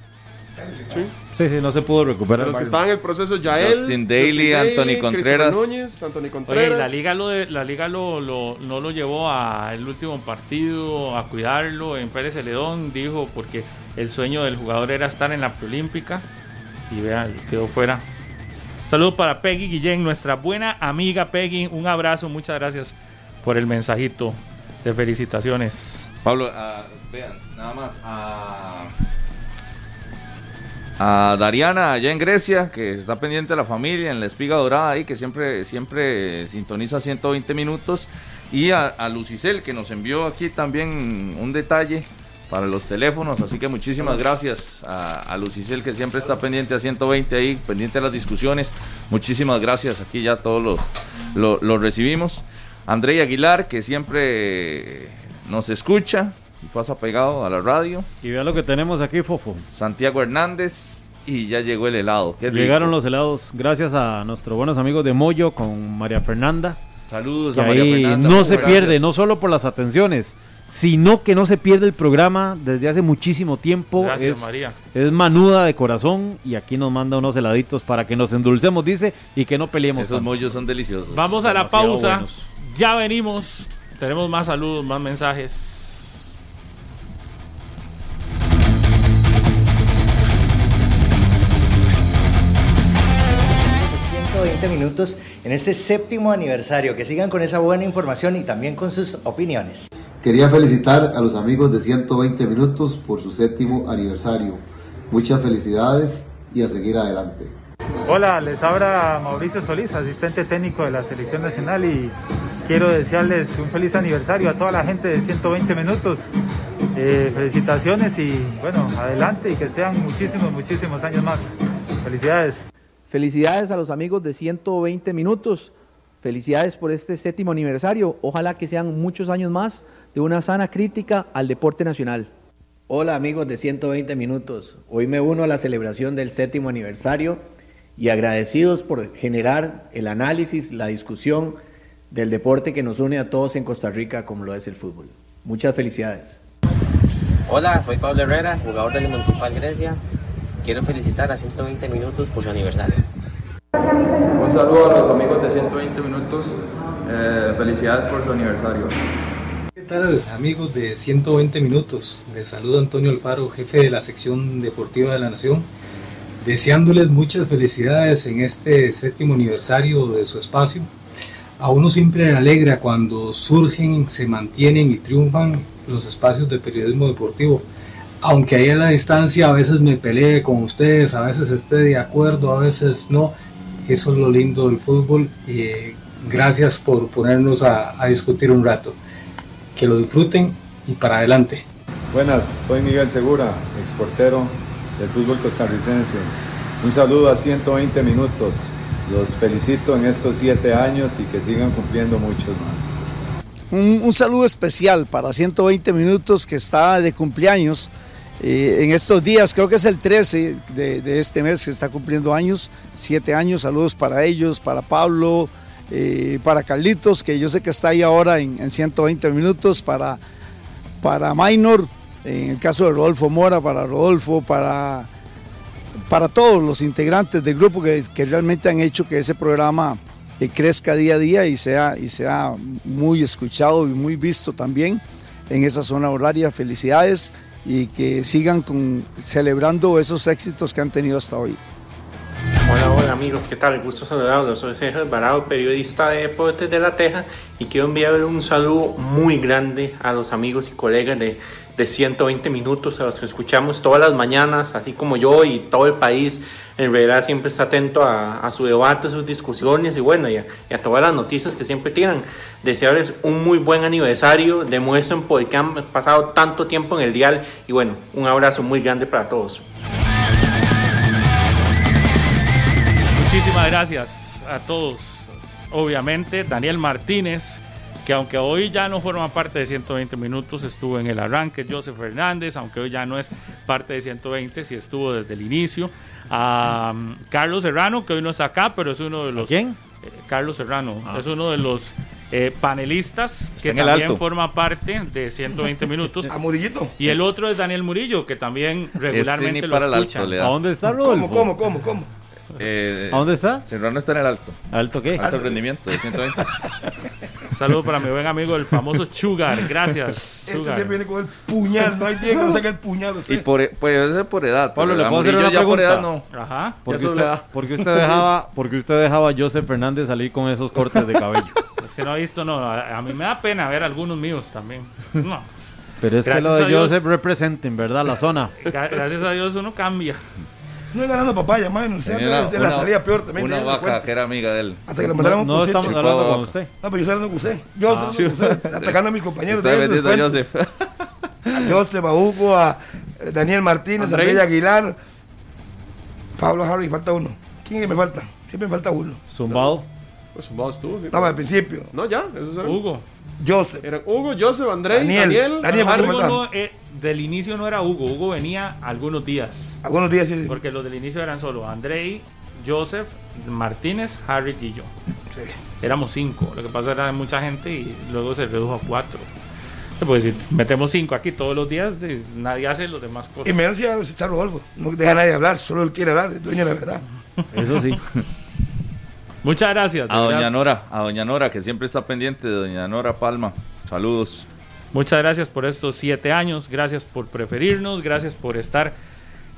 Sí, no se pudo recuperar. Los que estaban en el proceso: Yael, Justin Daly, Anthony Contreras. Oye, la liga no lo llevó al último partido a cuidarlo. En Pérez Celedón dijo, porque el sueño del jugador era estar en la preolímpica, y vean, quedó fuera. Saludos para Peggy Guillén, nuestra buena amiga Peggy. Un abrazo, muchas gracias por el mensajito de felicitaciones. Pablo, vean, nada más a Dariana allá en Grecia, que está pendiente de la familia en La Espiga Dorada ahí, que siempre sintoniza 120 minutos, y a Lucicel, que nos envió aquí también un detalle para los teléfonos, así que muchísimas gracias a Lucicel, que siempre está pendiente a 120 ahí, pendiente de las discusiones. Muchísimas gracias, aquí ya todos los recibimos. André Aguilar, que siempre nos escucha, pasa pegado a la radio. Y vean lo que tenemos aquí, Fofo. Santiago Hernández, y ya llegó el helado. Llegaron los helados, gracias a nuestros buenos amigos de Moyo con María Fernanda. Saludos a María Fernanda. No se pierde, no solo por las atenciones, sino que no se pierde el programa desde hace muchísimo tiempo. Gracias, María. Es manuda de corazón y aquí nos manda unos heladitos para que nos endulcemos, dice, y que no peleemos. Esos Moyos son deliciosos. Vamos a la pausa. Buenos. Ya venimos. Tenemos más saludos, más mensajes. 120 minutos en este séptimo aniversario. Que sigan con esa buena información y también con sus opiniones. Quería felicitar a los amigos de 120 minutos por su séptimo aniversario. Muchas felicidades y a seguir adelante. Hola, les habla Mauricio Solís, asistente técnico de la Selección Nacional, y quiero desearles un feliz aniversario a toda la gente de 120 minutos. Felicitaciones y bueno, adelante y que sean muchísimos, muchísimos años más. Felicidades. Felicidades a los amigos de 120 minutos. Felicidades por este séptimo aniversario. Ojalá que sean muchos años más de una sana crítica al deporte nacional. Hola amigos de 120 minutos. Hoy me uno a la celebración del séptimo aniversario y agradecidos por generar el análisis, la discusión del deporte que nos une a todos en Costa Rica como lo es el fútbol. Muchas felicidades. Hola, soy Pablo Herrera, jugador del Municipal Grecia. Quiero felicitar a 120 minutos por su aniversario. Un saludo a los amigos de 120 minutos. Felicidades por su aniversario. ¿Qué tal amigos de 120 minutos? Les saluda Antonio Alfaro, jefe de la sección deportiva de La Nación. Deseándoles muchas felicidades en este séptimo aniversario de su espacio. A uno siempre le alegra cuando surgen, se mantienen y triunfan los espacios de periodismo deportivo. Aunque ahí a la distancia a veces me peleé con ustedes, a veces esté de acuerdo, a veces no. Eso es lo lindo del fútbol. Gracias por ponernos a discutir un rato. Que lo disfruten y para adelante. Buenas, soy Miguel Segura, exportero del fútbol costarricense. Un saludo a 120 minutos. Los felicito en estos 7 años y que sigan cumpliendo muchos más. Un saludo especial para 120 minutos que está de cumpleaños en estos días, creo que es el 13 de este mes que está cumpliendo años, 7 años, saludos para ellos, para Pablo, para Carlitos, que yo sé que está ahí ahora en 120 minutos, para Maynor, en el caso de Rodolfo Mora, para Rodolfo, para todos los integrantes del grupo que realmente han hecho que ese programa que crezca día a día y sea muy escuchado y muy visto también en esa zona horaria. Felicidades y que sigan celebrando esos éxitos que han tenido hasta hoy. Hola amigos, ¿qué tal? Gusto saludarlos. Soy Sergio Alvarado, periodista de Deportes de La Teja, y quiero enviar un saludo muy grande a los amigos y colegas de 120 minutos, a los que escuchamos todas las mañanas, así como yo y todo el país. En realidad siempre está atento a su debate, a sus discusiones y bueno, y a todas las noticias que siempre tiran. Desearles un muy buen aniversario, demuestren por qué han pasado tanto tiempo en el dial y bueno, un abrazo muy grande para todos. Muchísimas gracias a todos, obviamente Daniel Martínez, que aunque hoy ya no forma parte de 120 minutos, estuvo en el arranque, Joseph Fernández, aunque hoy ya no es parte de 120, sí estuvo desde el inicio, a Carlos Serrano, que hoy no está acá, pero es uno de los... ¿Quién? Carlos Serrano, es uno de los panelistas está que también alto. Forma parte de 120 minutos. A Murillito. Y el otro es Daniel Murillo, que también regularmente lo escucha. ¿A dónde está Rodolfo? ¿Cómo? ¿A dónde está? Serrano está en el alto. ¿Alto qué? Alto rendimiento de 120. Saludos para mi buen amigo, el famoso Sugar. Gracias, Sugar. Este se viene con el puñal. No hay día que no saque el puñal. ¿Sí? Y puede ser por edad. Pablo, ¿le puedo hacer una pregunta? Por edad, no. Ajá. ¿Por qué usted dejaba a Joseph Fernández salir con esos cortes de cabello? Es que no ha visto, no. A mí me da pena ver algunos míos también. No. Pero es gracias que lo de Joseph representen, ¿verdad? La zona. Gracias a Dios uno cambia. No he ganado papaya, mano. Usted de la salida peor también. Una vaca que era amiga de él. Hasta que le mandaron no estamos hablando con usted. No, pero yo estoy hablando con usted. Yo estoy atacando a mis compañeros. Está metiendo a Joseph. A Joseph, a Hugo, a Daniel Martínez, a Andrea Aguilar, Pablo Harry, falta uno. ¿Quién es que me falta? Siempre me falta uno. Zumbado. Pues Zumbado estuvo, sí. Estaba al principio. No, ya. Eso era Hugo. Joseph. Era Hugo, Joseph, Andrés, Daniel Hugo del inicio no era Hugo. Hugo venía algunos días. Algunos días, sí. Porque los del inicio eran solo Andrés, Joseph, Martínez, Harry y yo. Sí. Éramos 5. Lo que pasa era mucha gente y luego se redujo a 4. Pues si metemos 5 aquí todos los días, nadie hace los demás cosas. Y menos si está Rodolfo. No deja a nadie hablar, solo él quiere hablar, es dueño de la verdad. Eso sí. Muchas gracias. A doña Nora, que siempre está pendiente, de doña Nora Palma. Saludos. Muchas gracias por estos 7 años, gracias por preferirnos, gracias por estar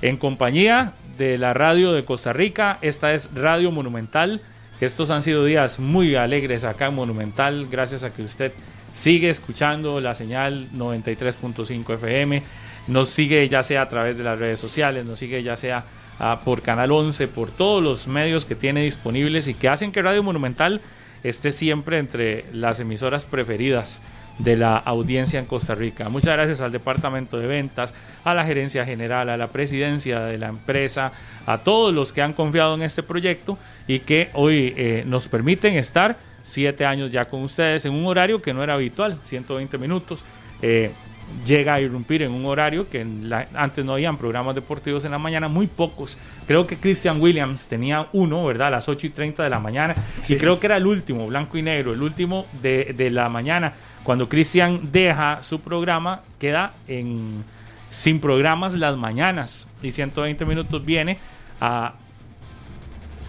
en compañía de la radio de Costa Rica. Esta es Radio Monumental, Estos han sido días muy alegres acá en Monumental, gracias a que usted sigue escuchando la señal 93.5 FM, nos sigue ya sea a través de las redes sociales, nos sigue ya sea por Canal 11, por todos los medios que tiene disponibles y que hacen que Radio Monumental esté siempre entre las emisoras preferidas de la audiencia en Costa Rica. Muchas gracias al departamento de ventas, a la gerencia general, a la presidencia de la empresa, a todos los que han confiado en este proyecto y que hoy nos permiten estar 7 años ya con ustedes en un horario que no era habitual. 120 minutos llega a irrumpir en un horario que antes no habían programas deportivos en la mañana, muy pocos. Creo que Christian Williams tenía uno, ¿verdad? A las 8:30 de la mañana, sí. Y creo que era el último, blanco y negro, el último de la mañana. Cuando Cristian deja su programa, queda sin programas las mañanas. Y 120 minutos viene a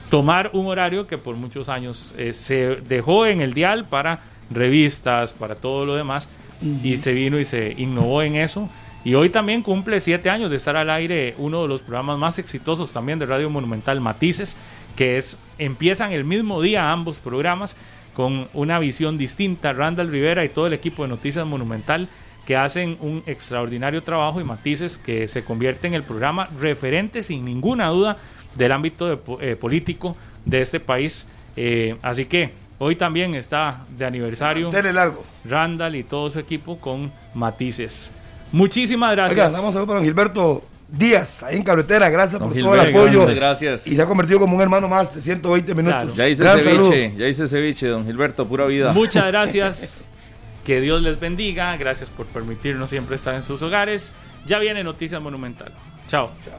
tomar un horario que por muchos años se dejó en el dial para revistas, para todo lo demás. Uh-huh. Y se vino y se innovó en eso. Y hoy también cumple 7 años de estar al aire uno de los programas más exitosos también de Radio Monumental, Matices, que empiezan el mismo día ambos programas, con una visión distinta. Randall Rivera y todo el equipo de Noticias Monumental, que hacen un extraordinario trabajo, y Matices, que se convierte en el programa referente sin ninguna duda del ámbito político de este país. Así que hoy también está de aniversario Randall y todo su equipo con Matices. Muchísimas gracias. Oiga, damos saludos para don Gilberto Díaz, ahí en Carretera, gracias don por Gilberto, todo el apoyo. Grande, gracias. Y se ha convertido como un hermano más de 120 minutos. Claro. Ya hice ceviche, don Gilberto, pura vida. Muchas gracias, que Dios les bendiga, gracias por permitirnos siempre estar en sus hogares. Ya viene Noticias Monumental. Chao. Chao.